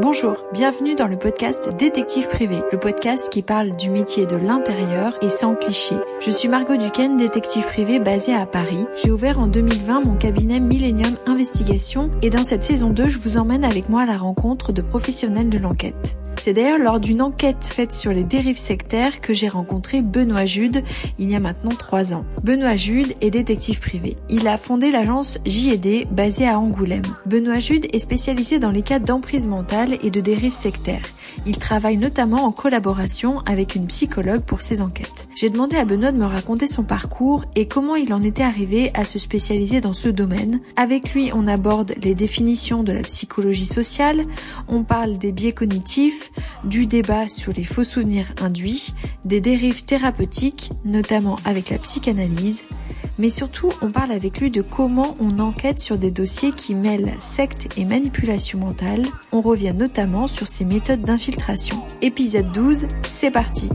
Bonjour, bienvenue dans le podcast Détective Privé, le podcast qui parle du métier de l'intérieur et sans cliché. Je suis Margaux Duquesne, détective privée basée à Paris. J'ai ouvert en 2020 mon cabinet Millenium Investigations et dans cette saison 2, je vous emmène avec moi à la rencontre de professionnels de l'enquête. C'est d'ailleurs lors d'une enquête faite sur les dérives sectaires que j'ai rencontré Benoît Judde il y a maintenant 3 ans. Benoît Judde est détective privé. Il a fondé l'agence J&D basée à Angoulême. Benoît Judde est spécialisé dans les cas d'emprise mentale et de dérives sectaires. Il travaille notamment en collaboration avec une psychologue pour ses enquêtes. J'ai demandé à Benoît de me raconter son parcours et comment il en était arrivé à se spécialiser dans ce domaine. Avec lui, on aborde les définitions de la psychologie sociale, on parle des biais cognitifs, du débat sur les faux souvenirs induits, des dérives thérapeutiques, notamment avec la psychanalyse, mais surtout on parle avec lui de comment on enquête sur des dossiers qui mêlent secte et manipulation mentale. On revient notamment sur ses méthodes d'infiltration. Épisode 12, c'est parti!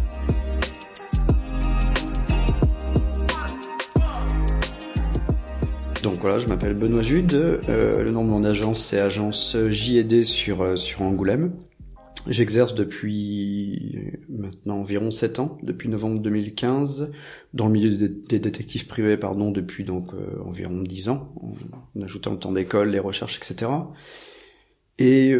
Donc voilà, je m'appelle Benoît Judde, le nom de mon agence c'est agence J&D sur Angoulême. J'exerce depuis maintenant environ 7 ans, depuis novembre 2015, dans le milieu des détectives privés, depuis donc environ 10 ans, en ajoutant le temps d'école, les recherches, etc. Et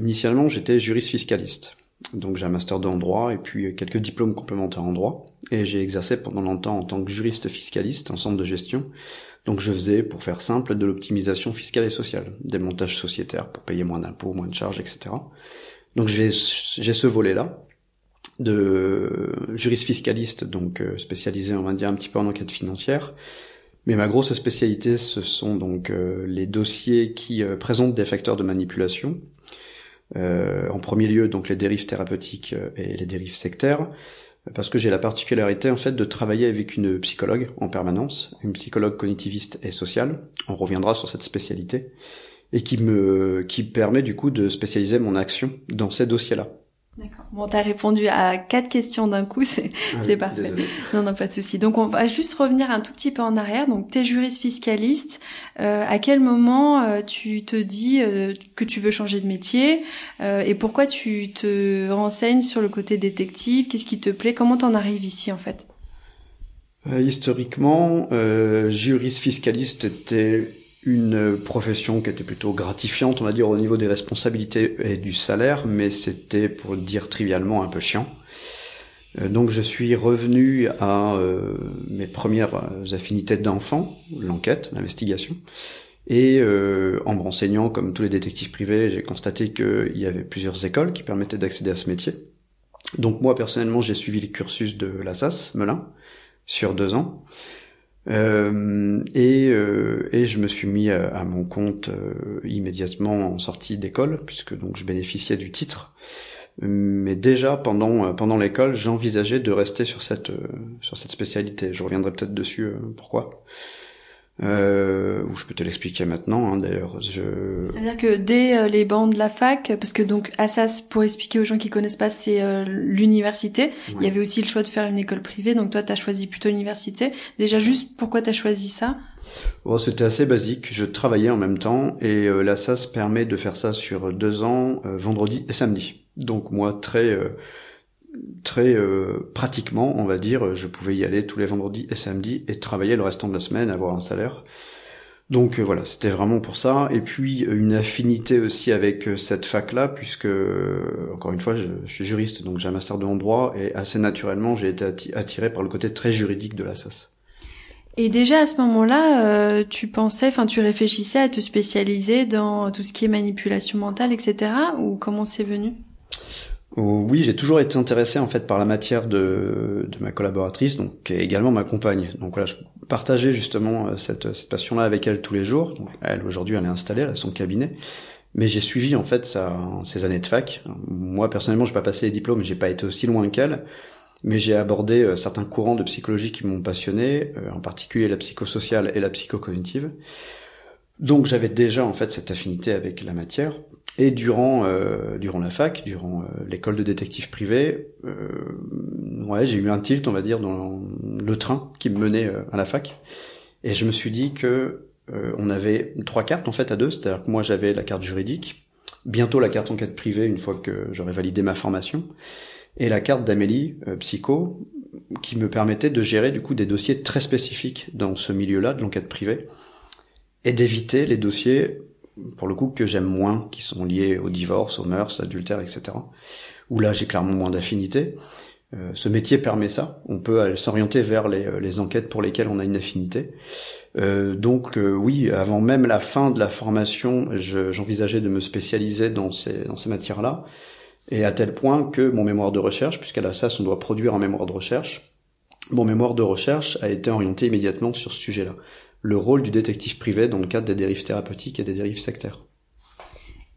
initialement, j'étais juriste fiscaliste. Donc j'ai un master 2 en droit et puis quelques diplômes complémentaires en droit. Et j'ai exercé pendant longtemps en tant que juriste fiscaliste en centre de gestion. Donc je faisais, pour faire simple, de l'optimisation fiscale et sociale, des montages sociétaires pour payer moins d'impôts, moins de charges, etc. Donc j'ai ce volet-là de juriste fiscaliste, donc spécialisé, on va dire, un petit peu en enquête financière. Mais ma grosse spécialité, ce sont donc les dossiers qui présentent des facteurs de manipulation. En premier lieu, donc les dérives thérapeutiques et les dérives sectaires, parce que j'ai la particularité en fait de travailler avec une psychologue en permanence, une psychologue cognitiviste et sociale. On reviendra sur cette spécialité et qui permet du coup de spécialiser mon action dans ces dossiers-là. D'accord. Bon, t'as répondu à 4 questions d'un coup, c'est parfait. Désolé. Non, pas de souci. Donc, on va juste revenir un tout petit peu en arrière. Donc, t'es juriste fiscaliste. À quel moment tu te dis que tu veux changer de métier et pourquoi tu te renseignes sur le côté détective? Qu'est-ce qui te plaît? Comment t'en arrives ici, en fait? Historiquement, juriste fiscaliste était une profession qui était plutôt gratifiante, on va dire, au niveau des responsabilités et du salaire, mais c'était, pour dire trivialement, un peu chiant. Donc je suis revenu à mes premières affinités d'enfant, l'enquête, l'investigation, et en me renseignant, comme tous les détectives privés, j'ai constaté qu'il y avait plusieurs écoles qui permettaient d'accéder à ce métier. Donc moi, personnellement, j'ai suivi le cursus de l'Assas Melun sur 2 ans, et je me suis mis à mon compte immédiatement en sortie d'école, puisque donc je bénéficiais du titre. Mais déjà pendant l'école, j'envisageais de rester sur cette spécialité. Je reviendrai peut-être dessus pourquoi. Ou je peux te l'expliquer maintenant, hein, d'ailleurs. C'est-à-dire que dès les bancs de la fac, parce que donc Assas, pour expliquer aux gens qui connaissent pas, c'est l'université. Ouais. Il y avait aussi le choix de faire une école privée, donc toi t'as choisi plutôt l'université. Déjà, juste pourquoi t'as choisi ça? Oh, c'était assez basique. Je travaillais en même temps et l'Assas permet de faire ça sur 2 ans, vendredi et samedi. Donc moi, très pratiquement, on va dire, je pouvais y aller tous les vendredis et samedis et travailler le restant de la semaine, avoir un salaire. Donc voilà, c'était vraiment pour ça. Et puis une affinité aussi avec cette fac-là, puisque, encore une fois, je suis juriste, donc j'ai un master 2 en droit, et assez naturellement, j'ai été attiré par le côté très juridique de l'Assas. Et déjà à ce moment-là, tu réfléchissais à te spécialiser dans tout ce qui est manipulation mentale, etc. Ou comment c'est venu ? Oui, j'ai toujours été intéressé en fait par la matière de ma collaboratrice, donc qui est également ma compagne. Donc voilà, je partageais justement cette passion-là avec elle tous les jours. Donc, elle aujourd'hui, elle est installée, elle a son cabinet, mais j'ai suivi en fait ses années de fac. Moi personnellement, j'ai pas passé les diplômes, j'ai pas été aussi loin qu'elle, mais j'ai abordé certains courants de psychologie qui m'ont passionné, en particulier la psychosociale et la psychocognitive. Donc j'avais déjà en fait cette affinité avec la matière. Et durant la fac, durant l'école de détective privé, j'ai eu un tilt, on va dire, dans le train qui me menait à la fac. Et je me suis dit que on avait 3 cartes en fait à 2, c'est-à-dire que moi j'avais la carte juridique, bientôt la carte enquête privée une fois que j'aurais validé ma formation, et la carte d'Amélie psycho qui me permettait de gérer du coup des dossiers très spécifiques dans ce milieu-là de l'enquête privée et d'éviter les dossiers pour le coup que j'aime moins, qui sont liés au divorce, aux mœurs, adultère, etc. Où là j'ai clairement moins d'affinité. Ce métier permet ça, on peut s'orienter vers les enquêtes pour lesquelles on a une affinité. Oui, avant même la fin de la formation, j'envisageais de me spécialiser dans ces matières-là, et à tel point que mon mémoire de recherche, puisqu'à l'Assas on doit produire un mémoire de recherche, mon mémoire de recherche a été orienté immédiatement sur ce sujet-là. Le rôle du détective privé dans le cadre des dérives thérapeutiques et des dérives sectaires.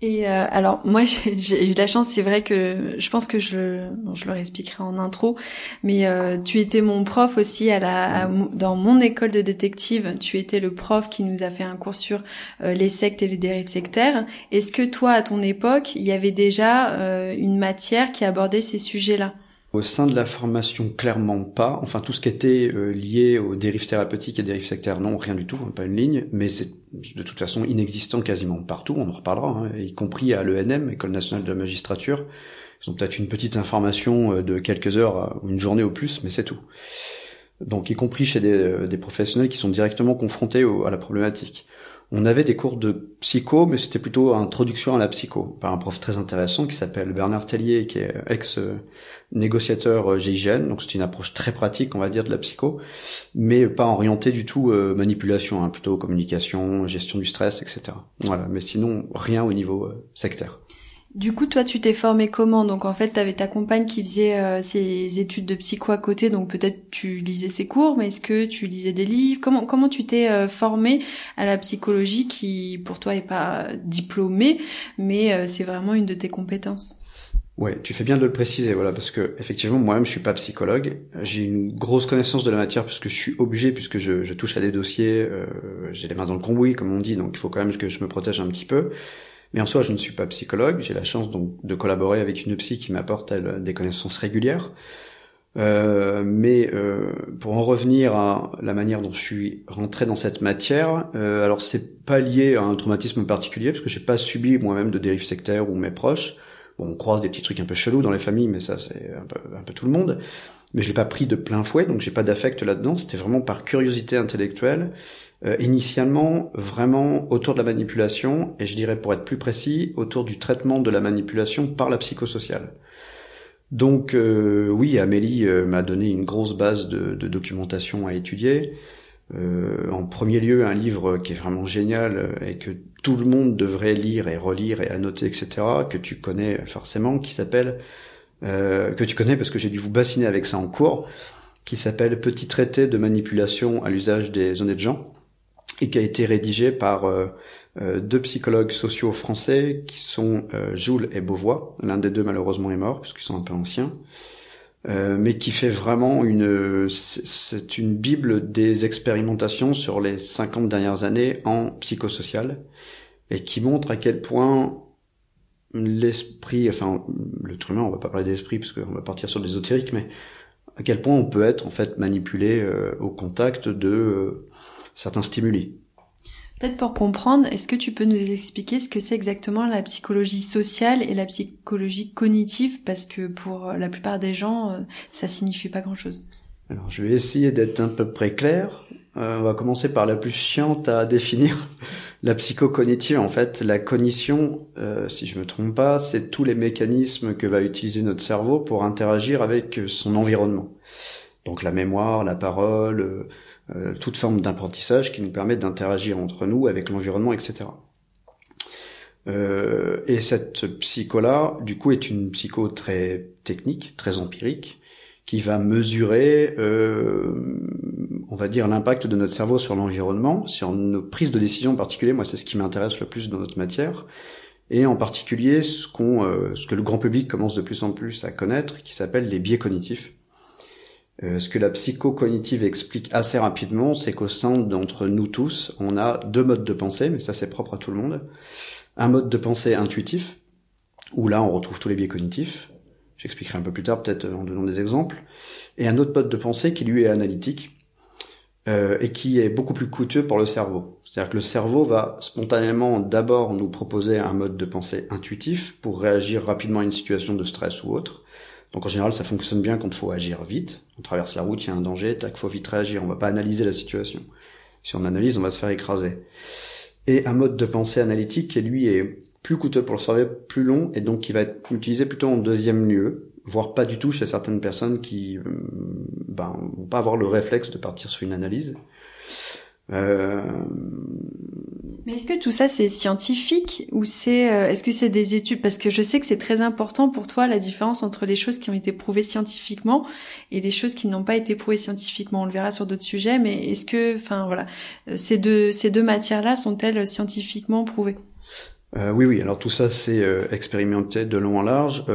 Et alors moi j'ai eu la chance, c'est vrai que je pense que je leur expliquerai en intro, mais tu étais mon prof aussi dans mon école de détective, tu étais le prof qui nous a fait un cours sur les sectes et les dérives sectaires. Est-ce que toi à ton époque, il y avait déjà une matière qui abordait ces sujets-là? Au sein de la formation, clairement pas. Enfin, tout ce qui était lié aux dérives thérapeutiques et dérives sectaires, non, rien du tout, hein, pas une ligne. Mais c'est de toute façon inexistant quasiment partout, on en reparlera, hein, y compris à l'ENM, École nationale de la magistrature. Ils ont peut-être une petite information de quelques heures, une journée au plus, mais c'est tout. Donc, y compris chez des professionnels qui sont directement confrontés à la problématique. On avait des cours de psycho, mais c'était plutôt introduction à la psycho, par un prof très intéressant qui s'appelle Bernard Tellier, qui est ex-négociateur GIGN, donc c'est une approche très pratique, on va dire, de la psycho, mais pas orientée du tout manipulation, hein, plutôt communication, gestion du stress, etc. Voilà, mais sinon, rien au niveau sectaire. Du coup, toi, tu t'es formé comment? Donc, en fait, t'avais ta compagne qui faisait ses études de psycho à côté, donc peut-être tu lisais ses cours, mais est-ce que tu lisais des livres? Comment tu t'es formé à la psychologie qui, pour toi, est pas diplômée, mais c'est vraiment une de tes compétences? Ouais, tu fais bien de le préciser, voilà, parce que effectivement, moi-même, je suis pas psychologue. J'ai une grosse connaissance de la matière puisque je suis obligé, puisque je touche à des dossiers, j'ai les mains dans le cambouis, comme on dit, donc il faut quand même que je me protège un petit peu. Mais en soi, je ne suis pas psychologue. J'ai la chance donc de collaborer avec une psy qui m'apporte des connaissances régulières. Pour en revenir à la manière dont je suis rentré dans cette matière, alors c'est pas lié à un traumatisme particulier parce que j'ai pas subi moi-même de dérives sectaires ou mes proches. Bon, on croise des petits trucs un peu chelous dans les familles, mais ça c'est un peu tout le monde. Mais je l'ai pas pris de plein fouet, donc j'ai pas d'affect là-dedans. C'était vraiment par curiosité intellectuelle. Initialement, vraiment autour de la manipulation, et je dirais pour être plus précis, autour du traitement de la manipulation par la psychosociale. Donc oui, Amélie m'a donné une grosse base de documentation à étudier. En premier lieu, un livre qui est vraiment génial et que tout le monde devrait lire et relire et annoter, etc., que tu connais forcément, qui s'appelle... que tu connais parce que j'ai dû vous bassiner avec ça en cours, qui s'appelle « Petit traité de manipulation à l'usage des honnêtes gens », et qui a été rédigé par deux psychologues sociaux français qui sont Joule et Beauvois. L'un des deux malheureusement est mort parce qu'ils sont un peu anciens, mais qui fait vraiment c'est une bible des expérimentations sur les 50 dernières années en psychosocial, et qui montre à quel point l'esprit, enfin l'être humain, on va pas parler d'esprit parce qu'on va partir sur l'ésotérique, mais à quel point on peut être en fait manipulé au contact de certains stimuli. Peut-être pour comprendre, est-ce que tu peux nous expliquer ce que c'est exactement la psychologie sociale et la psychologie cognitive, parce que pour la plupart des gens, ça signifie pas grand-chose. Alors je vais essayer d'être un peu près clair. On va commencer par la plus chiante à définir. La psychocognitive, en fait, la cognition, si je me trompe pas, c'est tous les mécanismes que va utiliser notre cerveau pour interagir avec son environnement. Donc la mémoire, la parole, toute forme d'apprentissage qui nous permet d'interagir entre nous, avec l'environnement, etc. Et cette psycho-là, du coup, est une psycho très technique, très empirique, qui va mesurer, on va dire, l'impact de notre cerveau sur l'environnement, sur nos prises de décision en particulier. Moi, c'est ce qui m'intéresse le plus dans notre matière, et en particulier ce que le grand public commence de plus en plus à connaître, qui s'appelle les biais cognitifs. Ce que la psychocognitive explique assez rapidement, c'est qu'au sein d'entre nous tous, on a deux modes de pensée, mais ça c'est propre à tout le monde. Un mode de pensée intuitif, où là on retrouve tous les biais cognitifs, j'expliquerai un peu plus tard peut-être en donnant des exemples, et un autre mode de pensée qui lui est analytique, et qui est beaucoup plus coûteux pour le cerveau. C'est-à-dire que le cerveau va spontanément d'abord nous proposer un mode de pensée intuitif pour réagir rapidement à une situation de stress ou autre. Donc en général, ça fonctionne bien quand il faut agir vite. On traverse la route, il y a un danger, tac, faut vite réagir. On va pas analyser la situation. Si on analyse, on va se faire écraser. Et un mode de pensée analytique qui, lui, est plus coûteux pour le cerveau, plus long, et donc qui va être utilisé plutôt en deuxième lieu, voire pas du tout chez certaines personnes qui vont pas avoir le réflexe de partir sur une analyse. Mais est-ce que tout ça c'est scientifique ou est-ce que c'est des études? Parce que je sais que c'est très important pour toi la différence entre les choses qui ont été prouvées scientifiquement et les choses qui n'ont pas été prouvées scientifiquement. On le verra sur d'autres sujets, mais est-ce que, enfin voilà, ces deux matières-là sont-elles scientifiquement prouvées? Oui. Alors tout ça, c'est expérimenté de long en large.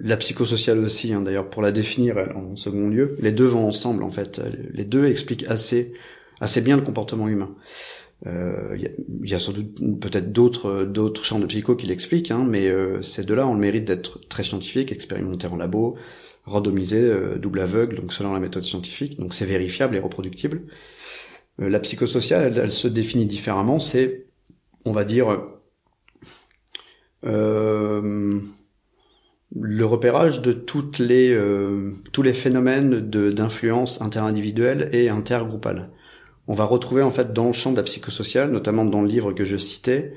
La psychosociale aussi, hein, d'ailleurs, pour la définir en second lieu. Les deux vont ensemble, en fait. Les deux expliquent assez bien le comportement humain. Il y a sans doute peut-être d'autres champs de psycho qui l'expliquent, hein, mais ces deux-là ont le mérite d'être très scientifiques, expérimentés en labo, randomisés, double aveugle, donc selon la méthode scientifique. Donc c'est vérifiable et reproductible. La psychosociale, elle se définit différemment. C'est, on va dire, le repérage de tous les phénomènes d'influence interindividuelle et intergroupale. On va retrouver en fait dans le champ de la psychosociale, notamment dans le livre que je citais,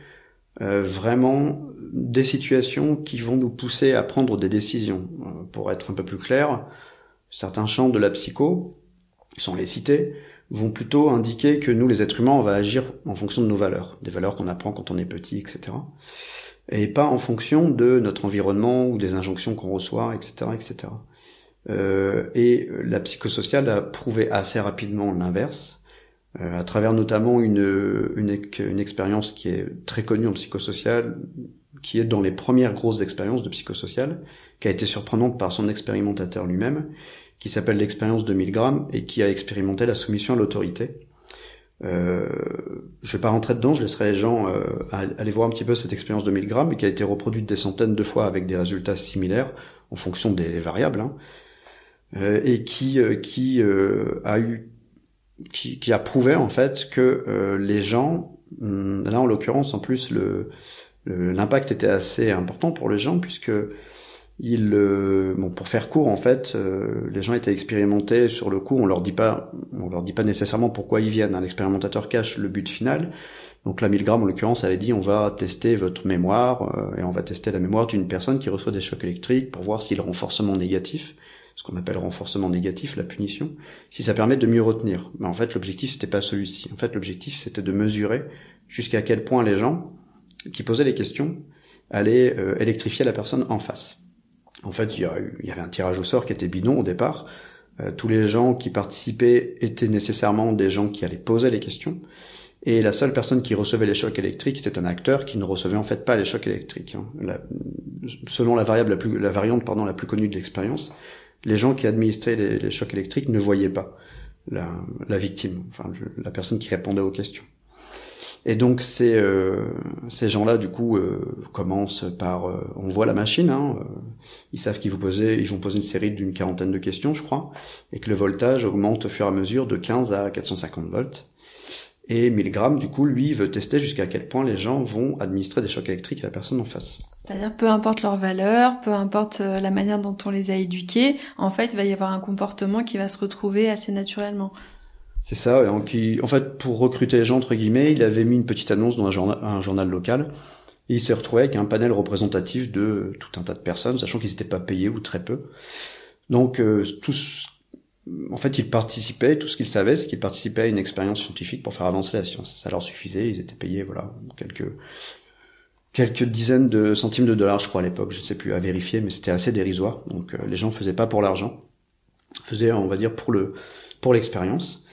vraiment des situations qui vont nous pousser à prendre des décisions. Pour être un peu plus clair, certains champs de la psycho, sans les citer, vont plutôt indiquer que nous, les êtres humains, on va agir en fonction de nos valeurs, des valeurs qu'on apprend quand on est petit, etc., et pas en fonction de notre environnement ou des injonctions qu'on reçoit, etc., etc. Et la psychosociale a prouvé assez rapidement l'inverse, à travers notamment une expérience qui est très connue en psychosociale, qui est dans les premières grosses expériences de psychosociale, qui a été surprenante par son expérimentateur lui-même, qui s'appelle l'expérience de Milgram, et qui a expérimenté la soumission à l'autorité. Je vais pas rentrer dedans, je laisserai les gens aller voir un petit peu cette expérience de Milgram, qui a été reproduite des centaines de fois avec des résultats similaires en fonction des variables, hein, et qui a prouvé en fait que les gens, là en l'occurrence en plus l'impact était assez important pour les gens, puisque pour faire court en fait, les gens étaient expérimentés sur le coup. On leur dit pas nécessairement pourquoi ils viennent. Un expérimentateur cache le but final. Donc là, Milgram en l'occurrence avait dit on va tester votre mémoire et on va tester la mémoire d'une personne qui reçoit des chocs électriques pour voir si le renforcement négatif, ce qu'on appelle renforcement négatif, la punition, si ça permet de mieux retenir. Mais en fait, l'objectif c'était pas celui-ci. En fait, l'objectif c'était de mesurer jusqu'à quel point les gens qui posaient les questions allaient électrifier la personne en face. En fait, il y avait un tirage au sort qui était bidon au départ. Tous les gens qui participaient étaient nécessairement des gens qui allaient poser les questions. Et la seule personne qui recevait les chocs électriques était un acteur qui ne recevait en fait pas les chocs électriques. Hein. Selon la variante la plus connue de l'expérience, les gens qui administraient les chocs électriques ne voyaient pas la victime, enfin la personne qui répondait aux questions. Et donc ces gens-là du coup commencent par on voit la machine, hein, ils savent qu'ils vont poser une série d'une quarantaine de questions je crois, et que le voltage augmente au fur et à mesure de 15 à 450 volts. Et Milgram du coup lui veut tester jusqu'à quel point les gens vont administrer des chocs électriques à la personne en face. C'est-à-dire peu importe leur valeur, peu importe la manière dont on les a éduqués, en fait il va y avoir un comportement qui va se retrouver assez naturellement. C'est ça, en fait, pour recruter les gens, entre guillemets, il avait mis une petite annonce dans un journal local, et il s'est retrouvé avec un panel représentatif de tout un tas de personnes, sachant qu'ils n'étaient pas payés ou très peu. Donc, en fait, ils participaient, tout ce qu'ils savaient, c'est qu'ils participaient à une expérience scientifique pour faire avancer la science. Ça leur suffisait, ils étaient payés, voilà, quelques dizaines de centimes de dollars, je crois, à l'époque, je ne sais plus, à vérifier, mais c'était assez dérisoire. Donc, les gens faisaient pas pour l'argent, faisaient, on va dire, pour l'expérience.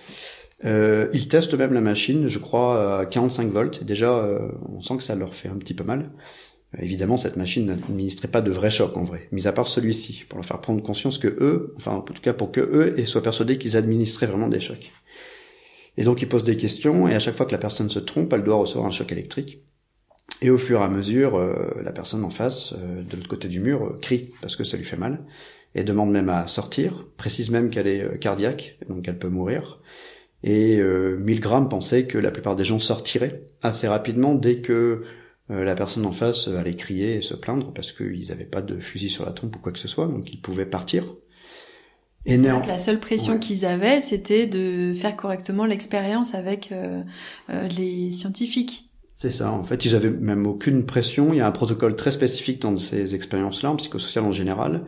Ils testent même la machine, je crois, à 45 volts. Déjà, on sent que ça leur fait un petit peu mal. Évidemment, cette machine n'administrait pas de vrai choc, en vrai, mis à part celui-ci, pour leur faire prendre conscience que eux, enfin, en tout cas, pour que eux soient persuadés qu'ils administraient vraiment des chocs. Et donc, ils posent des questions, et à chaque fois que la personne se trompe, elle doit recevoir un choc électrique. Et au fur et à mesure, la personne en face, de l'autre côté du mur, crie, parce que ça lui fait mal, et demande même à sortir, précise même qu'elle est cardiaque, donc elle peut mourir. Et Milgram pensait que la plupart des gens sortiraient assez rapidement dès que la personne en face allait crier et se plaindre, parce qu'ils n'avaient pas de fusil sur la tombe ou quoi que ce soit, donc ils pouvaient partir. Et la seule pression qu'ils avaient, c'était de faire correctement l'expérience avec les scientifiques. C'est ça, en fait, ils avaient même aucune pression. Il y a un protocole très spécifique dans ces expériences-là, en psychosocial en général.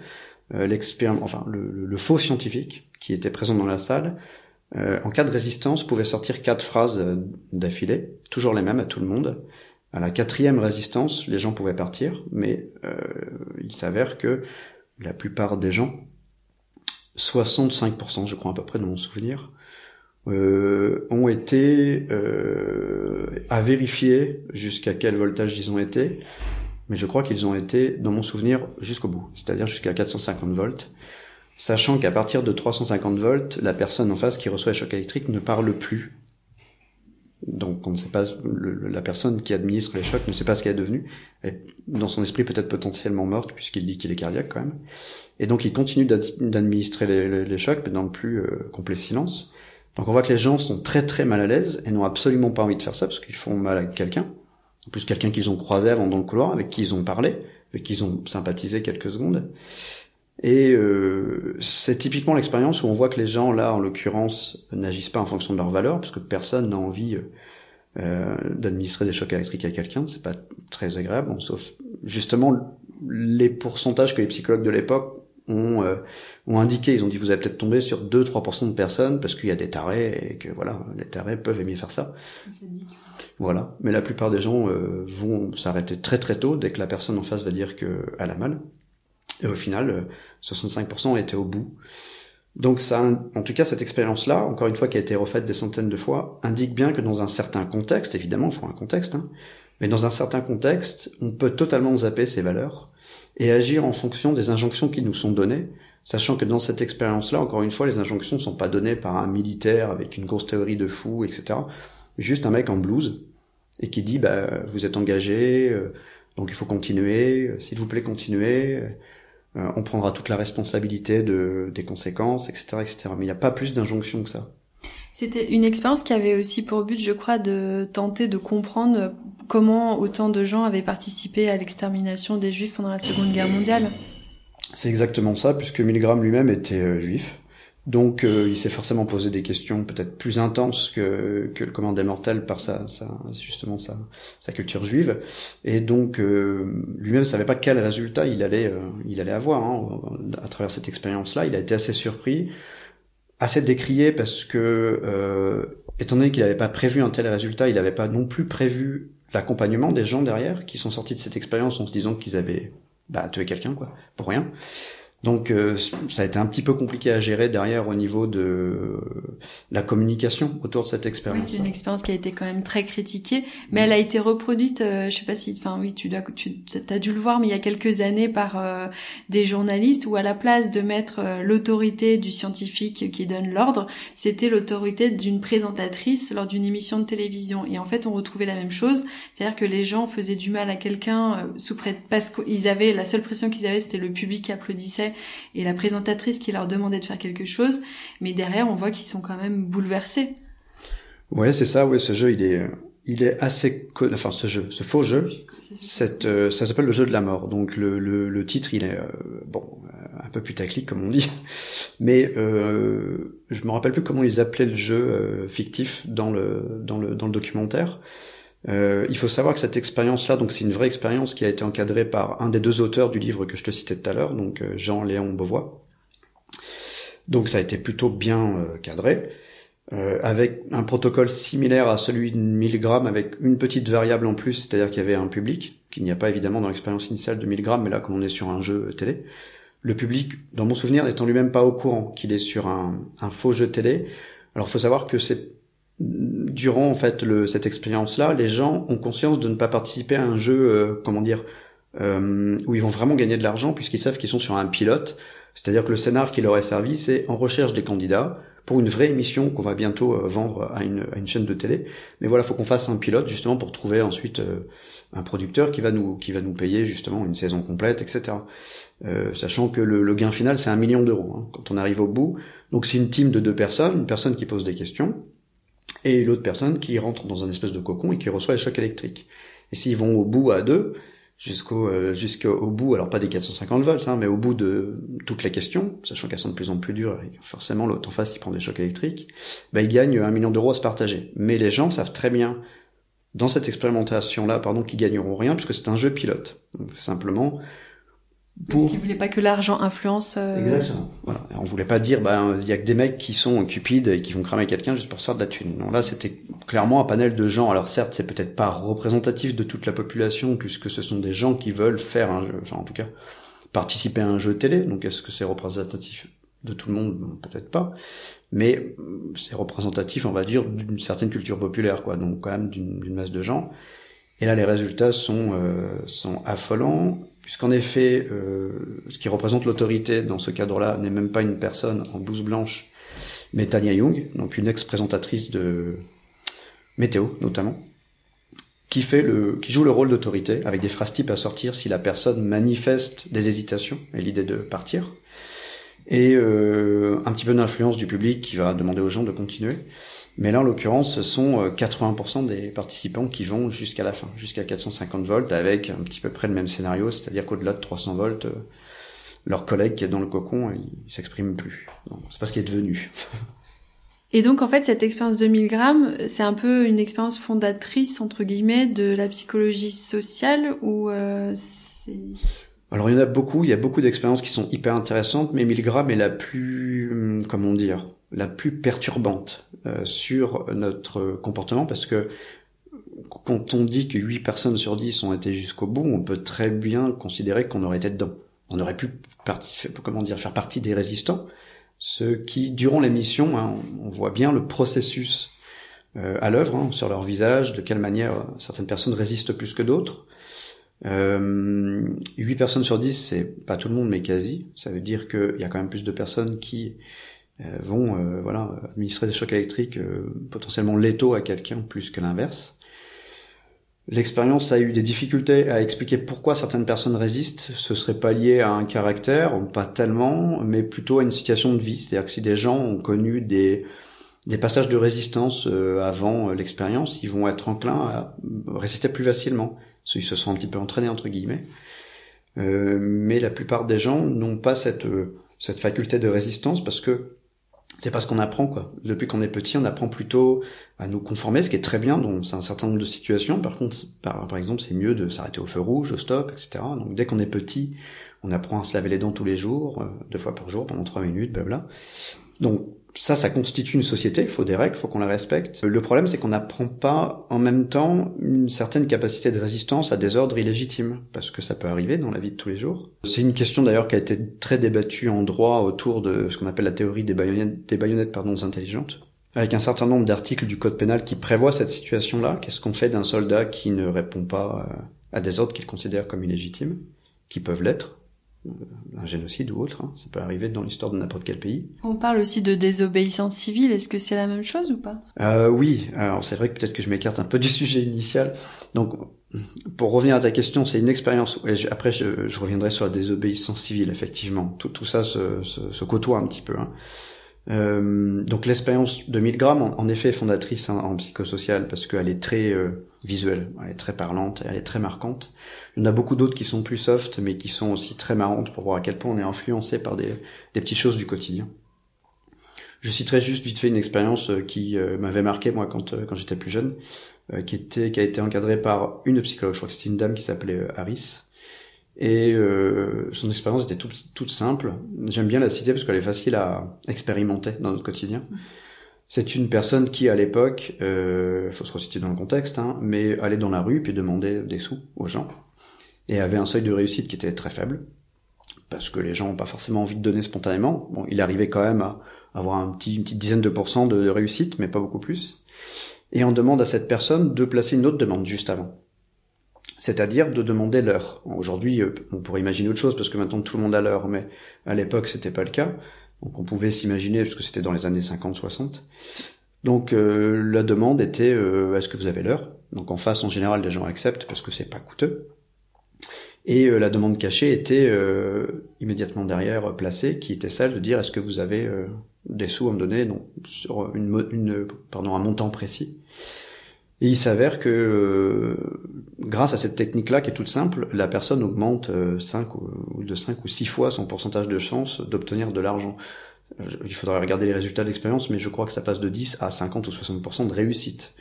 Le faux scientifique qui était présent dans la salle, en cas de résistance, pouvait sortir 4 phrases d'affilée, toujours les mêmes à tout le monde. À la 4e résistance, les gens pouvaient partir, mais il s'avère que la plupart des gens, 65%, je crois à peu près dans mon souvenir, ont été à vérifier jusqu'à quel voltage ils ont été, mais je crois qu'ils ont été, dans mon souvenir, jusqu'au bout, c'est-à-dire jusqu'à 450 volts, sachant qu'à partir de 350 volts, la personne en face qui reçoit les chocs électriques ne parle plus. Donc on ne sait pas, la personne qui administre les chocs ne sait pas ce qu'elle est devenue. Elle est dans son esprit peut-être potentiellement morte, puisqu'il dit qu'il est cardiaque quand même. Et donc il continue d'administrer les chocs, mais dans le plus complet silence. Donc on voit que les gens sont très très mal à l'aise et n'ont absolument pas envie de faire ça, parce qu'ils font mal à quelqu'un. En plus, quelqu'un qu'ils ont croisé avant dans le couloir, avec qui ils ont parlé, avec qui ils ont sympathisé quelques secondes. Et c'est typiquement l'expérience où on voit que les gens, là, en l'occurrence, n'agissent pas en fonction de leurs valeurs, parce que personne n'a envie d'administrer des chocs électriques à quelqu'un, c'est pas très agréable, bon, sauf justement les pourcentages que les psychologues de l'époque ont indiqué. Ils ont dit, vous allez peut-être tomber sur 2-3% de personnes, parce qu'il y a des tarés, et que voilà, les tarés peuvent aimer faire ça. C'est dit. Voilà, mais la plupart des gens vont s'arrêter très très tôt, dès que la personne en face va dire qu'elle a mal. Et au final, 65% étaient au bout. Donc ça, en tout cas, cette expérience-là, encore une fois, qui a été refaite des centaines de fois, indique bien que dans un certain contexte, évidemment, il faut un contexte, hein, mais dans un certain contexte, on peut totalement zapper ces valeurs et agir en fonction des injonctions qui nous sont données, sachant que dans cette expérience-là, encore une fois, les injonctions ne sont pas données par un militaire avec une grosse théorie de fou, etc. Juste un mec en blouse et qui dit, bah, vous êtes engagé, donc il faut continuer, s'il vous plaît, continuez. On prendra toute la responsabilité des conséquences, etc., etc. Mais il n'y a pas plus d'injonction que ça. C'était une expérience qui avait aussi pour but, je crois, de tenter de comprendre comment autant de gens avaient participé à l'extermination des Juifs pendant la Seconde Guerre mondiale. C'est exactement ça, puisque Milgram lui-même était juif. Donc il s'est forcément posé des questions peut-être plus intenses que le commun des mortels par sa culture juive, et donc lui-même ne savait pas quel résultat il allait avoir, hein, à travers cette expérience-là. Il a été assez surpris, assez décrié, parce que étant donné qu'il n'avait pas prévu un tel résultat, il n'avait pas non plus prévu l'accompagnement des gens derrière qui sont sortis de cette expérience en se disant qu'ils avaient tué quelqu'un, quoi, pour rien. Donc ça a été un petit peu compliqué à gérer derrière au niveau de la communication autour de cette expérience. Oui, c'est une expérience qui a été quand même très critiquée, mais elle a été reproduite, je sais pas si, enfin oui, tu as dû le voir, mais il y a quelques années par des journalistes, où à la place de mettre l'autorité du scientifique qui donne l'ordre, c'était l'autorité d'une présentatrice lors d'une émission de télévision. Et en fait, on retrouvait la même chose, c'est-à-dire que les gens faisaient du mal à quelqu'un parce qu'ils avaient la seule pression qu'ils avaient, c'était le public qui applaudissait et la présentatrice qui leur demandait de faire quelque chose, mais derrière on voit qu'ils sont quand même bouleversés. Ouais, c'est ça. Ouais, ce jeu il est assez, enfin ce faux jeu, ça s'appelle le jeu de la mort. Donc le titre il est un peu putaclic comme on dit, mais je me rappelle plus comment ils appelaient le jeu fictif dans le documentaire. Il faut savoir que cette expérience-là, donc c'est une vraie expérience qui a été encadrée par un des deux auteurs du livre que je te citais tout à l'heure, donc Jean-Léon Beauvois. Donc ça a été plutôt bien cadré, avec un protocole similaire à celui de Milgram, avec une petite variable en plus, c'est-à-dire qu'il y avait un public, qu'il n'y a pas évidemment dans l'expérience initiale de Milgram, mais là comme on est sur un jeu télé, le public, dans mon souvenir, n'étant lui-même pas au courant qu'il est sur un faux jeu télé. Alors il faut savoir que c'est durant en fait cette expérience-là, les gens ont conscience de ne pas participer à un jeu, où ils vont vraiment gagner de l'argent, puisqu'ils savent qu'ils sont sur un pilote. C'est-à-dire que le scénar qui leur est servi, c'est en recherche des candidats pour une vraie émission qu'on va bientôt vendre à une chaîne de télé. Mais voilà, faut qu'on fasse un pilote justement pour trouver ensuite un producteur qui va nous payer justement une saison complète, etc. Sachant que le gain final c'est 1 million d'euros, hein, quand on arrive au bout. Donc c'est une team de 2 personnes, une personne qui pose des questions, et l'autre personne qui rentre dans un espèce de cocon et qui reçoit les chocs électriques. Et s'ils vont au bout à deux, jusqu'au bout, alors pas des 450 volts, hein, mais au bout de toute la question, sachant qu'elles sont de plus en plus dures, et forcément l'autre en face il prend des chocs électriques, bah, ils gagnent 1 million d'euros à se partager. Mais les gens savent très bien, dans cette expérimentation-là, pardon, qu'ils gagneront rien, puisque c'est un jeu pilote. Donc, simplement... Pour... Parce qu'ils voulaient pas que l'argent influence... Exactement. Voilà. On voulait pas dire, ben, il y a que des mecs qui sont cupides et qui vont cramer quelqu'un juste pour se faire de la thune. Non, là, c'était clairement un panel de gens. Alors certes, c'est peut-être pas représentatif de toute la population, puisque ce sont des gens qui veulent faire un jeu, enfin, en tout cas, participer à un jeu télé. Donc, est-ce que c'est représentatif de tout le monde? Bon, peut-être pas. Mais c'est représentatif, on va dire, d'une certaine culture populaire, quoi. Donc, quand même, d'une masse de gens. Et là, les résultats sont affolants. Puisqu'en effet, ce qui représente l'autorité dans ce cadre-là n'est même pas une personne en blouse blanche, mais Tania Young, donc une ex-présentatrice de météo notamment, qui joue le rôle d'autorité avec des phrases types à sortir si la personne manifeste des hésitations et l'idée de partir, et un petit peu d'influence du public qui va demander aux gens de continuer. Mais là, en l'occurrence, ce sont 80% des participants qui vont jusqu'à la fin, jusqu'à 450 volts, avec un petit peu près le même scénario, c'est-à-dire qu'au-delà de 300 volts, leur collègue qui est dans le cocon, il s'exprime plus. Donc, c'est pas ce qui est devenu. Et donc, en fait, cette expérience de Milgram, c'est un peu une expérience fondatrice, entre guillemets, de la psychologie sociale, où c'est... Alors, il y a beaucoup d'expériences qui sont hyper intéressantes, mais Milgram est la plus, comment dire, la plus perturbante sur notre comportement, parce que quand on dit que 8 personnes sur 10 ont été jusqu'au bout, on peut très bien considérer qu'on aurait été dedans. On aurait pu faire partie des résistants, ceux qui, durant l'émission, hein, on voit bien le processus à l'œuvre, hein, sur leur visage, de quelle manière certaines personnes résistent plus que d'autres. 8 personnes sur 10, c'est pas tout le monde, mais quasi. Ça veut dire qu'il y a quand même plus de personnes qui vont administrer des chocs électriques potentiellement létaux à quelqu'un, plus que l'inverse. L'expérience a eu des difficultés à expliquer pourquoi certaines personnes résistent. Ce serait pas lié à un caractère, pas tellement, mais plutôt à une situation de vie. C'est-à-dire que si des gens ont connu des passages de résistance avant l'expérience, ils vont être enclins à résister plus facilement. Ils se sont un petit peu entraînés, entre guillemets. Mais la plupart des gens n'ont pas cette faculté de résistance, parce que c'est pas ce qu'on apprend, quoi. Depuis qu'on est petit, on apprend plutôt à nous conformer, ce qui est très bien dans un certain nombre de situations. Par contre, par exemple, c'est mieux de s'arrêter au feu rouge, au stop, etc. Donc dès qu'on est petit, on apprend à se laver les dents tous les jours, 2 fois par jour, pendant 3 minutes, blabla. Donc ça constitue une société, il faut des règles, il faut qu'on la respecte. Le problème, c'est qu'on n'apprend pas en même temps une certaine capacité de résistance à des ordres illégitimes, parce que ça peut arriver dans la vie de tous les jours. C'est une question d'ailleurs qui a été très débattue en droit autour de ce qu'on appelle la théorie des baïonnettes intelligentes, avec un certain nombre d'articles du code pénal qui prévoient cette situation-là. Qu'est-ce qu'on fait d'un soldat qui ne répond pas à des ordres qu'il considère comme illégitimes, qui peuvent l'être? Un génocide ou autre, hein. Ça peut arriver dans l'histoire de n'importe quel pays. On parle aussi de désobéissance civile, est-ce que c'est la même chose ou pas ? Oui, alors c'est vrai que peut-être que je m'écarte un peu du sujet initial. Donc, pour revenir à ta question, c'est une expérience, après je reviendrai sur la désobéissance civile, effectivement. Tout ça se côtoie un petit peu, hein. Donc l'expérience de Milgram, en effet, est fondatrice, hein, en psychosocial, parce qu'elle est très visuelle, elle est très parlante, elle est très marquante. Il y en a beaucoup d'autres qui sont plus soft, mais qui sont aussi très marrantes, pour voir à quel point on est influencé par des petites choses du quotidien. Je citerai juste vite fait une expérience qui m'avait marqué, moi, quand j'étais plus jeune, qui a été encadrée par une psychologue, je crois que c'était une dame qui s'appelait Harris. Et son expérience était toute simple. J'aime bien la citer parce qu'elle est facile à expérimenter dans notre quotidien. C'est une personne qui, à l'époque, faut se resituer dans le contexte, hein, mais allait dans la rue puis demandait des sous aux gens, et avait un seuil de réussite qui était très faible, parce que les gens n'ont pas forcément envie de donner spontanément. Bon, il arrivait quand même à avoir une petite dizaine de pourcents de réussite, mais pas beaucoup plus. Et on demande à cette personne de placer une autre demande juste avant. C'est-à-dire de demander l'heure. Aujourd'hui, on pourrait imaginer autre chose, parce que maintenant tout le monde a l'heure, mais à l'époque, c'était pas le cas. Donc on pouvait s'imaginer, parce que c'était dans les années 50-60. Donc la demande était est-ce que vous avez l'heure ? Donc en face, en général, les gens acceptent, parce que c'est pas coûteux. Et la demande cachée était immédiatement derrière placée, qui était celle de dire est-ce que vous avez des sous à me donner, donc sur un montant précis. Et il s'avère que grâce à cette technique-là qui est toute simple, la personne augmente de 5 ou 6 fois son pourcentage de chance d'obtenir de l'argent. Il faudrait regarder les résultats de l'expérience, mais je crois que ça passe de 10 à 50 ou 60% de réussite.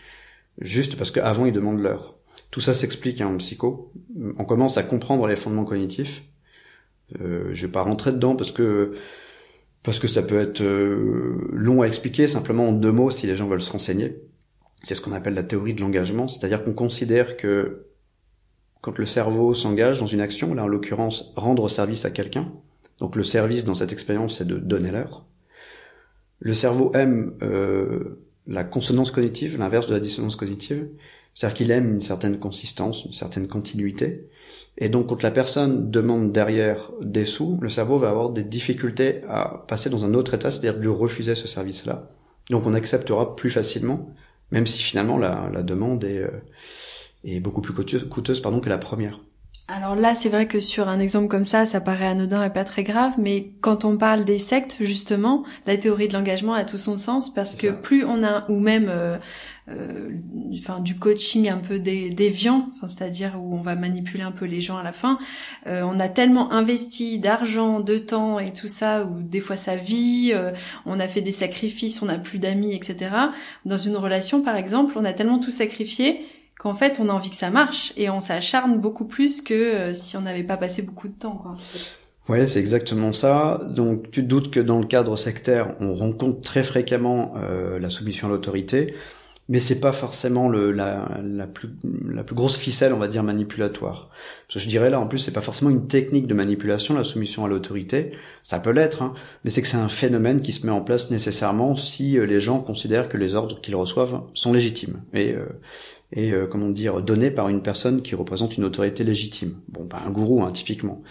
Juste parce qu'avant, ils demandent l'heure. Tout ça s'explique en psycho. On commence à comprendre les fondements cognitifs. Je vais pas rentrer dedans parce que ça peut être long à expliquer, simplement en deux mots si les gens veulent se renseigner. C'est ce qu'on appelle la théorie de l'engagement, c'est-à-dire qu'on considère que quand le cerveau s'engage dans une action, là en l'occurrence rendre service à quelqu'un, donc le service dans cette expérience c'est de donner l'heure, le cerveau aime la consonance cognitive, l'inverse de la dissonance cognitive, c'est-à-dire qu'il aime une certaine consistance, une certaine continuité, et donc quand la personne demande derrière des sous, le cerveau va avoir des difficultés à passer dans un autre état, c'est-à-dire de refuser ce service-là. Donc on acceptera plus facilement, même si finalement la demande est beaucoup plus coûteuse, que la première. Alors là, c'est vrai que sur un exemple comme ça, ça paraît anodin et pas très grave, mais quand on parle des sectes, justement, la théorie de l'engagement a tout son sens, parce que plus on a, ou même du coaching un peu déviant, c'est-à-dire où on va manipuler un peu les gens à la fin, on a tellement investi d'argent, de temps et tout ça, ou des fois sa vie, on a fait des sacrifices, on n'a plus d'amis, etc. Dans une relation, par exemple, on a tellement tout sacrifié qu'en fait, on a envie que ça marche et on s'acharne beaucoup plus que si on n'avait pas passé beaucoup de temps, quoi. Ouais, c'est exactement ça. Donc, tu te doutes que dans le cadre sectaire, on rencontre très fréquemment la soumission à l'autorité, mais c'est pas forcément la plus grosse ficelle, on va dire, manipulatoire. Parce que je dirais là, en plus, c'est pas forcément une technique de manipulation, la soumission à l'autorité. Ça peut l'être, hein, mais c'est que c'est un phénomène qui se met en place nécessairement si les gens considèrent que les ordres qu'ils reçoivent sont légitimes. Et comment dire, donnés par une personne qui représente une autorité légitime. Bon, ben, un gourou, hein, typiquement.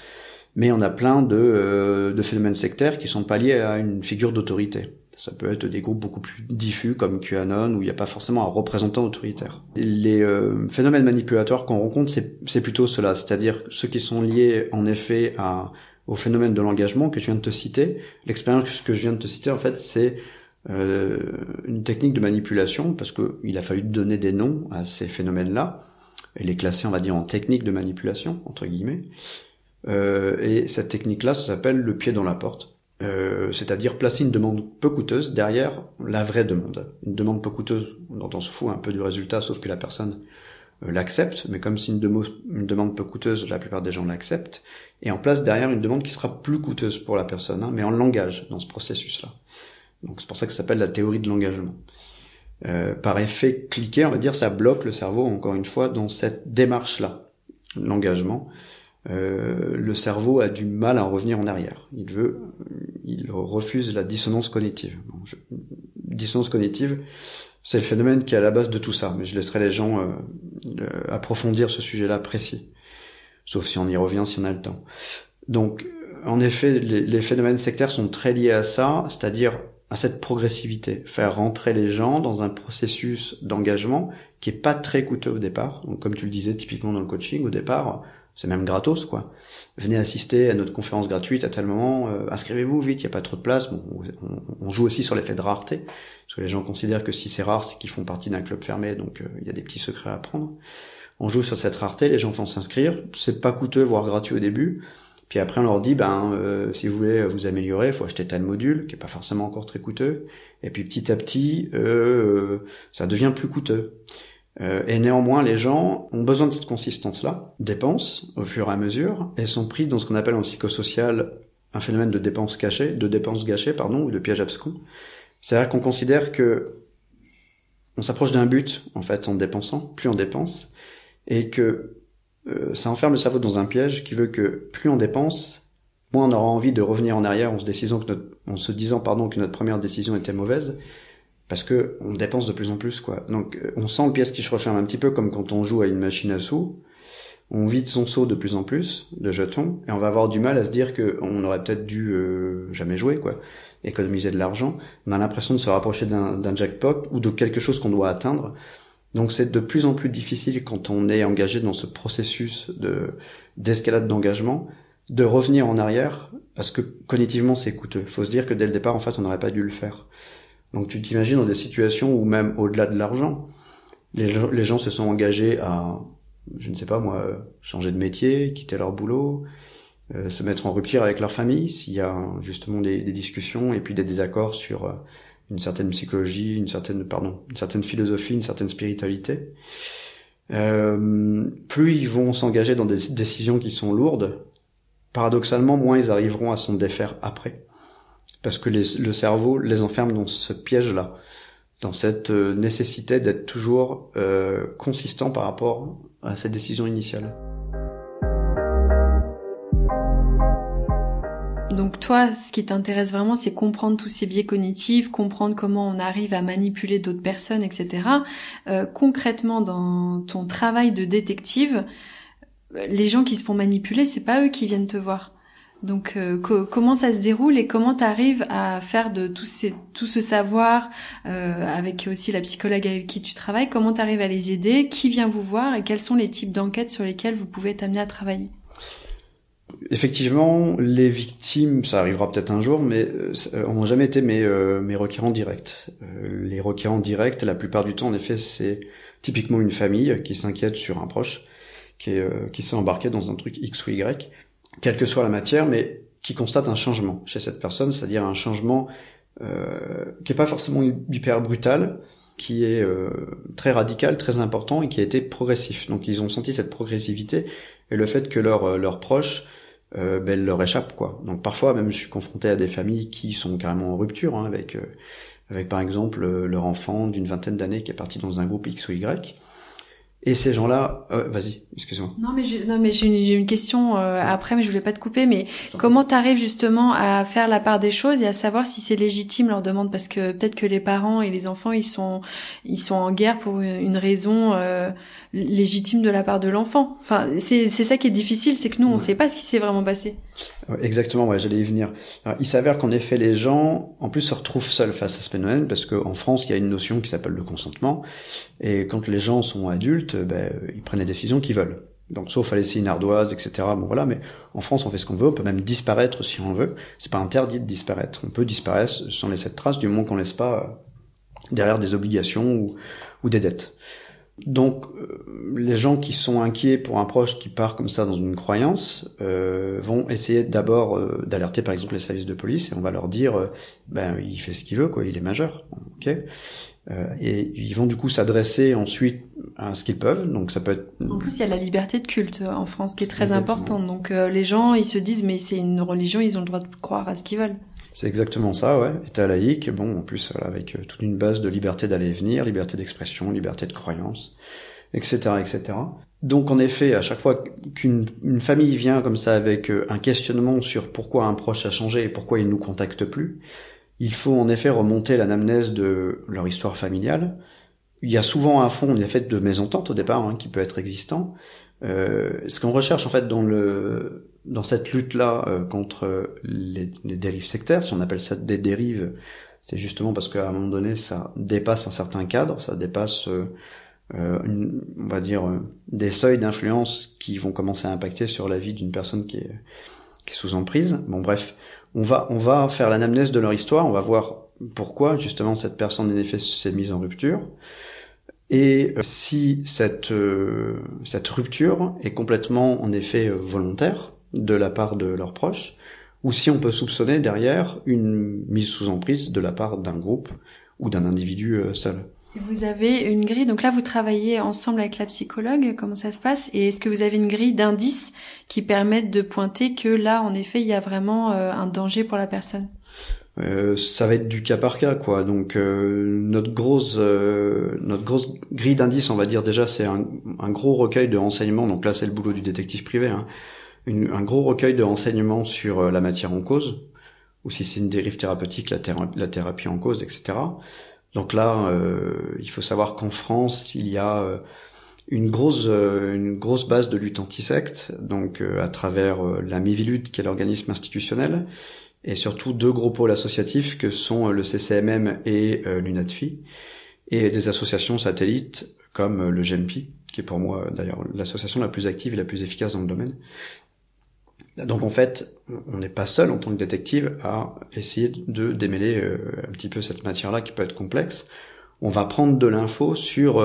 Mais on a plein de phénomènes sectaires qui sont pas liés à une figure d'autorité. Ça peut être des groupes beaucoup plus diffus comme QAnon où il n'y a pas forcément un représentant autoritaire. Les phénomènes manipulatoires qu'on rencontre, c'est plutôt cela, c'est-à-dire ceux qui sont liés en effet au phénomène de l'engagement que je viens de te citer. L'expérience que je viens de te citer, en fait, c'est une technique de manipulation parce que il a fallu donner des noms à ces phénomènes-là et les classer, on va dire, en technique de manipulation entre guillemets. Et cette technique-là, ça s'appelle le pied dans la porte. C'est-à-dire placer une demande peu coûteuse derrière la vraie demande. Une demande peu coûteuse, dont on se fout un peu du résultat, sauf que la personne l'accepte, mais comme c'est une demande peu coûteuse, la plupart des gens l'acceptent, et on place derrière une demande qui sera plus coûteuse pour la personne, hein, mais on l'engage dans ce processus-là. Donc c'est pour ça que ça s'appelle la théorie de l'engagement. Par effet cliquet, on va dire, ça bloque le cerveau, encore une fois, dans cette démarche-là, l'engagement. Le cerveau a du mal à revenir en arrière. Il refuse la dissonance cognitive. Bon, dissonance cognitive, c'est le phénomène qui est à la base de tout ça, mais je laisserai les gens approfondir ce sujet-là précis. Sauf si on y revient, si on a le temps. Donc, en effet, les phénomènes sectaires sont très liés à ça, c'est-à-dire à cette progressivité, faire rentrer les gens dans un processus d'engagement qui est pas très coûteux au départ. Donc, comme tu le disais typiquement dans le coaching, au départ, c'est même gratos, quoi. Venez assister à notre conférence gratuite à tel moment, inscrivez-vous vite, il n'y a pas trop de place. Bon, on joue aussi sur l'effet de rareté, parce que les gens considèrent que si c'est rare, c'est qu'ils font partie d'un club fermé, donc il y a des petits secrets à apprendre. On joue sur cette rareté, les gens vont s'inscrire, c'est pas coûteux, voire gratuit au début, puis après on leur dit, si vous voulez vous améliorer, il faut acheter tel module, qui est pas forcément encore très coûteux, et puis petit à petit, ça devient plus coûteux. Et néanmoins, les gens ont besoin de cette consistance-là, dépensent au fur et à mesure, et sont pris dans ce qu'on appelle en psychosocial un phénomène de dépense gâchée, ou de piège abscon. C'est-à-dire qu'on considère que on s'approche d'un but, en fait, en dépensant, plus on dépense, et que ça enferme le cerveau dans un piège qui veut que plus on dépense, moins on aura envie de revenir en arrière en se disant que notre première décision était mauvaise, parce que on dépense de plus en plus, quoi. Donc on sent le piège qui se referme un petit peu comme quand on joue à une machine à sous, on vide son seau de plus en plus de jetons et on va avoir du mal à se dire que on aurait peut-être dû jamais jouer, quoi, économiser de l'argent. On a l'impression de se rapprocher d'un jackpot ou de quelque chose qu'on doit atteindre. Donc c'est de plus en plus difficile quand on est engagé dans ce processus d'escalade d'engagement de revenir en arrière, parce que cognitivement c'est coûteux. Faut se dire que dès le départ, en fait, on n'aurait pas dû le faire. Donc tu t'imagines dans des situations où même au-delà de l'argent, les gens se sont engagés à, je ne sais pas moi, changer de métier, quitter leur boulot, se mettre en rupture avec leur famille, s'il y a justement des discussions et puis des désaccords sur une certaine psychologie, une certaine philosophie, une certaine spiritualité. Plus ils vont s'engager dans des décisions qui sont lourdes, paradoxalement, moins ils arriveront à s'en défaire après. Parce que le cerveau les enferme dans ce piège-là, dans cette nécessité d'être toujours consistant par rapport à cette décision initiale. Donc toi, ce qui t'intéresse vraiment, c'est comprendre tous ces biais cognitifs, comprendre comment on arrive à manipuler d'autres personnes, etc. Concrètement, dans ton travail de détective, les gens qui se font manipuler, c'est pas eux qui viennent te voir. Donc comment ça se déroule et comment t'arrives à faire de tout ce savoir avec aussi la psychologue avec qui tu travailles, comment t'arrives à les aider, qui vient vous voir et quels sont les types d'enquêtes sur lesquelles vous pouvez t'amener à travailler? Effectivement, les victimes, ça arrivera peut-être un jour, mais n'ont jamais été mes requérants directs. Les requérants directs, la plupart du temps, en effet, c'est typiquement une famille qui s'inquiète sur un proche qui s'est embarqué dans un truc X ou Y, quelle que soit la matière, mais qui constate un changement chez cette personne, c'est-à-dire un changement qui n'est pas forcément hyper brutal, qui est très radical, très important et qui a été progressif. Donc ils ont senti cette progressivité et le fait que leurs proches leur échappent, quoi. Donc parfois même je suis confronté à des familles qui sont carrément en rupture, hein, avec par exemple leur enfant d'une vingtaine d'années qui est parti dans un groupe X ou Y. Et ces gens-là, vas-y, excuse-moi. Non mais j'ai une question après, mais je voulais pas te couper. Mais comment t'arrives justement à faire la part des choses et à savoir si c'est légitime leur demande, parce que peut-être que les parents et les enfants ils sont en guerre pour une raison légitime de la part de l'enfant. Enfin, c'est ça qui est difficile, c'est que nous on sait pas ce qui s'est vraiment passé. Exactement, ouais, j'allais y venir. Alors, il s'avère qu'en effet les gens en plus se retrouvent seuls face à ce phénomène, parce qu'en France il y a une notion qui s'appelle le consentement, et quand les gens sont adultes, ils prennent les décisions qu'ils veulent. Donc, sauf à laisser une ardoise, etc. Bon, voilà. Mais en France, on fait ce qu'on veut. On peut même disparaître si on veut. C'est pas interdit de disparaître. On peut disparaître sans laisser de traces, du moment qu'on laisse pas derrière des obligations ou des dettes. Donc, les gens qui sont inquiets pour un proche qui part comme ça dans une croyance vont essayer d'abord d'alerter, par exemple, les services de police, et on va leur dire il fait ce qu'il veut, quoi. Il est majeur, ok. Et ils vont du coup s'adresser ensuite à ce qu'ils peuvent, donc ça peut être... En plus, il y a la liberté de culte en France qui est très importante, donc les gens, ils se disent, mais c'est une religion, ils ont le droit de croire à ce qu'ils veulent. C'est exactement ça, ouais, état laïque, bon, en plus, avec toute une base de liberté d'aller et venir, liberté d'expression, liberté de croyance, etc., etc. Donc, en effet, à chaque fois qu'une famille vient comme ça avec un questionnement sur pourquoi un proche a changé et pourquoi il nous contacte plus, il faut en effet remonter l'anamnèse de leur histoire familiale. Il y a souvent un fond, en effet, de mésentente au départ, hein, qui peut être existant. Ce qu'on recherche en fait dans cette lutte-là contre les dérives sectaires, si on appelle ça des dérives, c'est justement parce qu'à un moment donné, ça dépasse un certain cadre, ça dépasse, on va dire, des seuils d'influence qui vont commencer à impacter sur la vie d'une personne qui est sous emprise. Bon, bref. On va faire l'anamnèse de leur histoire, on va voir pourquoi justement cette personne en effet s'est mise en rupture, et si cette rupture est complètement en effet volontaire de la part de leurs proches, ou si on peut soupçonner derrière une mise sous emprise de la part d'un groupe ou d'un individu seul. Vous avez une grille, donc là vous travaillez ensemble avec la psychologue, comment ça se passe? Et est-ce que vous avez une grille d'indices qui permettent de pointer que là en effet il y a vraiment un danger pour la personne? Ça va être du cas par cas, quoi. Donc notre grosse grille d'indices, on va dire, déjà c'est un gros recueil de renseignements, donc là c'est le boulot du détective privé, hein. Un gros recueil de renseignements sur la matière en cause, ou si c'est une dérive thérapeutique, la thérapie en cause, etc. Donc là, il faut savoir qu'en France, il y a une grosse base de lutte antisecte, donc à travers la Miviludes, qui est l'organisme institutionnel, et surtout deux gros pôles associatifs que sont le CCMM et l'UNADFI, et des associations satellites comme le GEMPPI, qui est pour moi d'ailleurs l'association la plus active et la plus efficace dans le domaine. Donc en fait, on n'est pas seul en tant que détective à essayer de démêler un petit peu cette matière-là qui peut être complexe. On va prendre de l'info sur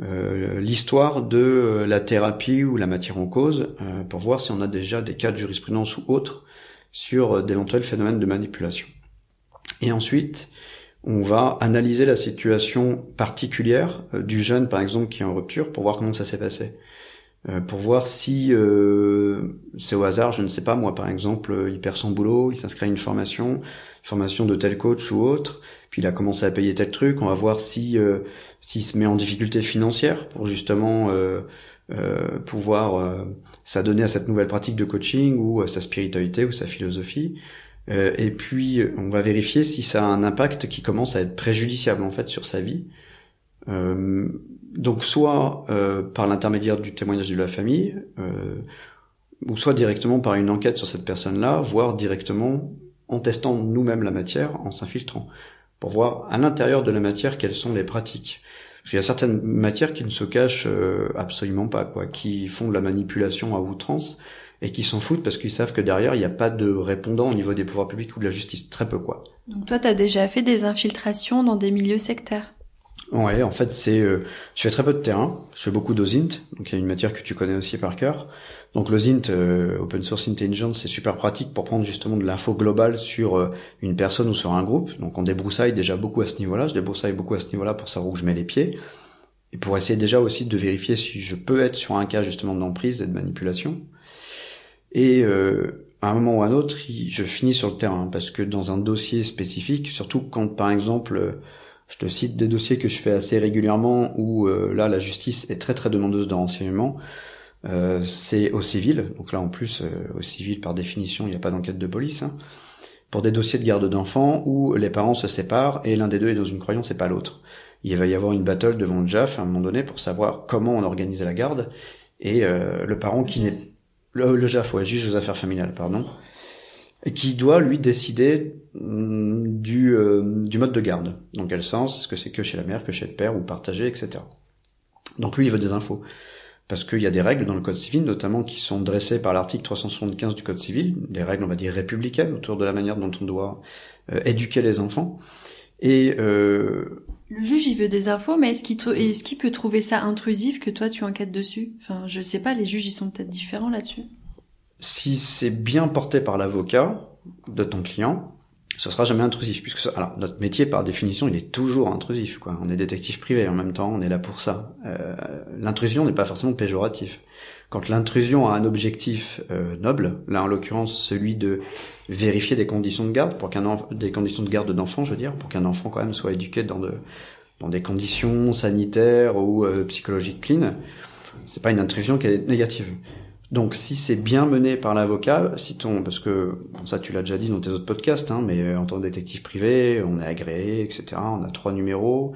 l'histoire de la thérapie ou la matière en cause pour voir si on a déjà des cas de jurisprudence ou autres sur d'éventuels phénomènes de manipulation. Et ensuite, on va analyser la situation particulière du jeune, par exemple, qui est en rupture, pour voir comment ça s'est passé. Pour voir si c'est au hasard, je ne sais pas, moi, par exemple, il perd son boulot, il s'inscrit à une formation de tel coach ou autre, puis il a commencé à payer tel truc, on va voir si s'il se met en difficulté financière pour justement pouvoir s'adonner à cette nouvelle pratique de coaching ou à sa spiritualité ou sa philosophie. Et puis on va vérifier si ça a un impact qui commence à être préjudiciable en fait sur sa vie. Donc soit par l'intermédiaire du témoignage de la famille, ou soit directement par une enquête sur cette personne-là, voire directement en testant nous-mêmes la matière, en s'infiltrant, pour voir à l'intérieur de la matière quelles sont les pratiques. Parce qu'il y a certaines matières qui ne se cachent absolument pas, quoi, qui font de la manipulation à outrance et qui s'en foutent parce qu'ils savent que derrière, il n'y a pas de répondant au niveau des pouvoirs publics ou de la justice, très peu, quoi. Donc toi, t'as déjà fait des infiltrations dans des milieux sectaires? Ouais, en fait, c'est... je fais très peu de terrain, je fais beaucoup d'OSINT, donc il y a une matière que tu connais aussi par cœur. Donc l'OSINT, Open Source Intelligence, c'est super pratique pour prendre justement de l'info globale sur une personne ou sur un groupe. Donc on débroussaille déjà beaucoup à ce niveau-là, je débroussaille beaucoup à ce niveau-là pour savoir où je mets les pieds, et pour essayer déjà aussi de vérifier si je peux être sur un cas justement d'emprise et de manipulation. Et à un moment ou à un autre, je finis sur le terrain, parce que dans un dossier spécifique, surtout quand par exemple... Je te cite des dossiers que je fais assez régulièrement où là la justice est très très demandeuse de renseignements. C'est au civil, donc là en plus au civil par définition il n'y a pas d'enquête de police. Hein. Pour des dossiers de garde d'enfants où les parents se séparent et l'un des deux est dans une croyance et pas l'autre. Il va y avoir une battle devant le JAF à un moment donné pour savoir comment on organisait la garde et le parent qui n'est le JAF, ouais, juge aux affaires familiales, pardon, qui doit lui décider du mode de garde. Dans quel sens? Est-ce que c'est que chez la mère, que chez le père, ou partagé, etc. Donc lui, il veut des infos. Parce qu'il y a des règles dans le Code civil, notamment qui sont dressées par l'article 375 du Code civil, des règles, on va dire, républicaines, autour de la manière dont on doit éduquer les enfants. Et le juge, il veut des infos, mais est-ce qu'il peut trouver ça intrusif que toi, tu enquêtes dessus? Enfin, je sais pas, les juges, ils sont peut-être différents là-dessus. Si c'est bien porté par l'avocat de ton client, ce sera jamais intrusif, puisque alors notre métier par définition il est toujours intrusif, quoi. On est détective privé, en même temps on est là pour ça. L'intrusion n'est pas forcément péjoratif. Quand l'intrusion a un objectif noble, là en l'occurrence celui de vérifier des conditions de garde pour des conditions de garde d'enfant, je veux dire, pour qu'un enfant quand même soit éduqué dans des conditions sanitaires ou psychologiques clean, c'est pas une intrusion qui est négative. Donc, si c'est bien mené par l'avocat, parce que, bon, ça, tu l'as déjà dit dans tes autres podcasts, hein, mais en tant que détective privé, on est agréé, etc., on a 3 numéros,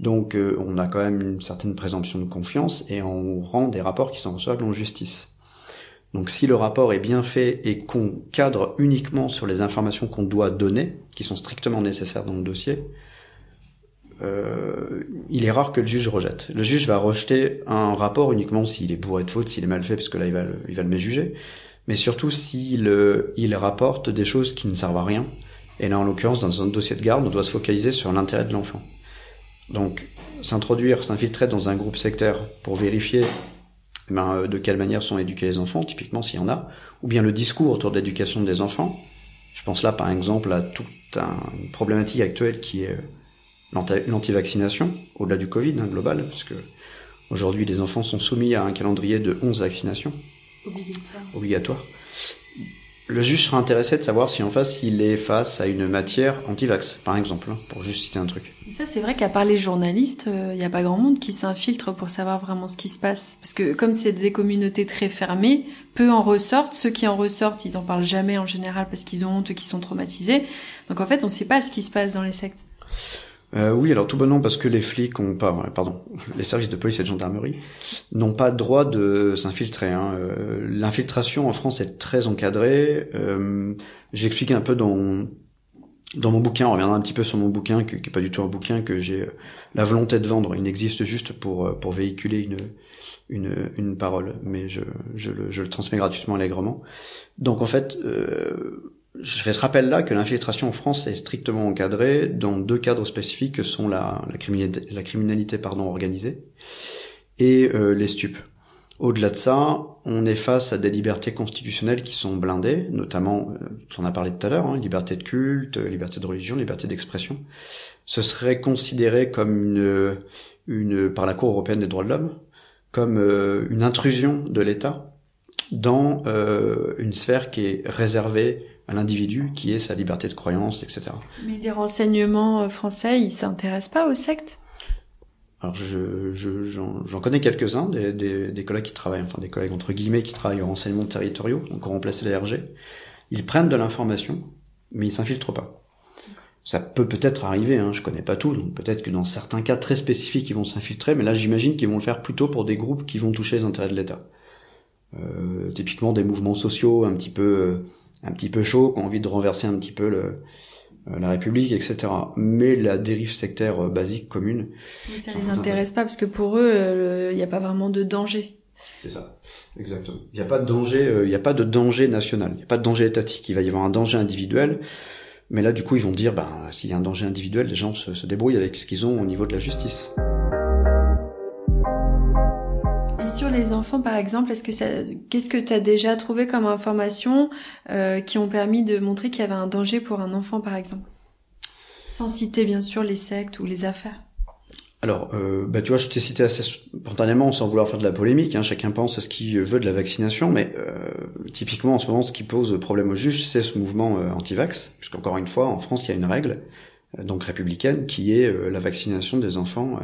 donc on a quand même une certaine présomption de confiance, et on rend des rapports qui sont recevables en justice. Donc, si le rapport est bien fait et qu'on cadre uniquement sur les informations qu'on doit donner, qui sont strictement nécessaires dans le dossier, il est rare que le juge rejette. Le juge va rejeter un rapport uniquement s'il est bourré de fautes, s'il est mal fait, parce que là il va le méjuger, mais surtout s'il rapporte des choses qui ne servent à rien. Et là en l'occurrence dans un dossier de garde, on doit se focaliser sur l'intérêt de l'enfant. Donc s'introduire, s'infiltrer dans un groupe sectaire pour vérifier de quelle manière sont éduqués les enfants, typiquement s'il y en a, ou bien le discours autour de l'éducation des enfants. Je pense là par exemple à toute une problématique actuelle qui est l'anti-vaccination, au-delà du Covid, hein, global, parce que aujourd'hui les enfants sont soumis à un calendrier de 11 vaccinations obligatoires. Le juge sera intéressé de savoir si en face il est face à une matière anti-vax, par exemple, hein, pour juste citer un truc. Et ça, c'est vrai qu'à part les journalistes, il n'y a pas grand monde qui s'infiltre pour savoir vraiment ce qui se passe. Parce que comme c'est des communautés très fermées, peu en ressortent. Ceux qui en ressortent, ils n'en parlent jamais en général parce qu'ils ont honte, qu'ils sont traumatisés. Donc en fait, on ne sait pas ce qui se passe dans les sectes. Oui, alors tout bonnement parce que les flics ont pas, pardon, les services de police et de gendarmerie n'ont pas droit de s'infiltrer. Hein. L'infiltration en France est très encadrée. J'explique un peu dans Dans mon bouquin, on reviendra un petit peu sur mon bouquin, qui n'est pas du tout un bouquin que j'ai la volonté de vendre. Il n'existe juste pour véhiculer une parole, mais je le transmets gratuitement, allègrement. Donc en fait, je fais ce rappel là que l'infiltration en France est strictement encadrée dans deux cadres spécifiques que sont la criminalité organisée et les stupes. Au-delà de ça, on est face à des libertés constitutionnelles qui sont blindées, notamment, on en a parlé tout à l'heure, hein, liberté de culte, liberté de religion, liberté d'expression. Ce serait considéré comme par la Cour européenne des droits de l'homme, comme une intrusion de l'État dans une sphère qui est réservée à l'individu, qui est sa liberté de croyance, etc. Mais les renseignements français, ils s'intéressent pas aux sectes? Alors j'en connais quelques-uns, des collègues qui travaillent, enfin des collègues entre guillemets qui travaillent aux renseignements territoriaux, donc ont remplacé la RG. Ils prennent de l'information, mais ils s'infiltrent pas. Ça peut peut-être arriver, hein, je connais pas tout, donc peut-être que dans certains cas très spécifiques ils vont s'infiltrer, mais là j'imagine qu'ils vont le faire plutôt pour des groupes qui vont toucher les intérêts de l'État. Typiquement des mouvements sociaux un petit peu chauds, qui ont envie de renverser un petit peu la République, etc. Mais la dérive sectaire basique, commune... Mais ça les intéresse pas, parce que pour eux, il n'y a pas vraiment de danger. C'est ça, exactement. Il n'y a pas de danger, national, il n'y a pas de danger étatique. Il va y avoir un danger individuel, mais là, du coup, ils vont dire, ben, s'il y a un danger individuel, les gens se débrouillent avec ce qu'ils ont au niveau de la justice. Et sur les enfants, par exemple, qu'est-ce que tu as déjà trouvé comme information qui ont permis de montrer qu'il y avait un danger pour un enfant, par exemple? Sans citer, bien sûr, les sectes ou les affaires. Alors, tu vois, je t'ai cité assez spontanément, sans vouloir faire de la polémique, hein, chacun pense à ce qu'il veut de la vaccination, mais typiquement, en ce moment, ce qui pose problème aux juges, c'est ce mouvement anti-vax, puisqu'encore une fois, en France, il y a une règle, donc républicaine, qui est la vaccination des enfants...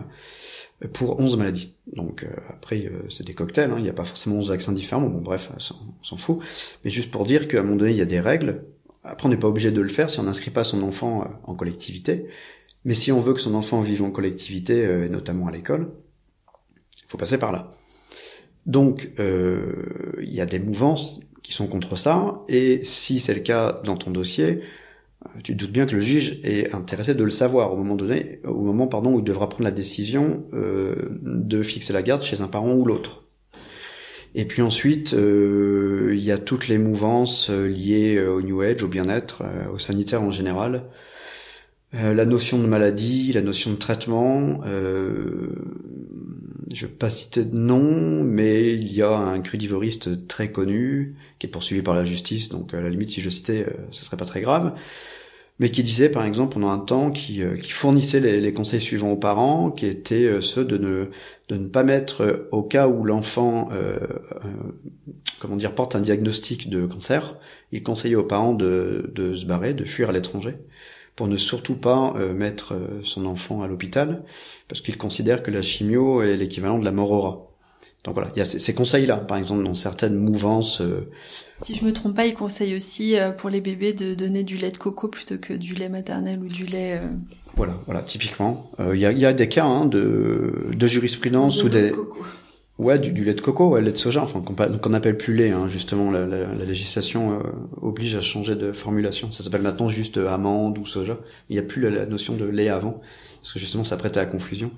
pour 11 maladies. Donc après c'est des cocktails, hein, il n'y a pas forcément 11 vaccins différents, bon bref, on s'en fout. Mais juste pour dire qu'à un moment donné, il y a des règles. Après, on n'est pas obligé de le faire si on n'inscrit pas son enfant en collectivité. Mais si on veut que son enfant vive en collectivité, et notamment à l'école, il faut passer par là. Donc il y a des mouvances qui sont contre ça, et si c'est le cas dans ton dossier, tu te doutes bien que le juge est intéressé de le savoir au moment où il devra prendre la décision de fixer la garde chez un parent ou l'autre. Et puis ensuite, il y a toutes les mouvances liées au New Age, au bien-être, au sanitaire en général, la notion de maladie, la notion de traitement. Je vais pas citer de nom, mais il y a un crudivoriste très connu qui est poursuivi par la justice, donc à la limite si je citais, ce serait pas très grave, mais qui disait par exemple pendant un temps qui fournissait les conseils suivants aux parents, qui étaient ceux de ne pas mettre, au cas où l'enfant porte un diagnostic de cancer, il conseillait aux parents de se barrer, de fuir à l'étranger, pour ne surtout pas mettre son enfant à l'hôpital, parce qu'il considère que la chimio est l'équivalent de la mort au rat. Donc voilà, il y a ces conseils-là, par exemple, dans certaines mouvances... Si je me trompe pas, ils conseillent aussi pour les bébés de donner du lait de coco plutôt que du lait maternel ou du lait... Voilà, typiquement. Il y a des cas hein, de jurisprudence ou des... Ouais, du lait de coco, ouais, lait de soja, enfin qu'on appelle plus lait, hein, justement la législation oblige à changer de formulation. Ça s'appelle maintenant juste amande ou soja. Il n'y a plus la notion de lait avant, parce que justement ça prêtait à confusion.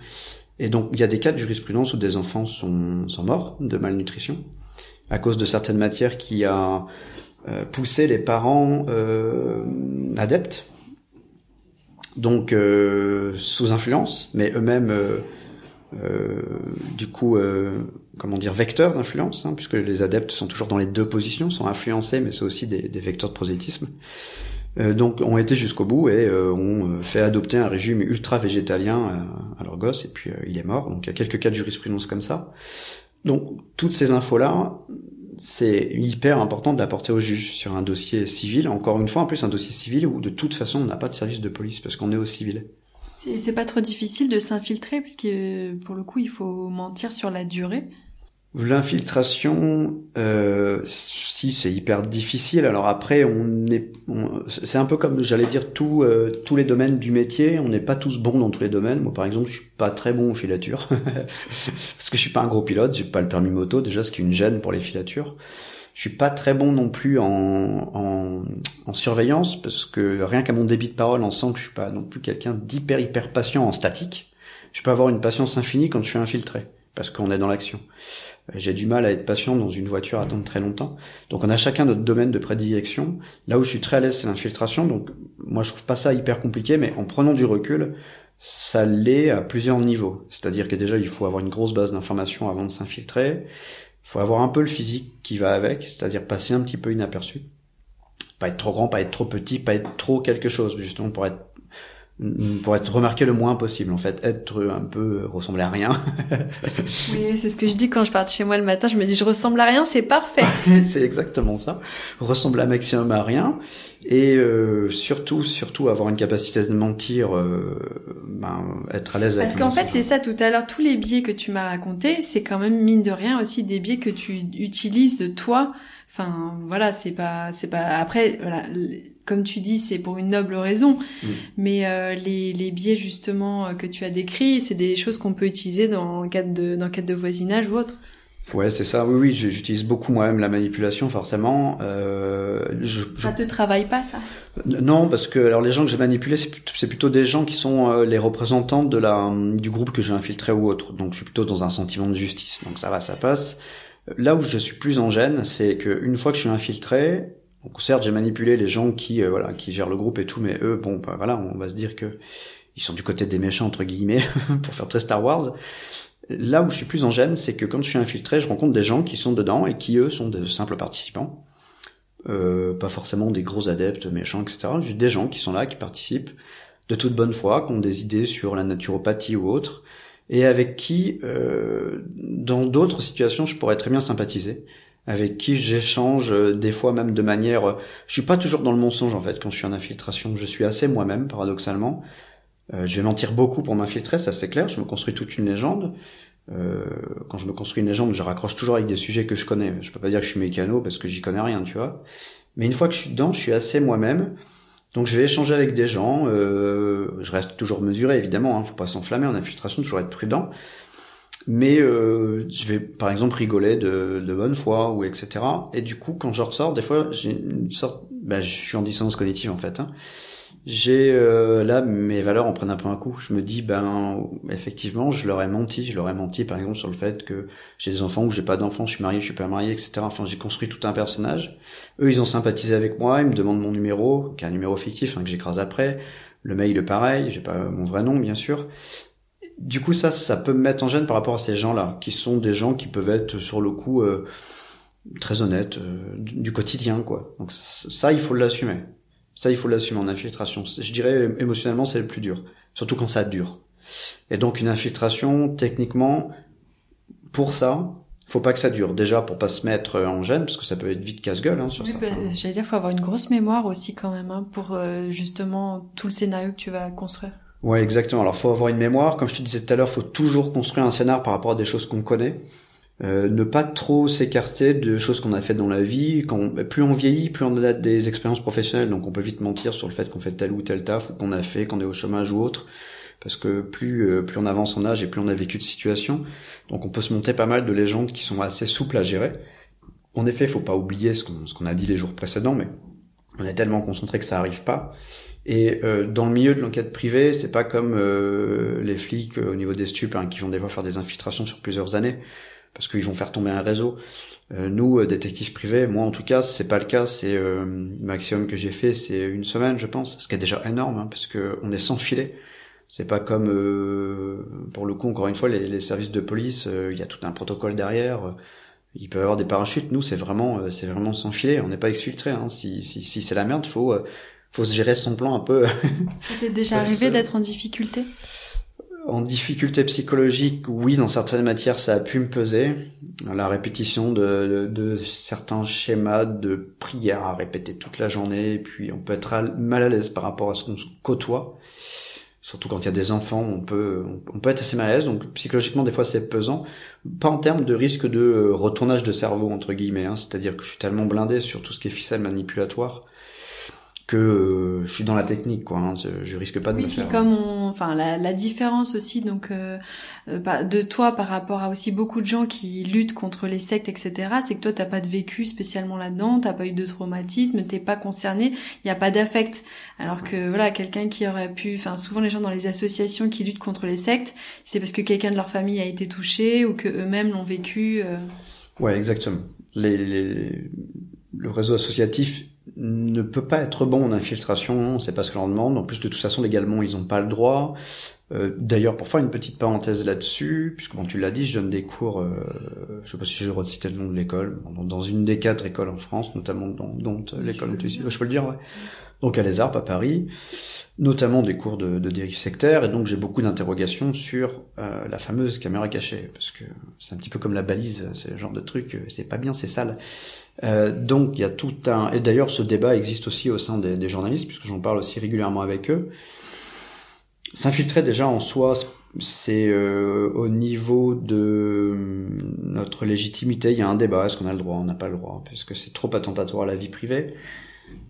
Et donc il y a des cas de jurisprudence où des enfants sont morts de malnutrition à cause de certaines matières qui a poussé les parents adeptes, donc sous influence, mais eux-mêmes vecteur d'influence, hein, puisque les adeptes sont toujours dans les deux positions, sont influencés, mais c'est aussi des vecteurs de prosélytisme. Donc, ont été jusqu'au bout et ont fait adopter un régime ultra-végétalien à leur gosse, et puis il est mort. Donc, il y a quelques cas de jurisprudence comme ça. Donc, toutes ces infos-là, c'est hyper important de l'apporter au juge sur un dossier civil. Encore une fois, en plus, un dossier civil où, de toute façon, on n'a pas de service de police, parce qu'on est au civil. Et c'est pas trop difficile de s'infiltrer, parce que pour le coup, il faut mentir sur la durée. L'infiltration, si, c'est hyper difficile. Alors après, c'est un peu comme, j'allais dire, tous les domaines du métier. On n'est pas tous bons dans tous les domaines. Moi, par exemple, je suis pas très bon en filature, parce que je suis pas un gros pilote, j'ai pas le permis moto déjà, ce qui est une gêne pour les filatures. Je suis pas très bon non plus en surveillance, parce que rien qu'à mon débit de parole, on sent que je suis pas non plus quelqu'un d'hyper patient en statique. Je peux avoir une patience infinie quand je suis infiltré, parce qu'on est dans l'action. J'ai du mal à être patient dans une voiture, à attendre très longtemps. Donc on a chacun notre domaine de prédilection. Là où je suis très à l'aise, c'est l'infiltration. Donc moi je trouve pas ça hyper compliqué, mais en prenant du recul, ça l'est à plusieurs niveaux. C'est-à-dire que déjà il faut avoir une grosse base d'informations avant de s'infiltrer. Il faut avoir un peu le physique qui va avec, c'est-à-dire passer un petit peu inaperçu. Pas être trop grand, pas être trop petit, pas être trop quelque chose, justement pour être remarqué le moins possible, en fait, être un peu ressembler à rien. Oui, c'est ce que je dis quand je pars de chez moi le matin, je me dis je ressemble à rien, c'est parfait. C'est exactement ça. Ressembler un maximum à rien, et surtout avoir une capacité de mentir, être à l'aise avec. Parce qu'en fait, c'est ça tout à l'heure, tous les biais que tu m'as racontés, c'est quand même mine de rien aussi des biais que tu utilises toi. Enfin, voilà, c'est pas après voilà, comme tu dis, c'est pour une noble raison, mais les biais justement que tu as décrits, c'est des choses qu'on peut utiliser dans le cadre de voisinage ou autre. Ouais, c'est ça. Oui, j'utilise beaucoup moi-même la manipulation, forcément. Ça te travaille pas, ça? Non, parce que alors les gens que j'ai manipulés, c'est plutôt des gens qui sont les représentants de du groupe que j'ai infiltré ou autre. Donc je suis plutôt dans un sentiment de justice. Donc ça va, ça passe. Là où je suis plus en gêne, c'est qu'une fois que je suis infiltré, donc certes j'ai manipulé les gens qui gèrent le groupe et tout, mais eux, on va se dire que ils sont du côté des méchants entre guillemets pour faire très Star Wars. Là où je suis plus en gêne, c'est que quand je suis infiltré, je rencontre des gens qui sont dedans et qui eux sont de simples participants, pas forcément des gros adeptes méchants, etc. Juste des gens qui sont là, qui participent de toute bonne foi, qui ont des idées sur la naturopathie ou autre, et avec qui, dans d'autres situations, je pourrais très bien sympathiser, avec qui j'échange des fois même de manière... je suis pas toujours dans le mensonge, en fait, quand je suis en infiltration. Je suis assez moi-même, paradoxalement. Je vais mentir beaucoup pour m'infiltrer, ça c'est clair. Je me construis toute une légende. Quand je me construis une légende, je raccroche toujours avec des sujets que je connais. Je peux pas dire que je suis mécano, parce que j'y connais rien, tu vois. Mais une fois que je suis dedans, je suis assez moi-même. Donc je vais échanger avec des gens, je reste toujours mesuré évidemment, faut pas s'enflammer en infiltration, toujours être prudent, mais je vais par exemple rigoler de bonne foi ou etc. Et du coup quand je ressors, des fois j'ai une sorte, je suis en dissonance cognitive en fait. J'ai là mes valeurs en prennent un peu un coup. Je me dis effectivement je leur ai menti par exemple sur le fait que j'ai des enfants ou j'ai pas d'enfants, je suis marié, je suis pas marié, etc. Enfin j'ai construit tout un personnage. Eux ils ont sympathisé avec moi, ils me demandent mon numéro, qui est un numéro fictif que j'écrase après. Le mail pareil, j'ai pas mon vrai nom bien sûr. Du coup ça peut me mettre en gêne par rapport à ces gens là, qui sont des gens qui peuvent être sur le coup très honnêtes du quotidien quoi. Donc ça il faut l'assumer. Ça, il faut l'assumer en infiltration. Je dirais, émotionnellement, c'est le plus dur. Surtout quand ça dure. Et donc, une infiltration, techniquement, pour ça, faut pas que ça dure. Déjà, pour pas se mettre en gêne, parce que ça peut être vite casse-gueule, sur ça. J'allais dire, faut avoir une grosse mémoire aussi, quand même, pour, justement, tout le scénario que tu vas construire. Ouais, exactement. Alors, faut avoir une mémoire. Comme je te disais tout à l'heure, faut toujours construire un scénar par rapport à des choses qu'on connaît. Ne pas trop s'écarter de choses qu'on a faites dans la vie. Plus on vieillit, plus on a des expériences professionnelles, donc on peut vite mentir sur le fait qu'on fait tel ou tel taf, ou qu'on est au chômage ou autre, parce que plus on avance en âge et plus on a vécu de situations, donc on peut se monter pas mal de légendes qui sont assez souples à gérer. En effet, faut pas oublier ce qu'on a dit les jours précédents, mais on est tellement concentré que ça arrive pas. Et dans le milieu de l'enquête privée, c'est pas comme les flics au niveau des stupes qui vont des fois faire des infiltrations sur plusieurs années, parce qu'ils vont faire tomber un réseau. Nous, détectives privés, moi en tout cas, c'est pas le cas. C'est le maximum que j'ai fait, c'est une semaine, je pense, ce qui est déjà énorme, parce que on est sans filet. C'est pas comme pour le coup, encore une fois, les services de police. Il y a tout un protocole derrière. Il peut y avoir des parachutes. Nous, c'est vraiment sans filet. On n'est pas exfiltré. Si c'est la merde, faut se gérer son plan un peu. Ça t'est déjà arrivé d'être en difficulté? En difficulté psychologique, oui, dans certaines matières, ça a pu me peser. La répétition de certains schémas de prières à répéter toute la journée, et puis on peut être mal à l'aise par rapport à ce qu'on se côtoie. Surtout quand il y a des enfants, on peut être assez mal à l'aise, donc psychologiquement, des fois, c'est pesant. Pas en termes de risque de retournage de cerveau, entre guillemets, c'est-à-dire que je suis tellement blindé sur tout ce qui est ficelle manipulatoire que je suis dans la technique, quoi. Hein, je risque pas de me faire. Comme on, enfin, la différence aussi, donc, de toi par rapport à aussi beaucoup de gens qui luttent contre les sectes, etc. C'est que toi, t'as pas de vécu spécialement là-dedans, t'as pas eu de traumatisme, t'es pas concerné, y a pas d'affect. Alors que voilà, quelqu'un qui aurait pu, enfin, souvent les gens dans les associations qui luttent contre les sectes, c'est parce que quelqu'un de leur famille a été touché ou que eux-mêmes l'ont vécu. Ouais, exactement. Le réseau associatif ne peut pas être bon en infiltration, c'est pas ce que l'on demande. En plus, de toute façon, légalement, ils n'ont pas le droit. D'ailleurs, pour faire une petite parenthèse là-dessus, puisque bon, tu l'as dit, je donne des cours, je sais pas si j'ai le droit de citer le nom de l'école, dans une des 4 écoles en France, notamment dont l'école, je peux le dire, ouais. Donc à Les Arpes, à Paris, notamment des cours de dérive sectaire, et donc j'ai beaucoup d'interrogations sur la fameuse caméra cachée, parce que c'est un petit peu comme la balise, c'est le genre de truc, c'est pas bien, c'est sale. Donc il y a tout un... Et d'ailleurs ce débat existe aussi au sein des journalistes, puisque j'en parle aussi régulièrement avec eux. S'infiltrer déjà en soi, c'est au niveau de notre légitimité, il y a un débat, est-ce qu'on a le droit, on n'a pas le droit, parce que c'est trop attentatoire à la vie privée.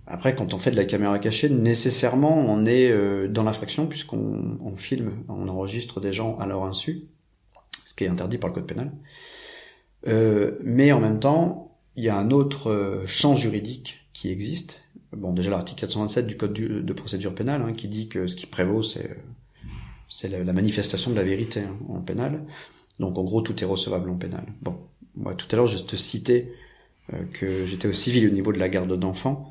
Après, quand on fait de la caméra cachée, nécessairement, on est dans l'infraction puisqu'on filme, on enregistre des gens à leur insu, ce qui est interdit par le code pénal. Mais en même temps, il y a un autre champ juridique qui existe. Bon, déjà l'article 427 du code de procédure pénale, hein, qui dit que ce qui prévaut, c'est la manifestation de la vérité, hein, en pénal. Donc en gros, tout est recevable en pénal. Bon, moi tout à l'heure, je te citais que j'étais au civil au niveau de la garde d'enfants.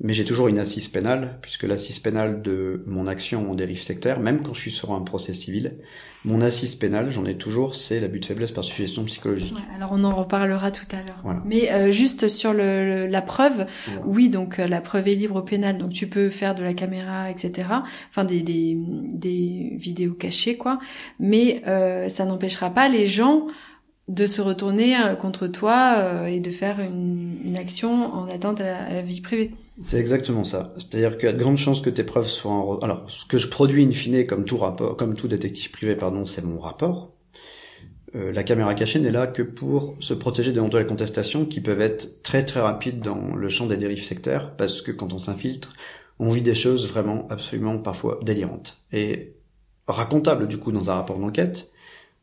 Mais j'ai toujours une assise pénale, puisque l'assise pénale de mon action en dérive sectaire, même quand je suis sur un procès civil, mon assise pénale, j'en ai toujours, c'est l'abus de faiblesse par suggestion psychologique. Ouais, alors on en reparlera tout à l'heure. Voilà. Mais juste sur la preuve, ouais. Oui, donc la preuve est libre au pénal, donc tu peux faire de la caméra, etc. Enfin des vidéos cachées, quoi. Mais ça n'empêchera pas les gens de se retourner contre toi et de faire une action en atteinte à la vie privée. C'est exactement ça. C'est-à-dire qu'il y a de grandes chances que tes preuves soient... Alors, ce que je produis in fine comme tout détective privé, pardon, c'est mon rapport. La caméra cachée n'est là que pour se protéger des éventuelles contestations qui peuvent être très très rapides dans le champ des dérives sectaires, parce que quand on s'infiltre, on vit des choses vraiment absolument parfois délirantes. Et racontables du coup dans un rapport d'enquête.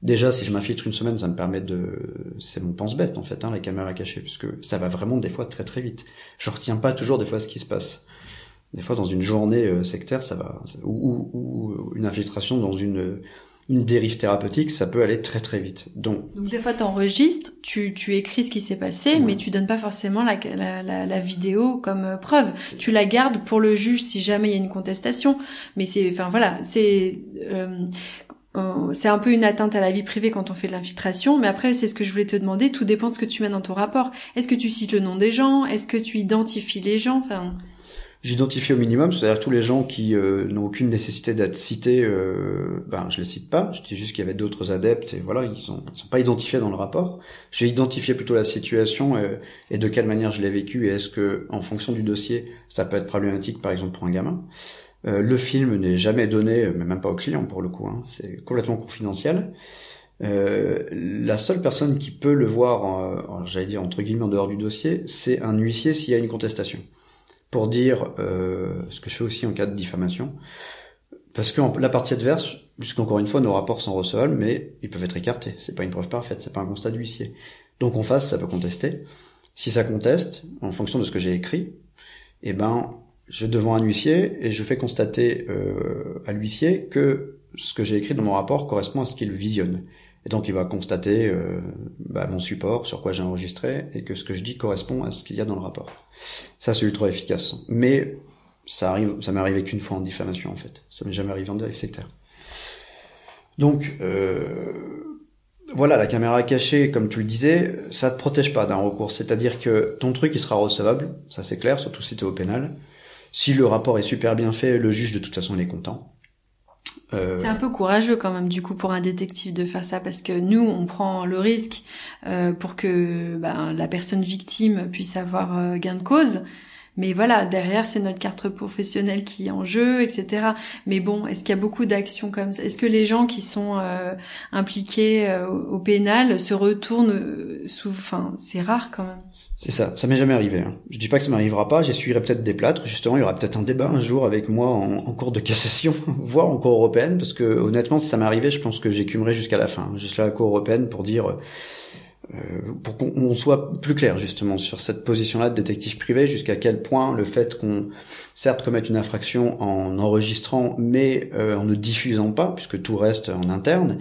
Déjà, si je m'infiltre une semaine, ça me permet de... C'est mon pense-bête, en fait, hein, la caméra cachée, parce que ça va vraiment, des fois, très très vite. Je retiens pas toujours, des fois, ce qui se passe. Des fois, dans une journée sectaire, ça va... Ou une infiltration dans une dérive thérapeutique, ça peut aller très très vite. Donc des fois, t'enregistres, tu écris ce qui s'est passé, ouais. Mais tu donnes pas forcément la vidéo comme preuve. Tu la gardes pour le juge si jamais il y a une contestation. Mais c'est... Enfin, voilà, c'est un peu une atteinte à la vie privée quand on fait de l'infiltration, mais après, c'est ce que je voulais te demander, tout dépend de ce que tu mets dans ton rapport. Est-ce que tu cites le nom des gens? Est-ce que tu identifies les gens? Enfin... J'identifie au minimum, c'est-à-dire tous les gens qui n'ont aucune nécessité d'être cités, ben je les cite pas, je dis juste qu'il y avait d'autres adeptes, et voilà, ils sont pas identifiés dans le rapport. J'ai identifié plutôt la situation et de quelle manière je l'ai vécue, et est-ce que, en fonction du dossier, ça peut être problématique, par exemple, pour un gamin. Le film n'est jamais donné, mais même pas au client pour le coup, hein, c'est complètement confidentiel. La seule personne qui peut le voir, j'allais dire entre guillemets en dehors du dossier, c'est un huissier s'il y a une contestation. Pour dire ce que je fais aussi en cas de diffamation. Parce que la partie adverse, puisqu'encore une fois nos rapports sont recevables, mais ils peuvent être écartés. C'est pas une preuve parfaite, c'est pas un constat d'huissier. Donc en face, ça peut contester. Si ça conteste, en fonction de ce que j'ai écrit, eh ben... Je devant un huissier et je fais constater à l'huissier que ce que j'ai écrit dans mon rapport correspond à ce qu'il visionne. Et donc il va constater mon support, sur quoi j'ai enregistré, et que ce que je dis correspond à ce qu'il y a dans le rapport. Ça, c'est ultra efficace. Mais ça m'est arrivé qu'une fois en diffamation, en fait. Ça m'est jamais arrivé en dérive sectaire. Donc... Voilà, la caméra cachée, comme tu le disais, ça te protège pas d'un recours. C'est-à-dire que ton truc, il sera recevable, ça c'est clair, surtout si t'es au pénal. Si le rapport est super bien fait, le juge, de toute façon, il est content. C'est un peu courageux quand même, du coup, pour un détective de faire ça, parce que nous, on prend le risque pour que la personne victime puisse avoir gain de cause. Mais voilà, derrière, c'est notre carte professionnelle qui est en jeu, etc. Mais bon, est-ce qu'il y a beaucoup d'actions comme ça? Est-ce que les gens qui sont impliqués au pénal se retournent sous... Enfin, c'est rare quand même. C'est ça, ça m'est jamais arrivé. Hein. Je dis pas que ça m'arrivera pas, j'essuierai peut-être des plâtres. Justement, il y aura peut-être un débat un jour avec moi en cours de cassation, voire en cour européenne, parce que honnêtement, si ça m'arrivait, je pense que j'écumerais jusqu'à la fin, jusqu'à la cour européenne pour dire... pour qu'on soit plus clair justement sur cette position-là de détective privé, jusqu'à quel point le fait qu'on certes commette une infraction en enregistrant mais en ne diffusant pas, puisque tout reste en interne,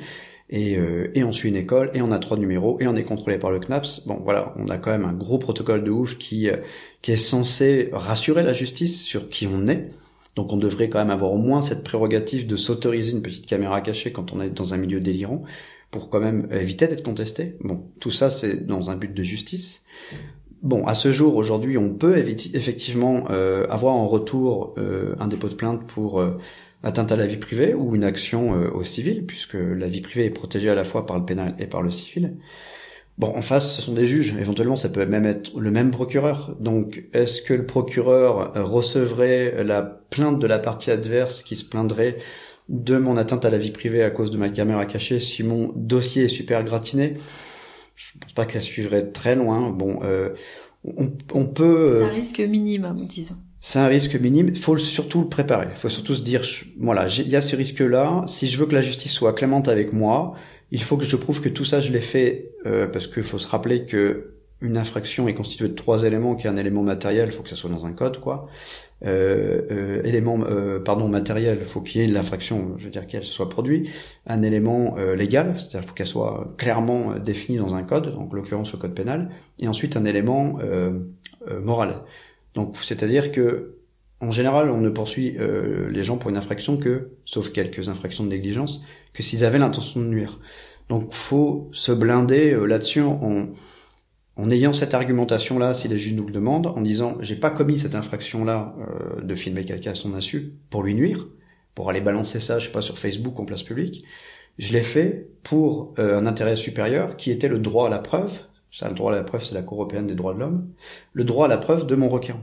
et on suit une école, et on a 3 numéros, et on est contrôlé par le CNAPS. Bon voilà, on a quand même un gros protocole de ouf qui est censé rassurer la justice sur qui on est. Donc on devrait quand même avoir au moins cette prérogative de s'autoriser une petite caméra cachée quand on est dans un milieu délirant, pour quand même éviter d'être contesté. Bon, tout ça, c'est dans un but de justice. Bon, à ce jour, aujourd'hui, on peut effectivement avoir en retour un dépôt de plainte pour atteinte à la vie privée ou une action au civil, puisque la vie privée est protégée à la fois par le pénal et par le civil. Bon, en face, ce sont des juges. Éventuellement, ça peut même être le même procureur. Donc, est-ce que le procureur recevrait la plainte de la partie adverse qui se plaindrait de mon atteinte à la vie privée à cause de ma caméra cachée si mon dossier est super gratiné? Je pense pas que ça suivrait très loin. Bon, on peut... C'est un risque minimum, disons. C'est un risque minime. Il faut surtout le préparer. Il faut surtout se dire, voilà, il y a ce risque-là. Si je veux que la justice soit clémente avec moi, il faut que je prouve que tout ça, je l'ai fait, parce qu'il faut se rappeler que une infraction est constituée de 3 éléments, qui est un élément matériel, faut que ça soit dans un code, quoi. Matériel, faut qu'il y ait l'infraction, je veux dire qu'elle soit produite. Un élément légal, c'est-à-dire faut qu'elle soit clairement définie dans un code, donc en l'occurrence le code pénal. Et ensuite un élément moral. Donc c'est-à-dire que en général, on ne poursuit les gens pour une infraction que, sauf quelques infractions de négligence, que s'ils avaient l'intention de nuire. Donc faut se blinder là-dessus en ayant cette argumentation-là, si les juges nous le demandent, en disant « j'ai pas commis cette infraction-là de filmer quelqu'un à son insu pour lui nuire, pour aller balancer ça, je sais pas, sur Facebook en place publique. Je l'ai fait pour un intérêt supérieur qui était le droit à la preuve. » Ça, le droit à la preuve, c'est la Cour européenne des droits de l'homme. Le droit à la preuve de mon requérant.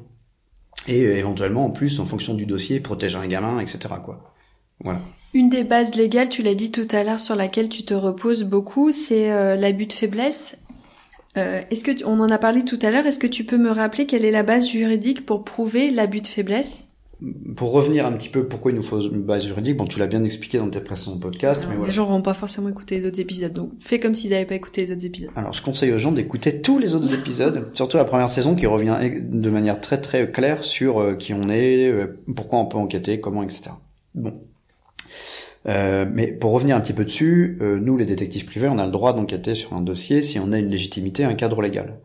Et éventuellement, en plus, en fonction du dossier, protéger un gamin, etc., quoi. Voilà. Une des bases légales, tu l'as dit tout à l'heure, sur laquelle tu te reposes beaucoup, c'est l'abus de faiblesse. On en a parlé tout à l'heure, est-ce que tu peux me rappeler quelle est la base juridique pour prouver l'abus de faiblesse? Pour revenir un petit peu pourquoi il nous faut une base juridique, bon, tu l'as bien expliqué dans tes précédents podcasts. Alors, mais voilà. Les gens n'auront pas forcément écouté les autres épisodes, donc fais comme s'ils n'avaient pas écouté les autres épisodes. Alors, je conseille aux gens d'écouter tous les autres épisodes, surtout la première saison qui revient de manière très très claire sur qui on est, pourquoi on peut enquêter, comment, etc. Bon. Mais pour revenir un petit peu dessus, nous les détectives privés, on a le droit d'enquêter sur un dossier si on a une légitimité, un cadre légal.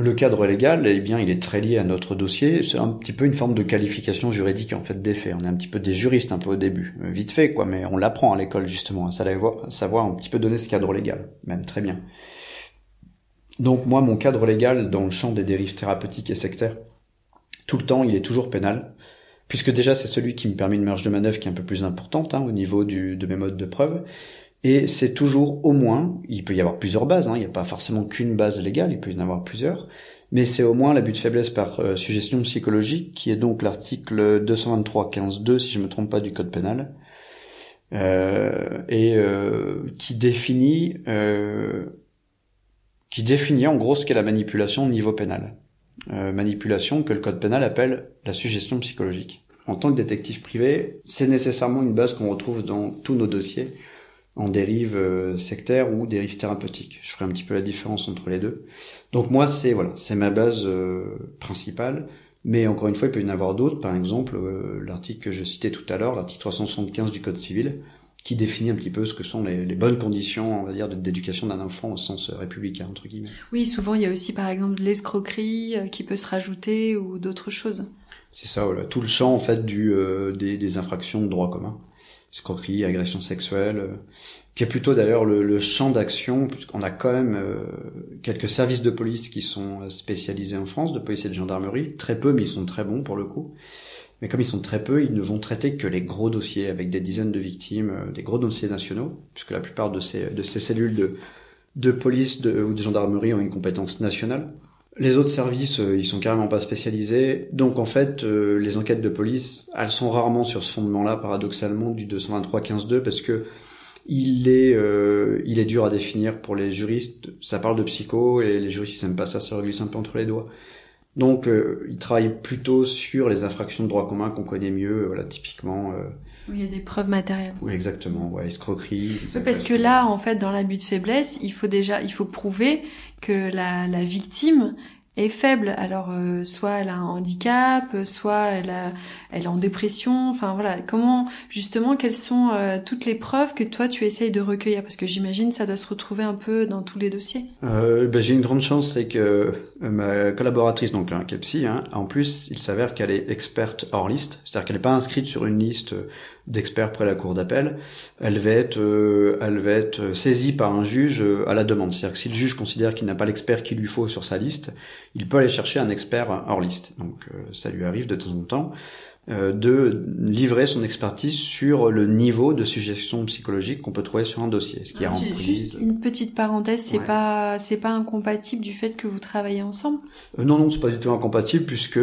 Le cadre légal, eh bien, il est très lié à notre dossier. C'est un petit peu une forme de qualification juridique en fait des faits. On est un petit peu des juristes un peu au début, vite fait quoi, mais on l'apprend à l'école justement, à savoir un petit peu donner ce cadre légal, même très bien. Donc moi, mon cadre légal dans le champ des dérives thérapeutiques et sectaires, tout le temps, il est toujours pénal. Puisque déjà c'est celui qui me permet une marge de manœuvre qui est un peu plus importante au niveau de mes modes de preuve, et c'est toujours au moins, il peut y avoir plusieurs bases, il n'y a pas forcément qu'une base légale, il peut y en avoir plusieurs, mais c'est au moins l'abus de faiblesse par suggestion psychologique, qui est donc l'article 223-15-2, si je me trompe pas, du code pénal, qui définit en gros ce qu'est la manipulation au niveau pénal. Manipulation que le code pénal appelle la suggestion psychologique. En tant que détective privé, c'est nécessairement une base qu'on retrouve dans tous nos dossiers en dérive sectaire ou dérive thérapeutique. Je ferai un petit peu la différence entre les deux. Donc moi, c'est ma base principale, mais encore une fois, il peut y en avoir d'autres. Par exemple, l'article que je citais tout à l'heure, l'article 375 du Code civil, qui définit un petit peu ce que sont les bonnes conditions, on va dire, d'éducation d'un enfant au sens républicain, entre guillemets. Oui, souvent, il y a aussi, par exemple, l'escroquerie qui peut se rajouter ou d'autres choses. C'est ça, voilà. Tout le champ, en fait, des infractions de droit commun. Escroquerie, agression sexuelle, qui est plutôt, d'ailleurs, le champ d'action, puisqu'on a quand même quelques services de police qui sont spécialisés en France, de police et de gendarmerie. Très peu, mais ils sont très bons, pour le coup. Mais comme ils sont très peu, ils ne vont traiter que les gros dossiers avec des dizaines de victimes, des gros dossiers nationaux, puisque la plupart de ces cellules de police ou de gendarmerie ont une compétence nationale. Les autres services, ils sont carrément pas spécialisés. Donc en fait, les enquêtes de police, elles sont rarement sur ce fondement-là, paradoxalement, du 223-15-2, parce que il est dur à définir pour les juristes. Ça parle de psycho, et les juristes, ils aiment pas ça, ça leur glisse un peu entre les doigts. Donc ils travaillent plutôt sur les infractions de droit commun qu'on connaît mieux, voilà, typiquement... Où il y a des preuves matérielles. Oui, exactement, ouais, escroquerie. Oui, parce que là, en fait, dans l'abus de faiblesse, il faut prouver que la victime est faible. Alors, soit elle a un handicap, soit elle est en dépression. Enfin, voilà. Comment, justement, quelles sont toutes les preuves que toi, tu essayes de recueillir? Parce que j'imagine, ça doit se retrouver un peu dans tous les dossiers. J'ai une grande chance, c'est que ma collaboratrice, donc là, qui est psy, hein, en plus, il s'avère qu'elle est experte hors liste. C'est-à-dire qu'elle n'est pas inscrite sur une liste d'experts près la cour d'appel. Elle va être saisie par un juge à la demande. C'est-à-dire que si le juge considère qu'il n'a pas l'expert qu'il lui faut sur sa liste, il peut aller chercher un expert hors liste. Donc ça lui arrive de temps en temps de livrer son expertise sur le niveau de suggestion psychologique qu'on peut trouver sur un dossier. Ce qui a juste une petite parenthèse, c'est pas incompatible du fait que vous travaillez ensemble. Non, c'est pas du tout incompatible puisque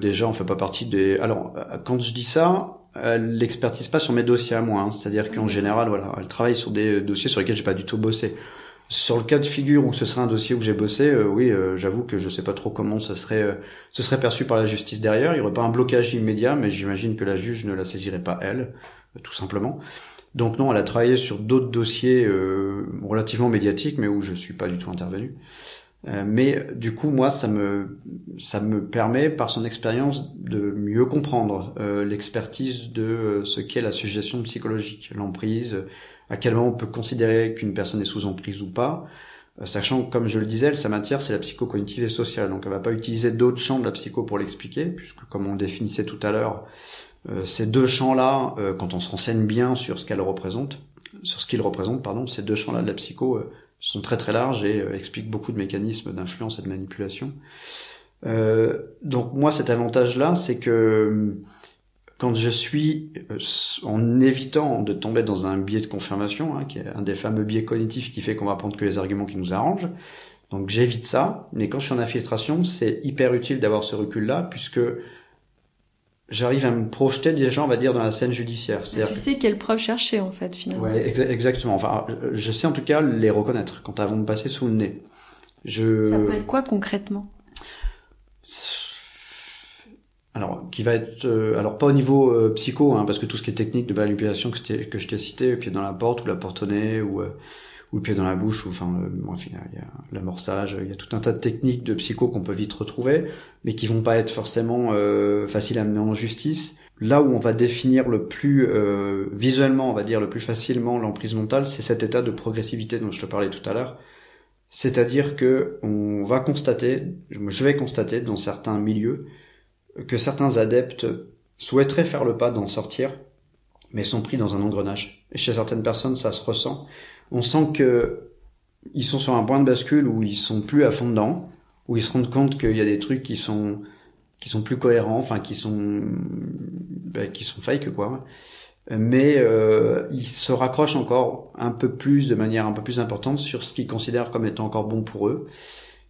déjà on fait pas partie des. Alors quand je dis ça. Elle l'expertise pas sur mes dossiers à moi, hein. C'est-à-dire qu'en général, voilà, elle travaille sur des dossiers sur lesquels j'ai pas du tout bossé. Sur le cas de figure où ce serait un dossier où j'ai bossé, j'avoue que je sais pas trop comment ce serait perçu par la justice derrière. Il y aurait pas un blocage immédiat, mais j'imagine que la juge ne la saisirait pas elle, tout simplement. Donc non, elle a travaillé sur d'autres dossiers relativement médiatiques, mais où je suis pas du tout intervenu. Mais du coup, moi, ça me permet, par son expérience, de mieux comprendre l'expertise de ce qu'est la suggestion psychologique, l'emprise, à quel moment on peut considérer qu'une personne est sous emprise ou pas, sachant que, comme je le disais, sa matière, c'est la psychocognitive et sociale, donc elle va pas utiliser d'autres champs de la psycho pour l'expliquer, puisque, comme on le définissait tout à l'heure, ces deux champs-là, quand on se renseigne bien sur ce qu'elle représente, sur ce qu'ils représentent, pardon, ces deux champs-là de la psycho sont très très larges et expliquent beaucoup de mécanismes d'influence et de manipulation. Donc moi, cet avantage-là, c'est que quand je suis, en évitant de tomber dans un biais de confirmation, hein, qui est un des fameux biais cognitifs qui fait qu'on va prendre que les arguments qui nous arrangent, donc j'évite ça, mais quand je suis en infiltration, c'est hyper utile d'avoir ce recul-là, puisque j'arrive à me projeter déjà, on va dire, dans la scène judiciaire. C'est-à-dire tu sais quelles preuves chercher, en fait, finalement. Ouais, exactement. Enfin, je sais en tout cas les reconnaître quand avant de passer sous le nez. Ça peut être quoi, concrètement? Alors, qui va être... alors, pas au niveau psycho, hein, parce que tout ce qui est technique de manipulation que je t'ai cité, pied dans la porte, ou la porte au nez, ou pied dans la bouche, ou enfin, il y a l'amorçage, il y a tout un tas de techniques de psycho qu'on peut vite retrouver, mais qui vont pas être forcément faciles à mener en justice. Là où on va définir le plus visuellement, on va dire le plus facilement l'emprise mentale, c'est cet état de progressivité dont je te parlais tout à l'heure. C'est-à-dire que je vais constater dans certains milieux que certains adeptes souhaiteraient faire le pas d'en sortir, mais sont pris dans un engrenage. Et chez certaines personnes, ça se ressent. On sent que ils sont sur un point de bascule où ils sont plus à fond dedans, où ils se rendent compte qu'il y a des trucs qui sont plus cohérents, enfin qui sont fake quoi. Mais ils se raccrochent encore un peu plus, de manière un peu plus importante, sur ce qu'ils considèrent comme étant encore bon pour eux.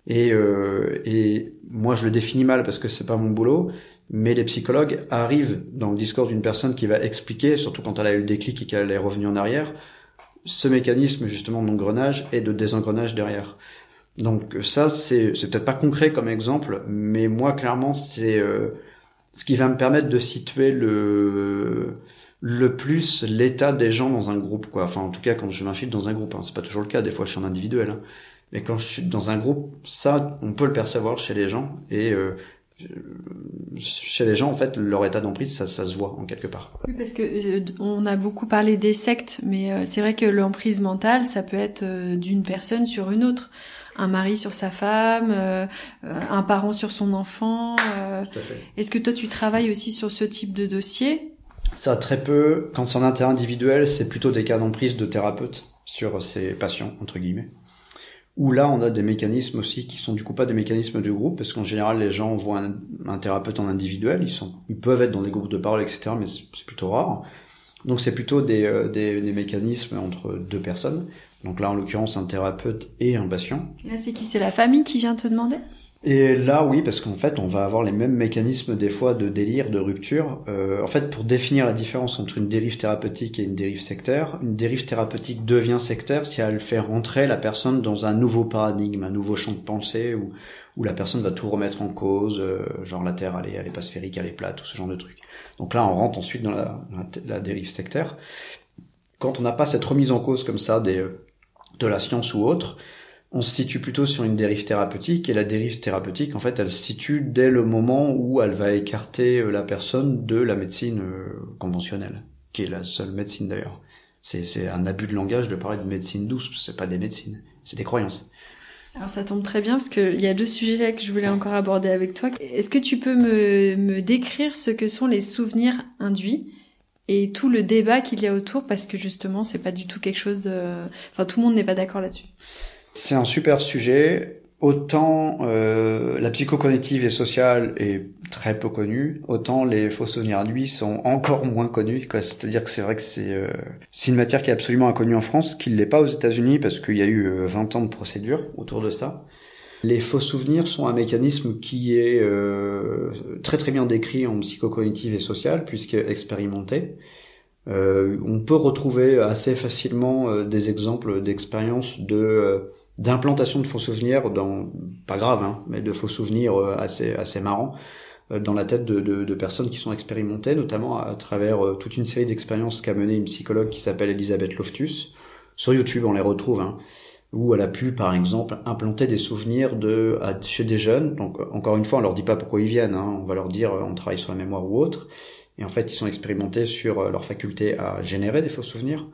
Et moi je le définis mal parce que c'est pas mon boulot, mais les psychologues arrivent dans le discours d'une personne qui va expliquer, surtout quand elle a eu le déclic et qu'elle est revenue en arrière, ce mécanisme justement d'engrenage et de désengrenage derrière. Donc ça, c'est peut-être pas concret comme exemple, mais moi clairement c'est ce qui va me permettre de situer le plus l'état des gens dans un groupe quoi. Enfin en tout cas quand je m'infiltre dans un groupe, hein, c'est pas toujours le cas, des fois je suis en individuel, hein. Mais quand je suis dans un groupe, ça on peut le percevoir chez les gens et chez les gens, en fait, leur état d'emprise, ça se voit en quelque part. Oui, parce que on a beaucoup parlé des sectes, mais c'est vrai que l'emprise mentale, ça peut être d'une personne sur une autre, un mari sur sa femme, un parent sur son enfant. Tout à fait. Est-ce que toi, tu travailles aussi sur ce type de dossier? Ça, très peu. Quand c'est en intérêt individuel, c'est plutôt des cas d'emprise de thérapeutes sur ces patients, entre guillemets. Où là, on a des mécanismes aussi qui sont du coup pas des mécanismes de groupe, parce qu'en général, les gens voient un thérapeute en individuel, ils peuvent être dans des groupes de parole, etc., mais c'est plutôt rare. Donc c'est plutôt des mécanismes entre deux personnes. Donc là, en l'occurrence, un thérapeute et un patient. Et là, c'est qui? C'est la famille qui vient te demander? Et là, oui, parce qu'en fait, on va avoir les mêmes mécanismes des fois de délire, de rupture. En fait, pour définir la différence entre une dérive thérapeutique et une dérive sectaire, une dérive thérapeutique devient sectaire si elle fait rentrer la personne dans un nouveau paradigme, un nouveau champ de pensée où la personne va tout remettre en cause, genre la Terre, elle est pas sphérique, elle est plate, tout ce genre de trucs. Donc là, on rentre ensuite dans la dérive sectaire. Quand on n'a pas cette remise en cause comme ça de la science ou autre, on se situe plutôt sur une dérive thérapeutique, et la dérive thérapeutique, en fait, elle se situe dès le moment où elle va écarter la personne de la médecine conventionnelle, qui est la seule médecine d'ailleurs. C'est un abus de langage de parler de médecine douce, c'est pas des médecines, c'est des croyances. Alors ça tombe très bien, parce qu'il y a deux sujets là que je voulais encore aborder avec toi. Est-ce que tu peux me décrire ce que sont les souvenirs induits ? Et tout le débat qu'il y a autour, parce que justement, c'est pas du tout quelque chose de... Enfin, tout le monde n'est pas d'accord là-dessus. C'est un super sujet. Autant la psychocognitive et sociale est très peu connue, autant les faux souvenirs, lui, sont encore moins connus. Quoi. C'est-à-dire que c'est vrai que c'est une matière qui est absolument inconnue en France, qui ne l'est pas aux États-Unis, parce qu'il y a eu 20 ans de procédure autour de ça. Les faux souvenirs sont un mécanisme qui est très très bien décrit en psychocognitive et sociale, puisqu'expérimenté. On peut retrouver assez facilement des exemples d'expériences d'implantation de faux souvenirs, pas grave, hein, mais de faux souvenirs assez marrants, dans la tête de personnes qui sont expérimentées, notamment à travers toute une série d'expériences qu'a menées une psychologue qui s'appelle Elisabeth Loftus. Sur YouTube, on les retrouve, hein. Où elle a pu, par exemple, implanter des souvenirs chez des jeunes. Donc, encore une fois, on leur dit pas pourquoi ils viennent, hein. On va leur dire, on travaille sur la mémoire ou autre. Et en fait, ils sont expérimentés sur leur faculté à générer des faux souvenirs.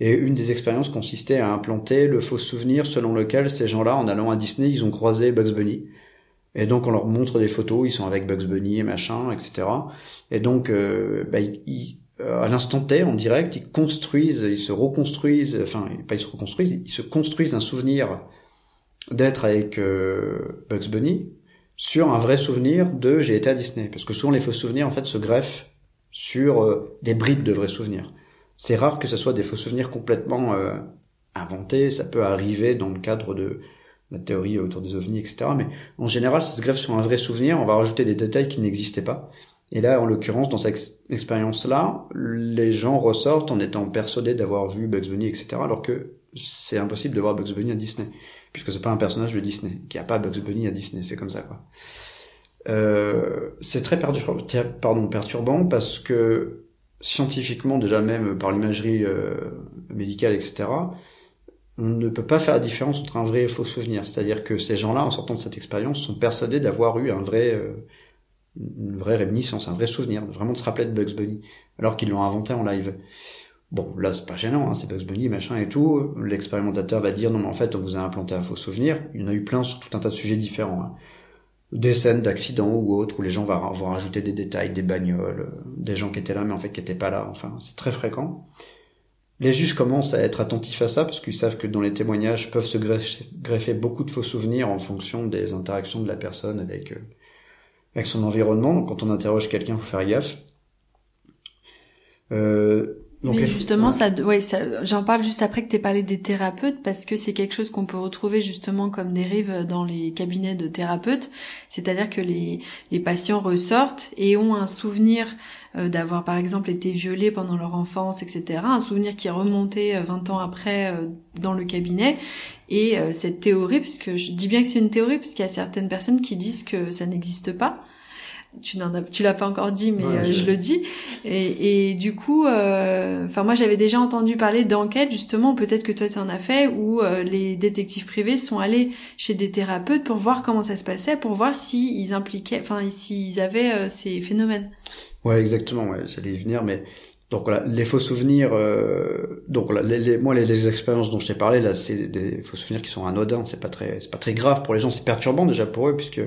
Et une des expériences consistait à implanter le faux souvenir selon lequel ces gens-là, en allant à Disney, ils ont croisé Bugs Bunny. Et donc, on leur montre des photos, ils sont avec Bugs Bunny et machin, etc. Et donc, à l'instant T, en direct, ils se construisent un souvenir d'être avec Bugs Bunny sur un vrai souvenir de j'ai été à Disney. Parce que souvent, les faux souvenirs, en fait, se greffent sur des bribes de vrais souvenirs. C'est rare que ce soit des faux souvenirs complètement inventés. Ça peut arriver dans le cadre de la théorie autour des ovnis, etc. Mais en général, ça se greffe sur un vrai souvenir. On va rajouter des détails qui n'existaient pas. Et là, en l'occurrence, dans cette expérience-là, les gens ressortent en étant persuadés d'avoir vu Bugs Bunny, etc., alors que c'est impossible de voir Bugs Bunny à Disney, puisque c'est pas un personnage de Disney, qu'il n'y a pas Bugs Bunny à Disney, c'est comme ça, quoi. C'est très perturbant, parce que scientifiquement, déjà même par l'imagerie médicale, etc., on ne peut pas faire la différence entre un vrai et faux souvenir. C'est-à-dire que ces gens-là, en sortant de cette expérience, sont persuadés d'avoir eu une vraie réminiscence, un vrai souvenir, vraiment de se rappeler de Bugs Bunny, alors qu'ils l'ont inventé en live. Bon, là, c'est pas gênant, hein, c'est Bugs Bunny, machin et tout. L'expérimentateur va dire, non, mais en fait, on vous a implanté un faux souvenir. Il y en a eu plein sur tout un tas de sujets différents. Hein. Des scènes d'accidents ou autres, où les gens vont rajouter des détails, des bagnoles, des gens qui étaient là, mais en fait, qui étaient pas là. Enfin, c'est très fréquent. Les juges commencent à être attentifs à ça, parce qu'ils savent que dans les témoignages peuvent se greffer beaucoup de faux souvenirs en fonction des interactions de la personne avec son environnement. Donc, quand on interroge quelqu'un, il faut faire gaffe. Donc, justement, j'en parle juste après que t'aies parlé des thérapeutes, parce que c'est quelque chose qu'on peut retrouver justement comme dérive dans les cabinets de thérapeutes. C'est-à-dire que les patients ressortent et ont un souvenir d'avoir, par exemple, été violés pendant leur enfance, etc. Un souvenir qui est remonté 20 ans après dans le cabinet. Et cette théorie, puisque je dis bien que c'est une théorie, puisqu'il y a certaines personnes qui disent que ça n'existe pas. Tu l'as pas encore dit, mais ouais, je le dis. Et du coup, moi j'avais déjà entendu parler d'enquêtes, justement, peut-être que toi tu en as fait, où les détectives privés sont allés chez des thérapeutes pour voir comment ça se passait, pour voir s'ils impliquaient, s'ils avaient ces phénomènes. Ouais, exactement. Ouais, j'allais y venir, mais. Donc voilà, les faux souvenirs, les expériences dont je t'ai parlé là, c'est des faux souvenirs qui sont anodins, c'est pas très grave pour les gens, c'est perturbant déjà pour eux puisque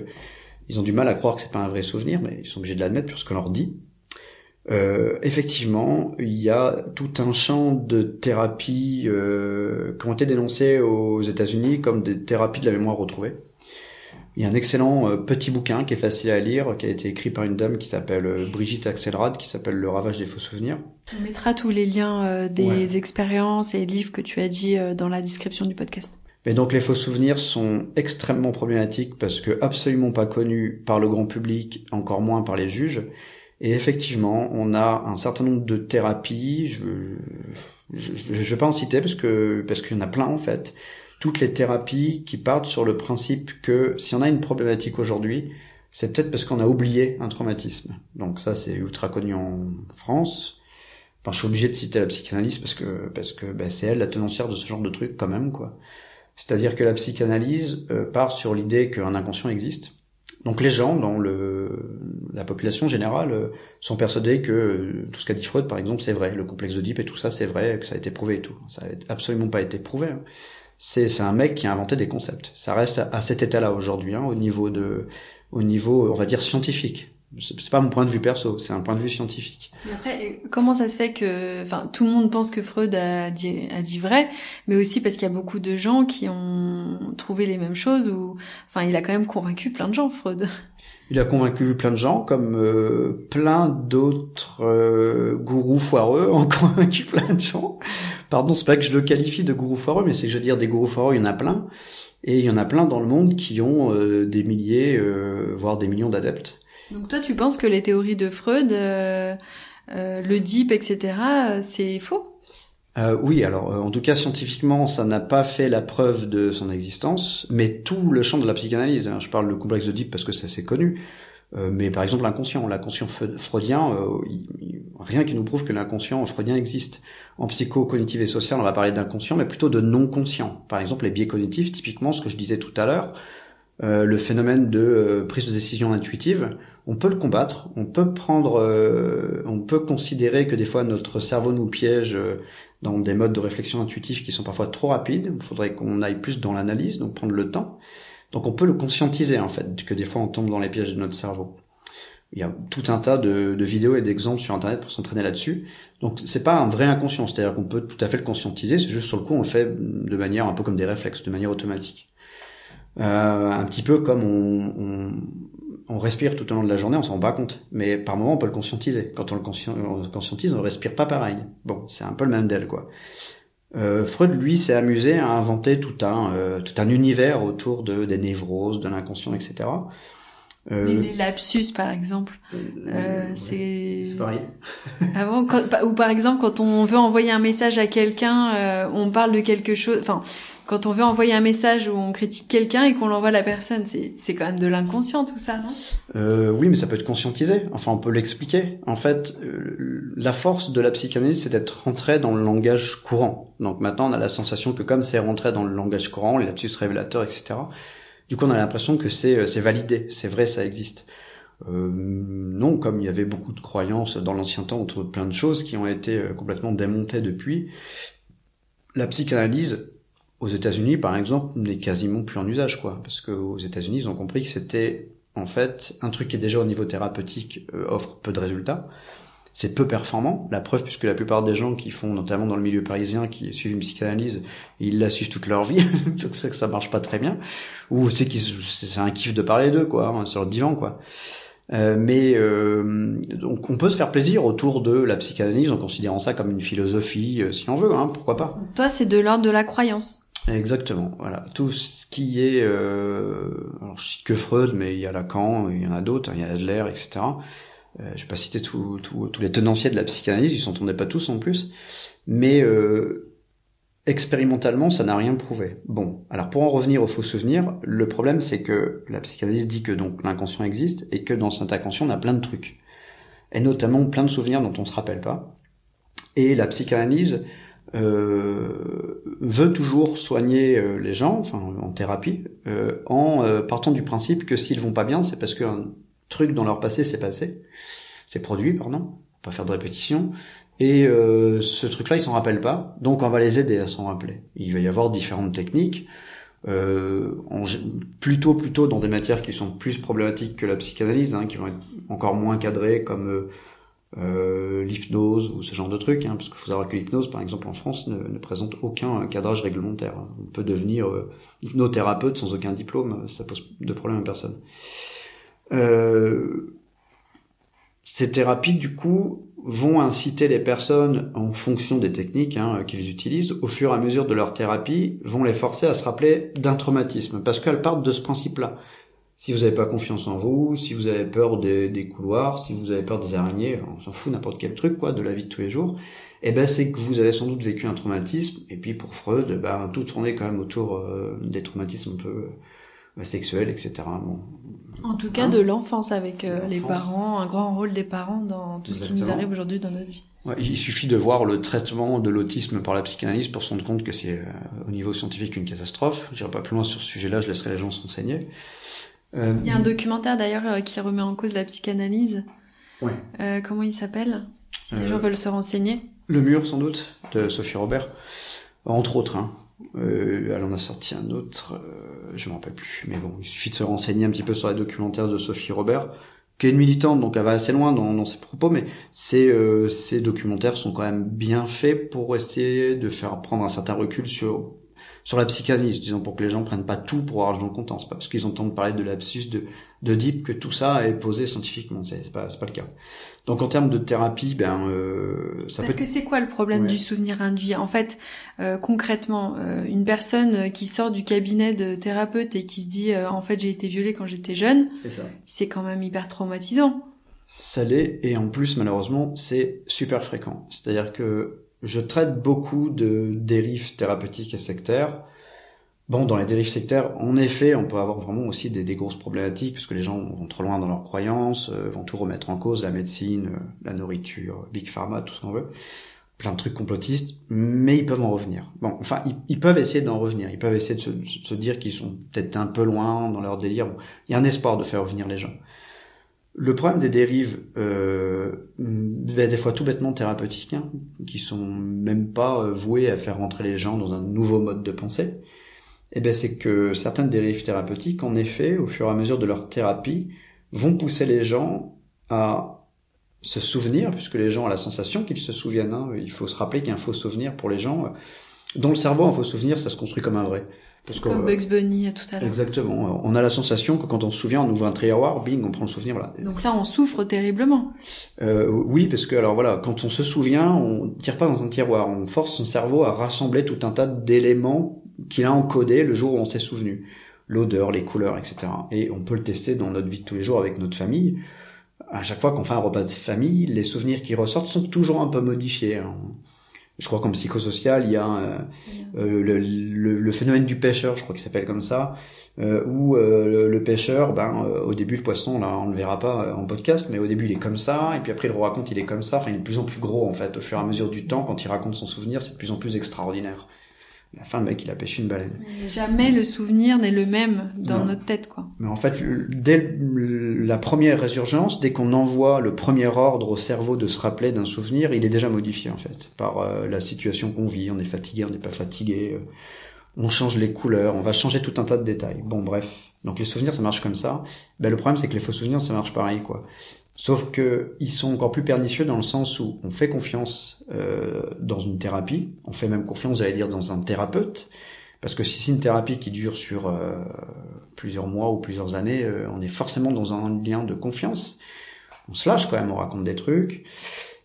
ils ont du mal à croire que c'est pas un vrai souvenir, mais ils sont obligés de l'admettre pour ce qu'on leur dit. Effectivement, il y a tout un champ de thérapies qui ont été dénoncées aux États-Unis comme des thérapies de la mémoire retrouvée. Il y a un excellent petit bouquin qui est facile à lire, qui a été écrit par une dame qui s'appelle Brigitte Axelrad, qui s'appelle « Le ravage des faux souvenirs ». On mettra tous les liens des expériences et livres que tu as dit dans la description du podcast. Mais donc les faux souvenirs sont extrêmement problématiques parce que absolument pas connus par le grand public, encore moins par les juges. Et effectivement, on a un certain nombre de thérapies, je vais pas en citer parce qu'il y en a plein en fait. Toutes les thérapies qui partent sur le principe que si on a une problématique aujourd'hui, c'est peut-être parce qu'on a oublié un traumatisme. Donc ça, c'est ultra connu en France. Enfin, je suis obligé de citer la psychanalyse parce que c'est elle la tenancière de ce genre de truc quand même, quoi. C'est-à-dire que la psychanalyse part sur l'idée qu'un inconscient existe. Donc les gens dans la population générale sont persuadés que tout ce qu'a dit Freud, par exemple, c'est vrai. Le complexe d'Oedipe et tout ça, c'est vrai, que ça a été prouvé et tout. Ça n'a absolument pas été prouvé, hein. C'est un mec qui a inventé des concepts. Ça reste à cet état-là aujourd'hui, hein, au niveau, on va dire, scientifique. C'est pas mon point de vue perso, c'est un point de vue scientifique. Mais après, comment ça se fait que, enfin, tout le monde pense que Freud a dit vrai, mais aussi parce qu'il y a beaucoup de gens qui ont trouvé les mêmes choses ou, enfin, il a quand même convaincu plein de gens, Freud. Il a convaincu plein de gens, comme plein d'autres gourous foireux ont convaincu plein de gens. Pardon, c'est pas que je le qualifie de gourou foireux, mais c'est que je veux dire des gourous foireux, il y en a plein. Et il y en a plein dans le monde qui ont des milliers, voire des millions d'adeptes. Donc toi, tu penses que les théories de Freud, l'Oedipe, etc., c'est faux ? Oui, alors en tout cas scientifiquement, ça n'a pas fait la preuve de son existence, mais tout le champ de la psychanalyse, hein, je parle de complexe d'Oedipe parce que ça c'est connu, mais par exemple l'inconscient freudien, rien qui nous prouve que l'inconscient freudien existe. En psychocognitive et sociale, on va parler d'inconscient, mais plutôt de non-conscient. Par exemple, les biais cognitifs, typiquement ce que je disais tout à l'heure, le phénomène de prise de décision intuitive, on peut le combattre, on peut considérer que des fois notre cerveau nous piège dans des modes de réflexion intuitifs qui sont parfois trop rapides. Il faudrait qu'on aille plus dans l'analyse, donc prendre le temps. Donc on peut le conscientiser en fait, que des fois on tombe dans les pièges de notre cerveau. Il y a tout un tas de vidéos et d'exemples sur Internet pour s'entraîner là-dessus. Donc c'est pas un vrai inconscient, c'est-à-dire qu'on peut tout à fait le conscientiser, c'est juste sur le coup on le fait de manière un peu comme des réflexes, de manière automatique. Un petit peu comme on respire tout au long de la journée, on s'en rend pas compte. Mais par moment, on peut le conscientiser. Quand on le conscientise, on respire pas pareil. Bon, c'est un peu le même d'elle, quoi. Freud, lui, s'est amusé à inventer tout un univers autour des névroses, de l'inconscient, etc. Mais les lapsus, par exemple, ouais, c'est pareil. Avant, ou par exemple, quand on veut envoyer un message à quelqu'un, on parle de quelque chose. Enfin, quand on veut envoyer un message où on critique quelqu'un et qu'on l'envoie à la personne, c'est quand même de l'inconscient tout ça, non ? Oui, mais ça peut être conscientisé. Enfin, on peut l'expliquer. En fait, la force de la psychanalyse, c'est d'être rentré dans le langage courant. Donc maintenant, on a la sensation que comme c'est rentré dans le langage courant, les lapsus révélateurs, etc., du coup, on a l'impression que c'est validé, c'est vrai, ça existe. Non, comme il y avait beaucoup de croyances dans l'ancien temps autour de plein de choses qui ont été complètement démontées depuis, la psychanalyse... Aux États-Unis, par exemple, n'est quasiment plus en usage, quoi. Parce que aux États-Unis, ils ont compris que c'était, en fait, un truc qui, déjà au niveau thérapeutique, offre peu de résultats. C'est peu performant. La preuve, puisque la plupart des gens qui font, notamment dans le milieu parisien, qui suivent une psychanalyse, ils la suivent toute leur vie. C'est pour ça que ça marche pas très bien. Ou c'est un kiff de parler d'eux, quoi, hein, sur le divan, quoi. Donc on peut se faire plaisir autour de la psychanalyse en considérant ça comme une philosophie, si on veut, hein, pourquoi pas. Toi, c'est de l'ordre de la croyance. Exactement, voilà. Tout ce qui est... alors je cite que Freud, mais il y a Lacan, il y en a d'autres, hein, il y a Adler, etc. Je vais pas citer tous les tenanciers de la psychanalyse, ils s'entendaient pas tous en plus. Mais expérimentalement, ça n'a rien prouvé. Bon, alors pour en revenir aux faux souvenirs, le problème c'est que la psychanalyse dit que donc l'inconscient existe et que dans cet inconscient, on a plein de trucs. Et notamment plein de souvenirs dont on se rappelle pas. Et la psychanalyse... veut toujours soigner les gens, enfin en thérapie, en partant du principe que s'ils vont pas bien, c'est parce qu'un truc dans leur passé s'est produit, faut pas faire de répétition, et ce truc-là ils s'en rappellent pas, donc on va les aider à s'en rappeler. Il va y avoir différentes techniques, plutôt dans des matières qui sont plus problématiques que la psychanalyse, hein, qui vont être encore moins cadrées comme l'hypnose ou ce genre de truc, hein, parce qu'il faut savoir que l'hypnose, par exemple en France, ne présente aucun cadrage réglementaire. On peut devenir hypnothérapeute sans aucun diplôme, ça pose de problème à personne. Ces thérapies, du coup, vont inciter les personnes, en fonction des techniques qu'ils utilisent, au fur et à mesure de leur thérapie, vont les forcer à se rappeler d'un traumatisme, parce qu'elles partent de ce principe-là. Si vous n'avez pas confiance en vous, si vous avez peur des couloirs, si vous avez peur des araignées, on s'en fout, n'importe quel truc, quoi, de la vie de tous les jours, eh ben c'est que vous avez sans doute vécu un traumatisme, et puis pour Freud, ben tout tournait quand même autour des traumatismes un peu sexuels, etc. Bon. En tout cas, de l'enfance avec les parents, un grand rôle des parents dans tout Exactement. Ce qui nous arrive aujourd'hui dans notre vie. Ouais, il suffit de voir le traitement de l'autisme par la psychanalyse pour se rendre compte que c'est au niveau scientifique une catastrophe. Je n'irai pas plus loin sur ce sujet-là, je laisserai les gens se renseigner. Il y a un documentaire d'ailleurs qui remet en cause la psychanalyse. Ouais. Comment il s'appelle ? Si les gens veulent se renseigner. Le mur, sans doute, de Sophie Robert, entre autres. Elle en a sorti un autre, je ne me rappelle plus, mais bon, il suffit de se renseigner un petit peu sur les documentaires de Sophie Robert, qui est une militante, donc elle va assez loin dans ses propos, mais ces documentaires sont quand même bien faits pour essayer de faire prendre un certain recul sur la psychanalyse, disons, pour que les gens prennent pas tout pour argent comptant. C'est pas parce qu'ils entendent parler de lapsus, de deep, que tout ça est posé scientifiquement. C'est pas le cas. Donc, en termes de thérapie, ça parce peut... Parce que c'est quoi le problème du souvenir induit? En fait, concrètement, une personne qui sort du cabinet de thérapeute et qui se dit, en fait, j'ai été violée quand j'étais jeune. C'est ça. C'est quand même hyper traumatisant. Ça l'est. Et en plus, malheureusement, c'est super fréquent. C'est-à-dire que, je traite beaucoup de dérives thérapeutiques et sectaires. Bon, dans les dérives sectaires, en effet, on peut avoir vraiment aussi des grosses problématiques, parce que les gens vont trop loin dans leurs croyances, vont tout remettre en cause, la médecine, la nourriture, Big Pharma, tout ce qu'on veut, plein de trucs complotistes, mais ils peuvent en revenir. Bon, enfin, ils peuvent essayer d'en revenir, ils peuvent essayer de se dire qu'ils sont peut-être un peu loin dans leur délire. Bon, il y a un espoir de faire revenir les gens. Le problème des dérives, des fois tout bêtement thérapeutiques, qui sont même pas vouées à faire rentrer les gens dans un nouveau mode de pensée, c'est que certaines dérives thérapeutiques, en effet, au fur et à mesure de leur thérapie, vont pousser les gens à se souvenir, puisque les gens ont la sensation qu'ils se souviennent. Il faut se rappeler qu'il y a un faux souvenir pour les gens. Dans le cerveau, un faux souvenir, ça se construit comme un vrai. Parce que, comme Bugs Bunny tout à l'heure. Exactement. On a la sensation que quand on se souvient, on ouvre un tiroir, bing, on prend le souvenir. Voilà. Donc là, on souffre terriblement. Oui, parce que alors voilà, quand on se souvient, on tire pas dans un tiroir, on force son cerveau à rassembler tout un tas d'éléments qu'il a encodés le jour où on s'est souvenu. L'odeur, les couleurs, etc. Et on peut le tester dans notre vie de tous les jours avec notre famille. À chaque fois qu'on fait un repas de famille, les souvenirs qui ressortent sont toujours un peu modifiés. Je crois qu'en psychosocial, il y a le phénomène du pêcheur, je crois qu'il s'appelle comme ça, où le pêcheur, au début le poisson, là, on le verra pas en podcast, mais au début il est comme ça, et puis après il le raconte, il est comme ça. Enfin, il est de plus en plus gros en fait. Au fur et à mesure du temps, quand il raconte son souvenir, c'est de plus en plus extraordinaire. À la fin, le mec, il a pêché une baleine. Mais jamais le souvenir n'est le même dans notre tête, quoi. Mais en fait, dès la première résurgence, dès qu'on envoie le premier ordre au cerveau de se rappeler d'un souvenir, il est déjà modifié, en fait, par la situation qu'on vit. On est fatigué, on n'est pas fatigué. On change les couleurs, on va changer tout un tas de détails. Bon, bref. Donc, les souvenirs, ça marche comme ça. Le problème, c'est que les faux souvenirs, ça marche pareil, quoi. Sauf que ils sont encore plus pernicieux dans le sens où on fait confiance dans une thérapie, on fait même confiance, j'allais dire, dans un thérapeute, parce que si c'est une thérapie qui dure sur plusieurs mois ou plusieurs années, on est forcément dans un lien de confiance. On se lâche quand même, on raconte des trucs,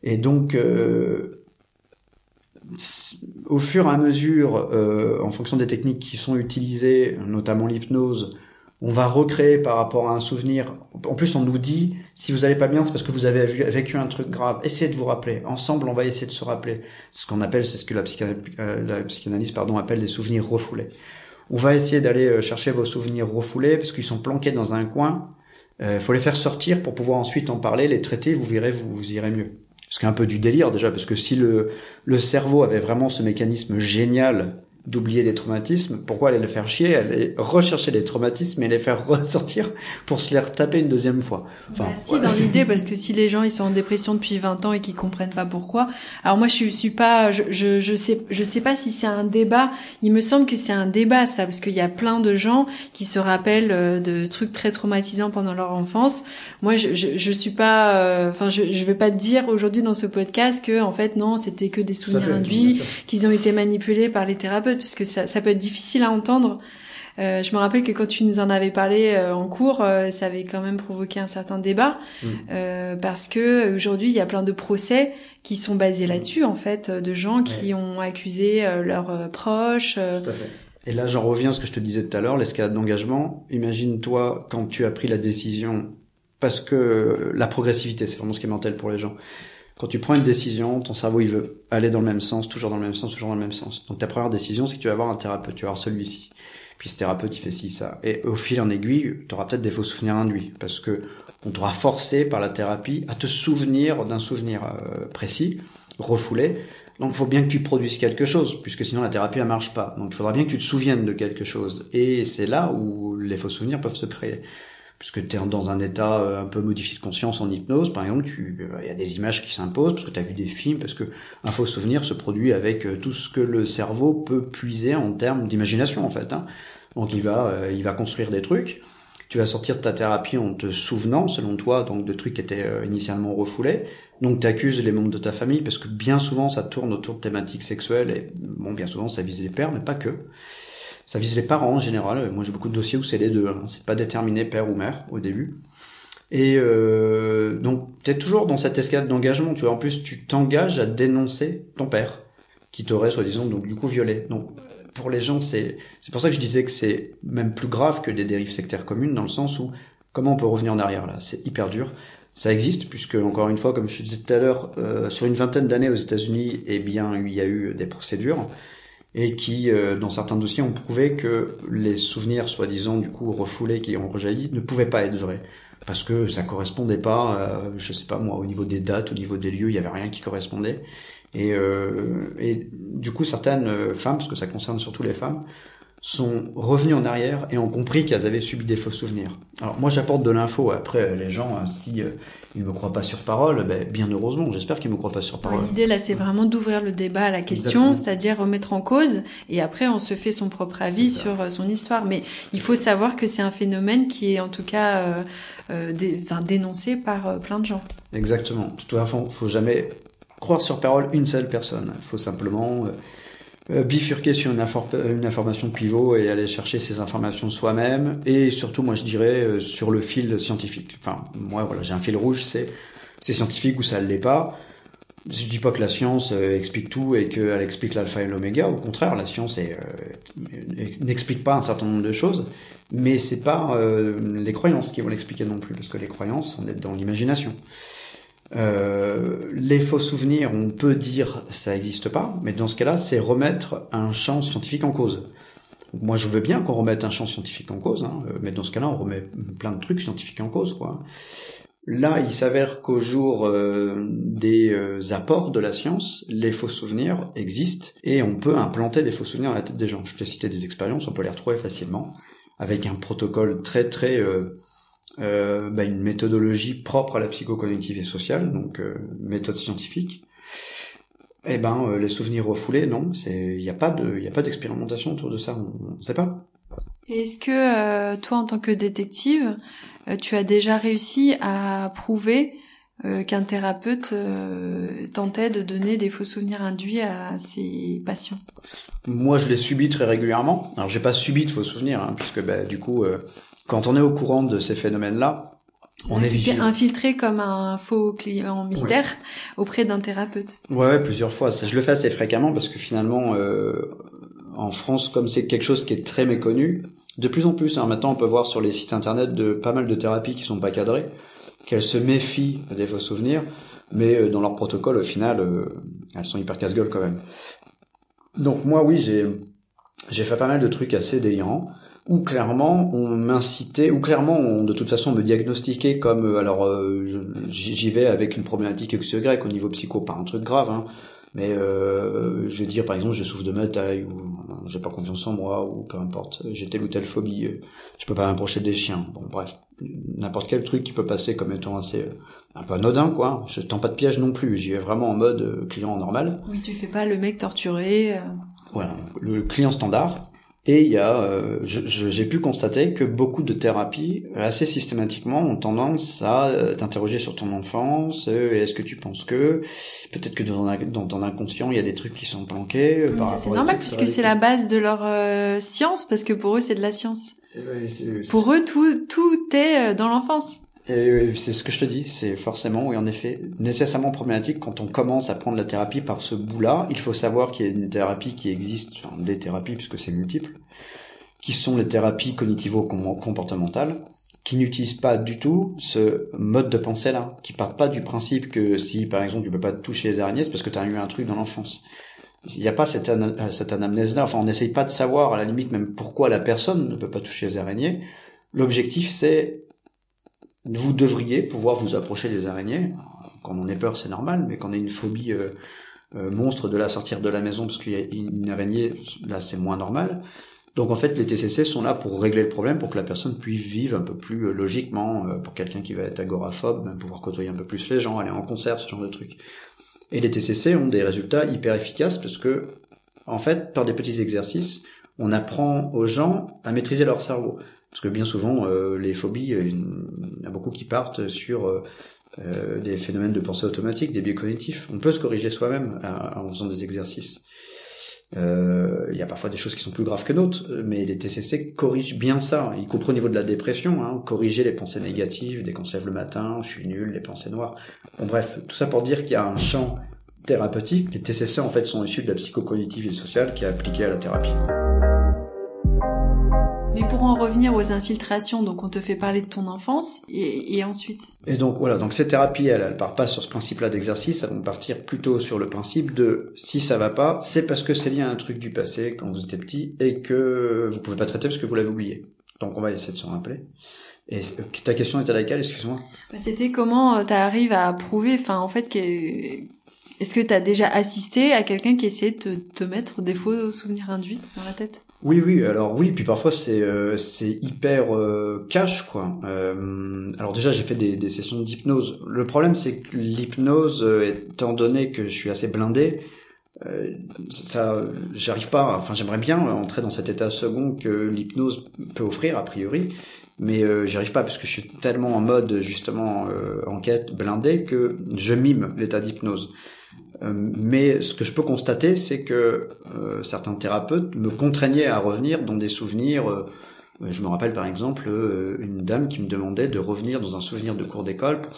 et donc au fur et à mesure, en fonction des techniques qui sont utilisées, notamment l'hypnose, on va recréer par rapport à un souvenir. En plus, on nous dit, si vous allez pas bien, c'est parce que vous avez vécu un truc grave. Essayez de vous rappeler. Ensemble, on va essayer de se rappeler. C'est ce qu'on appelle, c'est ce que la psychanalyse, appelle des souvenirs refoulés. On va essayer d'aller chercher vos souvenirs refoulés parce qu'ils sont planqués dans un coin. Faut les faire sortir pour pouvoir ensuite en parler, les traiter. Vous verrez, vous irez mieux. Ce qui est un peu du délire déjà, parce que si le cerveau avait vraiment ce mécanisme génial d'oublier des traumatismes, pourquoi aller le faire chier, aller rechercher des traumatismes et les faire ressortir pour se les retaper une deuxième fois. Enfin, dans l'idée, parce que si les gens ils sont en dépression depuis 20 ans et qu'ils comprennent pas pourquoi, alors moi je sais pas si c'est un débat, il me semble que c'est un débat ça, parce qu'il y a plein de gens qui se rappellent de trucs très traumatisants pendant leur enfance. Moi je suis pas je vais pas te dire aujourd'hui dans ce podcast que en fait non, c'était que des souvenirs induits, qu'ils ont été manipulés par les thérapeutes, parce que ça peut être difficile à entendre. Je me rappelle que quand tu nous en avais parlé en cours, ça avait quand même provoqué un certain débat, parce que aujourd'hui il y a plein de procès qui sont basés là-dessus, en fait, de gens qui ont accusé leurs proches. Tout à fait. Et là, j'en reviens à ce que je te disais tout à l'heure, l'escalade d'engagement. Imagine-toi quand tu as pris la décision, parce que la progressivité, c'est vraiment ce qui est mental pour les gens. Quand tu prends une décision, ton cerveau, il veut aller dans le même sens, toujours dans le même sens, toujours dans le même sens. Donc ta première décision, c'est que tu vas voir un thérapeute, tu vas voir celui-ci. Puis ce thérapeute, il fait ci, ça. Et au fil en aiguille, tu auras peut-être des faux souvenirs induits, parce que on t'aura forcé par la thérapie à te souvenir d'un souvenir précis, refoulé. Donc, il faut bien que tu produises quelque chose, puisque sinon la thérapie, elle marche pas. Donc, il faudra bien que tu te souviennes de quelque chose. Et c'est là où les faux souvenirs peuvent se créer. Puisque tu es dans un état un peu modifié de conscience en hypnose, par exemple, il y a des images qui s'imposent, parce que tu as vu des films, parce que un faux souvenir se produit avec tout ce que le cerveau peut puiser en termes d'imagination, en fait, hein. Donc, il va construire des trucs. Tu vas sortir de ta thérapie en te souvenant, selon toi, donc de trucs qui étaient initialement refoulés. Donc t'accuses les membres de ta famille, parce que bien souvent ça tourne autour de thématiques sexuelles, et bon, bien souvent ça vise les pères, mais pas que. Ça vise les parents en général. Moi j'ai beaucoup de dossiers où c'est les deux, hein. C'est pas déterminé père ou mère au début. Et donc t'es toujours dans cette escalade d'engagement, tu vois. En plus tu t'engages à dénoncer ton père, qui t'aurait soi-disant donc du coup violé. Donc pour les gens, c'est pour ça que je disais que c'est même plus grave que des dérives sectaires communes, dans le sens où comment on peut revenir en arrière là, c'est hyper dur. Ça existe, puisque encore une fois, comme je te disais tout à l'heure, sur une vingtaine d'années aux États-Unis, eh bien il y a eu des procédures et qui, dans certains dossiers, ont prouvé que les souvenirs soi-disant du coup refoulés qui ont rejailli ne pouvaient pas être vrais, parce que ça correspondait pas, je sais pas moi, au niveau des dates, au niveau des lieux, il y avait rien qui correspondait. Et du coup, certaines femmes, parce que ça concerne surtout les femmes, sont revenues en arrière et ont compris qu'elles avaient subi des faux souvenirs. Alors moi, j'apporte de l'info. Après, les gens, si ils me croient pas sur parole, ben, bien heureusement, j'espère qu'ils me croient pas sur parole. L'idée là, c'est vraiment d'ouvrir le débat à la question, exactement. C'est-à-dire remettre en cause, et après on se fait son propre avis sur son histoire. Mais il faut savoir que c'est un phénomène qui est en tout cas dénoncé par plein de gens. Exactement. De toute façon, faut jamais croire sur parole une seule personne. Il faut simplement bifurquer sur une information pivot et aller chercher ces informations soi-même, et surtout, moi je dirais, sur le fil scientifique. Enfin, moi voilà, j'ai un fil rouge, c'est scientifique ou ça ne l'est pas. Je dis pas que la science explique tout et qu'elle explique l'alpha et l'oméga, au contraire, la science n'explique pas un certain nombre de choses, mais c'est pas les croyances qui vont l'expliquer non plus, parce que les croyances, on est dans l'imagination. Les faux souvenirs, on peut dire ça n'existe pas, mais dans ce cas-là, c'est remettre un champ scientifique en cause. Moi, je veux bien qu'on remette un champ scientifique en cause, hein, mais dans ce cas-là, on remet plein de trucs scientifiques en cause, quoi. Là, il s'avère qu'au jour des apports de la science, les faux souvenirs existent et on peut implanter des faux souvenirs dans la tête des gens. Je t'ai cité des expériences, on peut les retrouver facilement avec un protocole très une méthodologie propre à la psychocognitive et sociale, donc méthode scientifique. Eh ben les souvenirs refoulés, non, il y a pas d'expérimentation autour de ça, on sait pas. Est-ce que toi en tant que détective, tu as déjà réussi à prouver qu'un thérapeute tentait de donner des faux souvenirs induits à ses patients? Moi, je l'ai subi très régulièrement. Alors, j'ai pas subi de faux souvenirs, hein, puisque du coup quand on est au courant de ces phénomènes-là, on est vigilant. Infiltré comme un faux client mystère auprès d'un thérapeute. Ouais, plusieurs fois. Je le fais assez fréquemment parce que finalement, en France, comme c'est quelque chose qui est très méconnu, de plus en plus, hein, maintenant on peut voir sur les sites internet de pas mal de thérapies qui sont pas cadrées, qu'elles se méfient des faux souvenirs, mais dans leur protocole, au final, elles sont hyper casse-gueule quand même. Donc moi, oui, j'ai fait pas mal de trucs assez délirants, où clairement on m'incitait, ou clairement on de toute façon me diagnostiquait comme j'y vais avec une problématique XY au niveau psycho, pas un truc grave, hein, mais je vais dire par exemple je souffre de ma taille, ou j'ai pas confiance en moi, ou peu importe, j'ai telle ou telle phobie, je peux pas m'approcher des chiens, bon bref, n'importe quel truc qui peut passer comme étant assez un peu anodin, quoi. Je tends pas de piège non plus, j'y vais vraiment en mode client normal. Oui, tu fais pas le mec torturé. Voilà, le client standard. Et il y a, j'ai pu constater que beaucoup de thérapies, assez systématiquement, ont tendance à t'interroger sur ton enfance. Est-ce que tu penses que peut-être que dans ton inconscient, il y a des trucs qui sont planqués par rapport. C'est normal puisque c'est la base de leur science, parce que pour eux c'est de la science. Ouais, pour eux tout est dans l'enfance. Et c'est ce que je te dis, c'est forcément, oui, en effet, nécessairement problématique quand on commence à prendre la thérapie par ce bout-là. Il faut savoir qu'il y a une thérapie qui existe, enfin des thérapies, puisque c'est multiple, qui sont les thérapies cognitivo-comportementales, qui n'utilisent pas du tout ce mode de pensée-là, qui partent pas du principe que si, par exemple, tu peux pas te toucher les araignées, c'est parce que tu as eu un truc dans l'enfance. Il n'y a pas cette anamnèse-là, enfin on n'essaye pas de savoir, à la limite, même pourquoi la personne ne peut pas toucher les araignées. L'objectif, c'est... Vous devriez pouvoir vous approcher des araignées. Quand on ait peur, c'est normal, mais quand on a une phobie monstre de la sortir de la maison parce qu'il y a une araignée, là c'est moins normal. Donc en fait, les TCC sont là pour régler le problème, pour que la personne puisse vivre un peu plus logiquement, pour quelqu'un qui va être agoraphobe, ben, pouvoir côtoyer un peu plus les gens, aller en concert, ce genre de trucs. Et les TCC ont des résultats hyper efficaces parce que, en fait, par des petits exercices, on apprend aux gens à maîtriser leur cerveau. Parce que bien souvent, les phobies, il y a beaucoup qui partent sur des phénomènes de pensée automatique, des biais cognitifs. On peut se corriger soi-même en faisant des exercices. Il y a parfois des choses qui sont plus graves que d'autres, mais les TCC corrigent bien ça, y compris au niveau de la dépression, hein, corriger les pensées négatives, dès qu'on se lève le matin, je suis nul, les pensées noires. Bon, bref, tout ça pour dire qu'il y a un champ thérapeutique. Les TCC, en fait, sont issus de la psychocognitive et sociale qui est appliquée à la thérapie. Mais pour en revenir aux infiltrations, donc on te fait parler de ton enfance, et ensuite. Et donc voilà, donc cette thérapie, elle part pas sur ce principe-là d'exercice, elle va partir plutôt sur le principe de si ça va pas, c'est parce que c'est lié à un truc du passé quand vous étiez petit et que vous pouvez pas traiter parce que vous l'avez oublié. Donc on va essayer de s'en rappeler. Et ta question était laquelle, excuse-moi? Bah, c'était comment t'arrives à prouver, enfin en fait, est-ce que t'as déjà assisté à quelqu'un qui essayait de te mettre des faux souvenirs induits dans la tête? Oui, alors oui, puis parfois c'est hyper cash, quoi. Alors déjà, j'ai fait des sessions d'hypnose. Le problème, c'est que l'hypnose, étant donné que je suis assez blindé, ça, j'arrive pas, enfin j'aimerais bien entrer dans cet état second que l'hypnose peut offrir, a priori, mais j'y arrive pas parce que je suis tellement en mode, justement, enquête blindé que je mime l'état d'hypnose. Mais ce que je peux constater, c'est que certains thérapeutes me contraignaient à revenir dans des souvenirs. Je me rappelle par exemple une dame qui me demandait de revenir dans un souvenir de cours d'école pour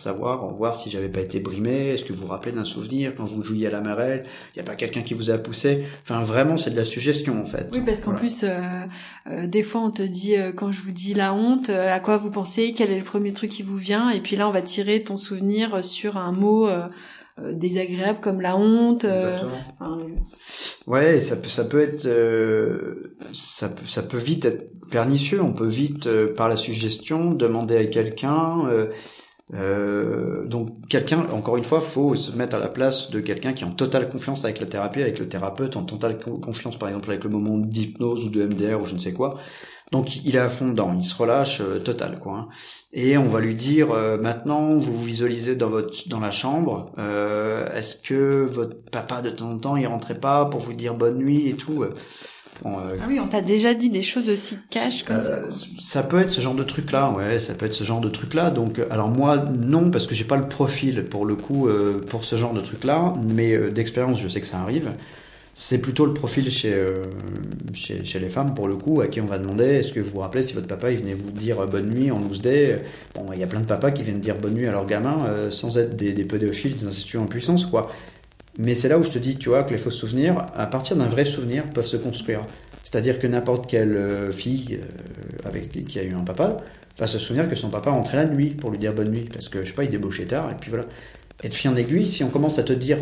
voir si j'avais pas été brimé. Est-ce que vous vous rappelez d'un souvenir quand vous jouiez à la marelle? Il y a pas quelqu'un qui vous a poussé? Enfin vraiment, c'est de la suggestion en fait. Oui, parce qu'en plus des fois on te dit quand je vous dis la honte, à quoi vous pensez? Quel est le premier truc qui vous vient? Et puis là on va tirer ton souvenir sur un mot désagréable comme la honte. Enfin... Ouais, ça peut vite être pernicieux. On peut vite par la suggestion demander à quelqu'un. Donc quelqu'un, encore une fois, faut se mettre à la place de quelqu'un qui est en totale confiance avec la thérapie, avec le thérapeute, en totale confiance par exemple avec le moment d'hypnose ou de MDR ou je ne sais quoi. Donc il est à fond dedans, il se relâche total, quoi. Hein. Et on va lui dire maintenant, vous vous visualisez dans la chambre. Est-ce que votre papa de temps en temps il rentrait pas pour vous dire bonne nuit et tout? Bon, Ah oui, on t'a déjà dit des choses aussi cash comme ça. Ça peut être ce genre de truc là, ouais, ça peut être ce genre de truc là. Donc, alors moi non, parce que j'ai pas le profil pour le coup pour ce genre de truc là, mais d'expérience, je sais que ça arrive. C'est plutôt le profil chez les femmes, pour le coup, à qui on va demander est-ce que vous vous rappelez si votre papa il venait vous dire bonne nuit en loose day. Bon, il y a plein de papas qui viennent dire bonne nuit à leurs gamins sans être des pédophiles, des incestueux en puissance, quoi. Mais c'est là où je te dis, tu vois, que les faux souvenirs, à partir d'un vrai souvenir, peuvent se construire. C'est-à-dire que n'importe quelle fille qui a eu un papa va se souvenir que son papa rentrait la nuit pour lui dire bonne nuit, parce que, je sais pas, il débauchait tard, et puis voilà. Et de fil en aiguille, si on commence à te dire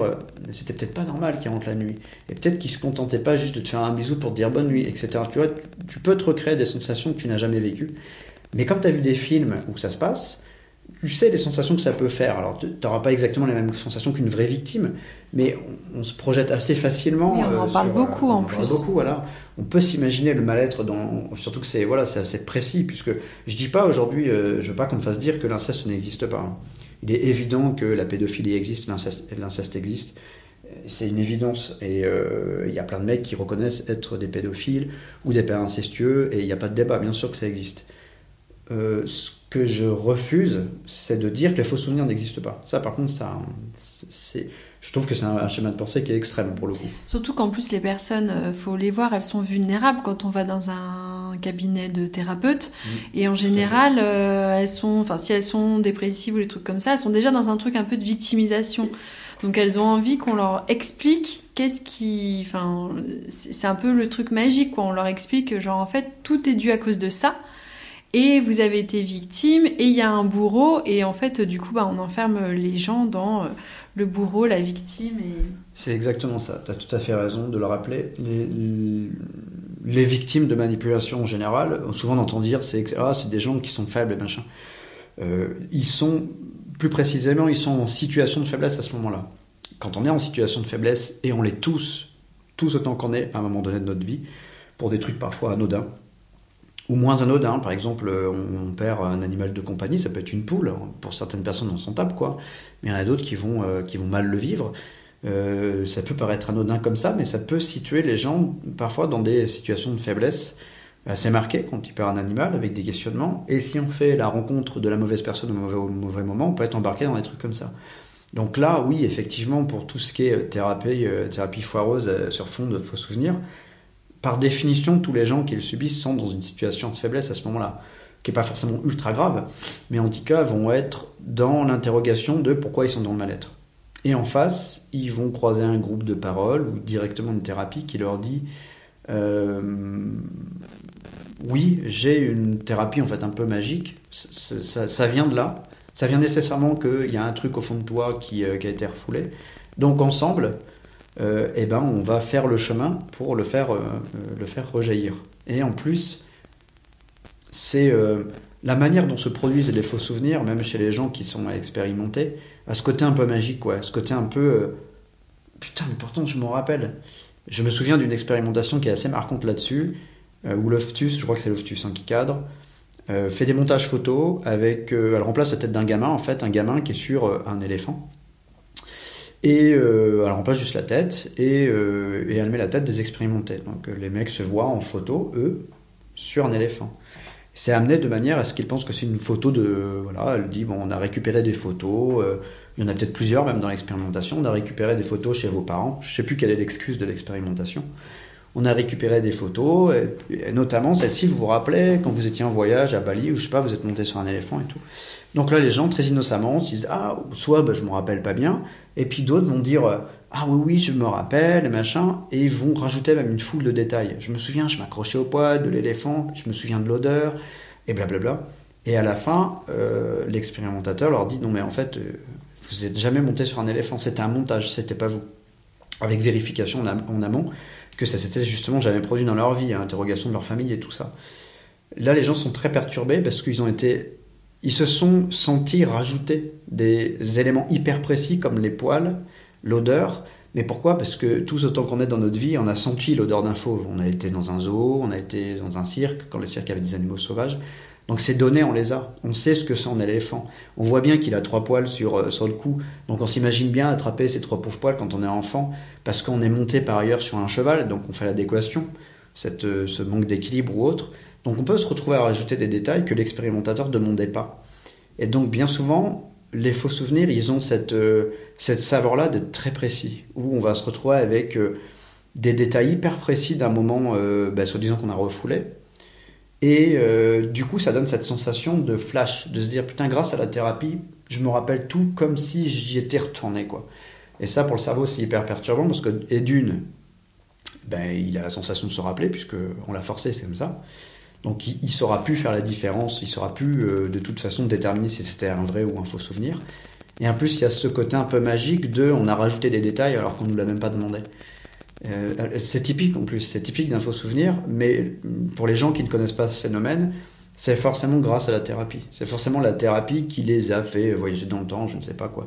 c'était peut-être pas normal qu'il rentre la nuit, et peut-être qu'il se contentait pas juste de te faire un bisou pour te dire bonne nuit, etc. Tu vois, tu peux te recréer des sensations que tu n'as jamais vécues. Mais comme tu as vu des films où ça se passe, tu sais les sensations que ça peut faire. Alors tu n'auras pas exactement les mêmes sensations qu'une vraie victime, mais on se projette assez facilement. Oui, on en parle beaucoup en plus. Beaucoup, voilà. On peut s'imaginer le mal-être, surtout que c'est assez précis, puisque je dis pas aujourd'hui, je veux pas qu'on me fasse dire que l'inceste n'existe pas. Hein. Il est évident que la pédophilie existe, l'inceste existe. c'est une évidence. Et il y a plein de mecs qui reconnaissent être des pédophiles ou des pères incestueux, et il n'y a pas de débat, bien sûr que ça existe. Ce que je refuse, c'est de dire que les faux souvenirs n'existent pas. Ça, par contre, ça, je trouve que c'est un schéma de pensée qui est extrême, pour le coup. Surtout qu'en plus, les personnes, il faut les voir, elles sont vulnérables quand on va dans un cabinet de thérapeute. Mmh. Et en général, elles sont, enfin, si elles sont dépressives ou des trucs comme ça, elles sont déjà dans un truc un peu de victimisation. Donc elles ont envie qu'on leur explique qu'est-ce qui... Enfin, c'est un peu le truc magique, quoi. On leur explique, genre, en fait, tout est dû à cause de ça. Et vous avez été victime, et il y a un bourreau, et en fait, du coup, bah, on enferme les gens dans le bourreau, la victime. Et... C'est exactement ça, tu as tout à fait raison de le rappeler. Les victimes de manipulation en général, souvent on entend dire c'est des gens qui sont faibles et machin. Ils sont, plus précisément, ils sont en situation de faiblesse à ce moment-là. Quand on est en situation de faiblesse, et on l'est tous autant qu'on est à un moment donné de notre vie, pour des trucs parfois anodins, ou moins anodin, par exemple on perd un animal de compagnie, ça peut être une poule, pour certaines personnes on s'en tape quoi, mais il y en a d'autres qui vont mal le vivre, ça peut paraître anodin comme ça, mais ça peut situer les gens parfois dans des situations de faiblesse assez marquées quand ils perdent un animal, avec des questionnements, et si on fait la rencontre de la mauvaise personne au mauvais moment, on peut être embarqué dans des trucs comme ça. Donc là oui, effectivement, pour tout ce qui est thérapie foireuse sur fond de faux souvenirs, par définition, tous les gens qui le subissent sont dans une situation de faiblesse à ce moment-là, qui n'est pas forcément ultra grave, mais en tout cas vont être dans l'interrogation de pourquoi ils sont dans le mal-être. Et en face, ils vont croiser un groupe de paroles ou directement une thérapie qui leur dit « Oui, j'ai une thérapie en fait un peu magique, ça vient de là, ça vient nécessairement qu'il y a un truc au fond de toi qui a été refoulé. Donc ensemble... » on va faire le chemin pour le faire rejaillir. Et en plus, c'est la manière dont se produisent les faux souvenirs, même chez les gens qui sont expérimentés, à ce côté un peu magique, quoi, à ce côté un peu... putain, mais pourtant, je m'en rappelle. Je me souviens d'une expérimentation qui est assez marquante là-dessus, où Loftus, je crois que c'est Loftus hein, qui cadre, fait des montages photos avec... elle remplace la tête d'un gamin, en fait, un gamin qui est sur un éléphant. Et alors on place juste la tête et elle met la tête des expérimentés. Donc les mecs se voient en photo, eux, sur un éléphant. C'est amené de manière à ce qu'ils pensent que c'est une photo de... Voilà, elle dit, bon, on a récupéré des photos, il y en a peut-être plusieurs même dans l'expérimentation, on a récupéré des photos chez vos parents, je ne sais plus quelle est l'excuse de l'expérimentation. On a récupéré des photos, et notamment celle-ci, vous vous rappelez, quand vous étiez en voyage à Bali, ou je sais pas, vous êtes monté sur un éléphant et tout. Donc là, les gens, très innocemment, se disent « Ah, soit je me rappelle pas bien », et puis d'autres vont dire « Ah oui, je me rappelle, machin », et ils vont rajouter même une foule de détails. Je me souviens, je m'accrochais au poids de l'éléphant, je me souviens de l'odeur, et blablabla. Et à la fin, l'expérimentateur leur dit « Non mais en fait, vous n'êtes jamais monté sur un éléphant, c'était un montage, c'était pas vous. » Avec vérification en amont, que ça s'était justement jamais produit dans leur vie, à interrogation de leur famille et tout ça. Là, les gens sont très perturbés parce qu'ils ils se sont sentis rajouter des éléments hyper précis comme les poils, l'odeur. Mais pourquoi ? Parce que tous autant qu'on est dans notre vie, on a senti l'odeur d'un fauve. On a été dans un zoo, on a été dans un cirque, quand les cirques avaient des animaux sauvages. Donc ces données, on les a. On sait ce que c'est un éléphant. On voit bien qu'il a 3 poils sur le cou. Donc on s'imagine bien attraper ces 3 pauvres poils quand on est enfant, parce qu'on est monté par ailleurs sur un cheval, donc on fait l'adéquation, ce manque d'équilibre ou autre. Donc on peut se retrouver à rajouter des détails que l'expérimentateur ne demandait pas. Et donc bien souvent, les faux souvenirs, ils ont cette saveur-là d'être très précis, où on va se retrouver avec des détails hyper précis d'un moment, soi-disant qu'on a refoulé. Et du coup, ça donne cette sensation de flash, de se dire « Putain, grâce à la thérapie, je me rappelle tout comme si j'y étais retourné. » quoi. Et ça, pour le cerveau, c'est hyper perturbant parce que, et d'une, il a la sensation de se rappeler puisqu'on l'a forcé, c'est comme ça. Donc, il saura plus faire la différence, il saura plus de toute façon déterminer si c'était un vrai ou un faux souvenir. Et en plus, il y a ce côté un peu magique de « on a rajouté des détails alors qu'on ne nous l'a même pas demandé ». C'est typique en plus, c'est typique d'un faux souvenir, mais pour les gens qui ne connaissent pas ce phénomène, c'est forcément grâce à la thérapie. C'est forcément la thérapie qui les a fait voyager dans le temps, je ne sais pas quoi,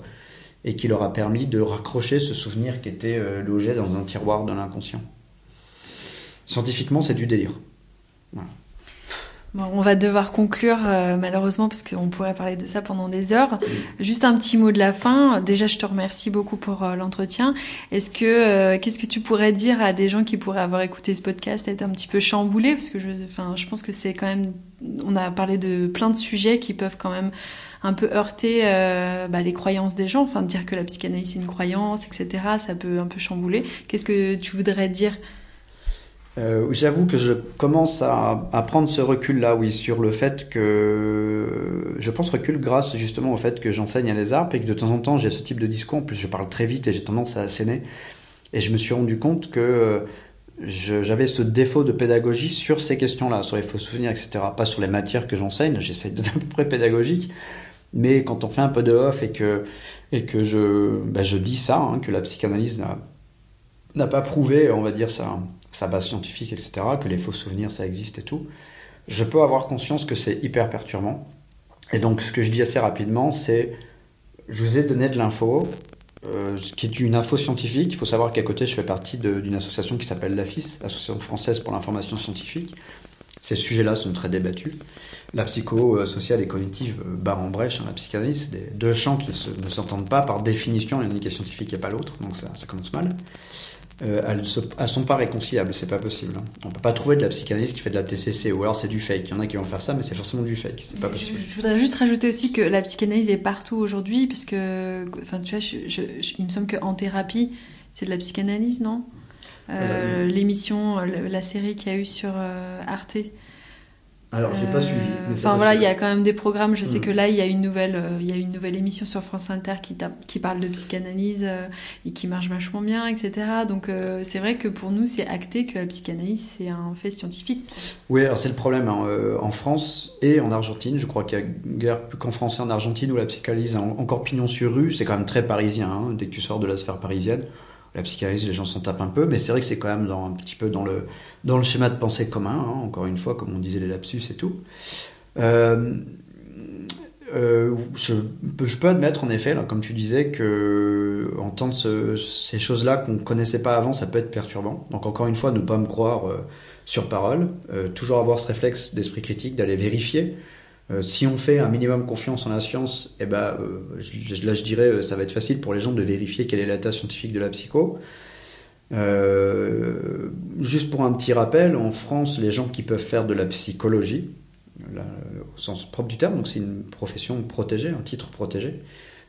et qui leur a permis de raccrocher ce souvenir qui était logé dans un tiroir de l'inconscient. Scientifiquement, c'est du délire. Voilà. Bon, on va devoir conclure malheureusement parce qu'on pourrait parler de ça pendant des heures. Juste un petit mot de la fin. Déjà, je te remercie beaucoup pour l'entretien. Qu'est-ce que tu pourrais dire à des gens qui pourraient avoir écouté ce podcast, être un petit peu chamboulés, parce que je pense que c'est quand même, on a parlé de plein de sujets qui peuvent quand même un peu heurter les croyances des gens. Enfin, dire que la psychanalyse c'est une croyance, etc. Ça peut un peu chambouler. Qu'est-ce que tu voudrais dire? J'avoue que je commence à prendre ce recul-là, oui, sur le fait que je pense recul grâce justement au fait que j'enseigne à les ARP et que de temps en temps j'ai ce type de discours. En plus, je parle très vite et j'ai tendance à asséner. Et je me suis rendu compte que j'avais ce défaut de pédagogie sur ces questions-là, sur les faux souvenirs, etc. Pas sur les matières que j'enseigne, j'essaye d'être à peu près pédagogique. Mais quand on fait un peu de off et que je dis ça, que la psychanalyse n'a pas prouvé, on va dire ça, sa base scientifique, etc., que les faux souvenirs, ça existe et tout, je peux avoir conscience que c'est hyper perturbant. Et donc, ce que je dis assez rapidement, c'est je vous ai donné de l'info, qui est une info scientifique. Il faut savoir qu'à côté, je fais partie d'une association qui s'appelle l'AFIS, l'Association française pour l'information scientifique. Ces sujets-là sont très débattus. La psycho sociale et cognitive barre en brèche, la psychanalyse, c'est des deux champs qui ne s'entendent pas par définition. Il y en a une qui est scientifique et pas l'autre, donc ça commence mal. Elles sont pas réconciliables, c'est pas possible. On peut pas trouver de la psychanalyse qui fait de la TCC, ou alors c'est du fake. Il y en a qui vont faire ça, mais c'est forcément du fake, c'est pas possible. Je voudrais juste rajouter aussi que la psychanalyse est partout aujourd'hui, parce que, enfin, tu vois, il me semble qu'en thérapie, c'est de la psychanalyse, non? L'émission, la série qu'il y a eu sur Arte. Alors, j'ai pas suivi. Enfin voilà, il y a quand même des programmes. Je sais que là, il y a une nouvelle émission sur France Inter qui parle de psychanalyse et qui marche vachement bien, etc. Donc c'est vrai que pour nous, c'est acté que la psychanalyse c'est un fait scientifique. Oui, alors c'est le problème en France et en Argentine. Je crois qu'il y a guère plus qu'en France et en Argentine où la psychanalyse a encore pignon sur rue. C'est quand même très parisien. Dès que tu sors de la sphère parisienne, la psychanalyse, les gens s'en tapent un peu, mais c'est vrai que c'est quand même un petit peu dans le schéma de pensée commun, encore une fois, comme on disait les lapsus et tout. Je peux admettre, en effet, là, comme tu disais, qu'entendre ces choses-là qu'on ne connaissait pas avant, ça peut être perturbant. Donc, encore une fois, ne pas me croire sur parole, toujours avoir ce réflexe d'esprit critique, d'aller vérifier. Si on fait un minimum confiance en la science, je dirais ça va être facile pour les gens de vérifier quelle est l'état scientifique de la psycho. Juste pour un petit rappel, en France, les gens qui peuvent faire de la psychologie, au sens propre du terme, donc c'est une profession protégée, un titre protégé,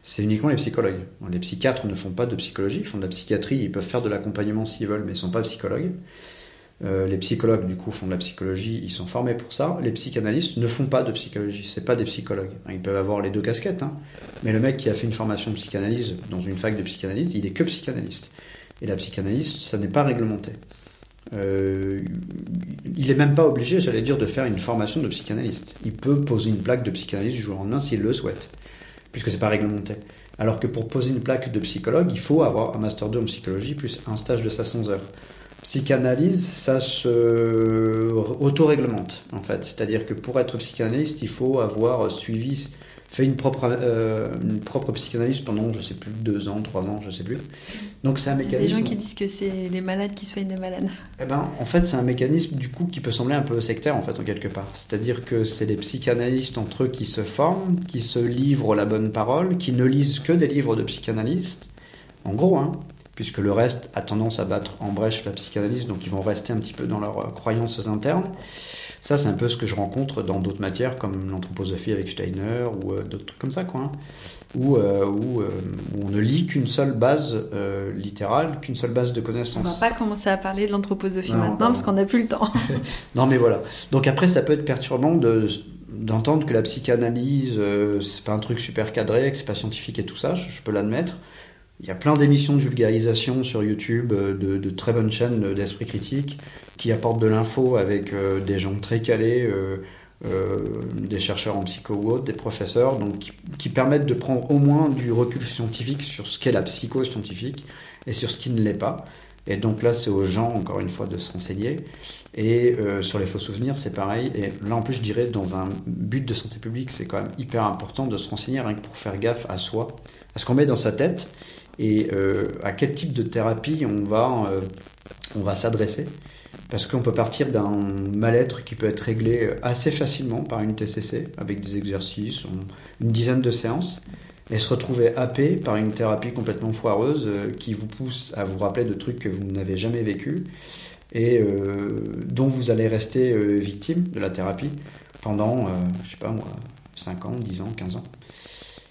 c'est uniquement les psychologues. Les psychiatres ne font pas de psychologie, ils font de la psychiatrie, ils peuvent faire de l'accompagnement s'ils veulent, mais ils ne sont pas psychologues. Les psychologues, du coup, font de la psychologie, ils sont formés pour ça. Les psychanalystes ne font pas de psychologie, c'est pas des psychologues. Ils peuvent avoir les deux casquettes, mais le mec qui a fait une formation de psychanalyse dans une fac de psychanalyse, il est que psychanalyste. Et la psychanalyste, ça n'est pas réglementé. Il n'est même pas obligé, j'allais dire, de faire une formation de psychanalyste. Il peut poser une plaque de psychanalyste du jour au lendemain s'il le souhaite, puisque c'est pas réglementé. Alors que pour poser une plaque de psychologue, il faut avoir un master 2 en psychologie plus un stage de 500 heures. Psychanalyse, ça se autoréglemente, en fait. C'est-à-dire que pour être psychanalyste, il faut avoir fait une propre psychanalyse pendant, je sais plus, 2 ans, 3 ans, je sais plus. Donc c'est un mécanisme. Il y a des gens qui disent que c'est les malades qui soignent les malades. En fait, c'est un mécanisme, du coup, qui peut sembler un peu sectaire, en fait, en quelque part. C'est-à-dire que c'est les psychanalystes entre eux qui se forment, qui se livrent la bonne parole, qui ne lisent que des livres de psychanalystes. En gros, puisque le reste a tendance à battre en brèche la psychanalyse, donc ils vont rester un petit peu dans leurs croyances internes. Ça, c'est un peu ce que je rencontre dans d'autres matières, comme l'anthroposophie avec Steiner, ou d'autres trucs comme ça, où on ne lit qu'une seule base littérale, qu'une seule base de connaissances. On ne va pas commencer à parler de l'anthroposophie maintenant, parce qu'on n'a plus le temps. Non, mais voilà. Donc après, ça peut être perturbant d'entendre que la psychanalyse, c'est pas un truc super cadré, que c'est pas scientifique et tout ça, je peux l'admettre. Il y a plein d'émissions de vulgarisation sur YouTube, de très bonnes chaînes d'esprit critique qui apportent de l'info avec des gens très calés, des chercheurs en psycho ou autres, des professeurs, donc qui permettent de prendre au moins du recul scientifique sur ce qu'est la psycho scientifique et sur ce qui ne l'est pas. Et donc là, c'est aux gens, encore une fois, de se renseigner. Et sur les faux souvenirs, c'est pareil. Et là, en plus, je dirais, dans un but de santé publique, c'est quand même hyper important de se renseigner, rien que pour faire gaffe à soi, à ce qu'on met dans sa tête. Et à quel type de thérapie on va s'adresser parce qu'on peut partir d'un mal-être qui peut être réglé assez facilement par une TCC, avec des exercices, une dizaine de séances, et se retrouver happé par une thérapie complètement foireuse qui vous pousse à vous rappeler de trucs que vous n'avez jamais vécu et dont vous allez rester victime de la thérapie pendant, je sais pas moi, 5 ans, 10 ans, 15 ans.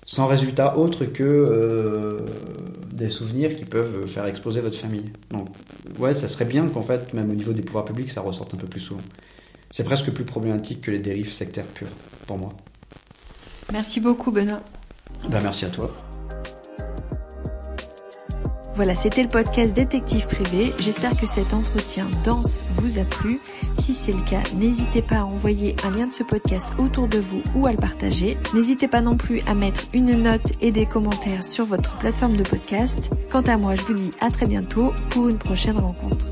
Sans résultat autre que des souvenirs qui peuvent faire exploser votre famille. Donc, ouais, ça serait bien qu'en fait, même au niveau des pouvoirs publics, ça ressorte un peu plus souvent. C'est presque plus problématique que les dérives sectaires pures, pour moi. Merci beaucoup, Benoît. Ben, merci à toi. Voilà, c'était le podcast Détective Privé. J'espère que cet entretien dense vous a plu. Si c'est le cas, n'hésitez pas à envoyer un lien de ce podcast autour de vous ou à le partager. N'hésitez pas non plus à mettre une note et des commentaires sur votre plateforme de podcast. Quant à moi, je vous dis à très bientôt pour une prochaine rencontre.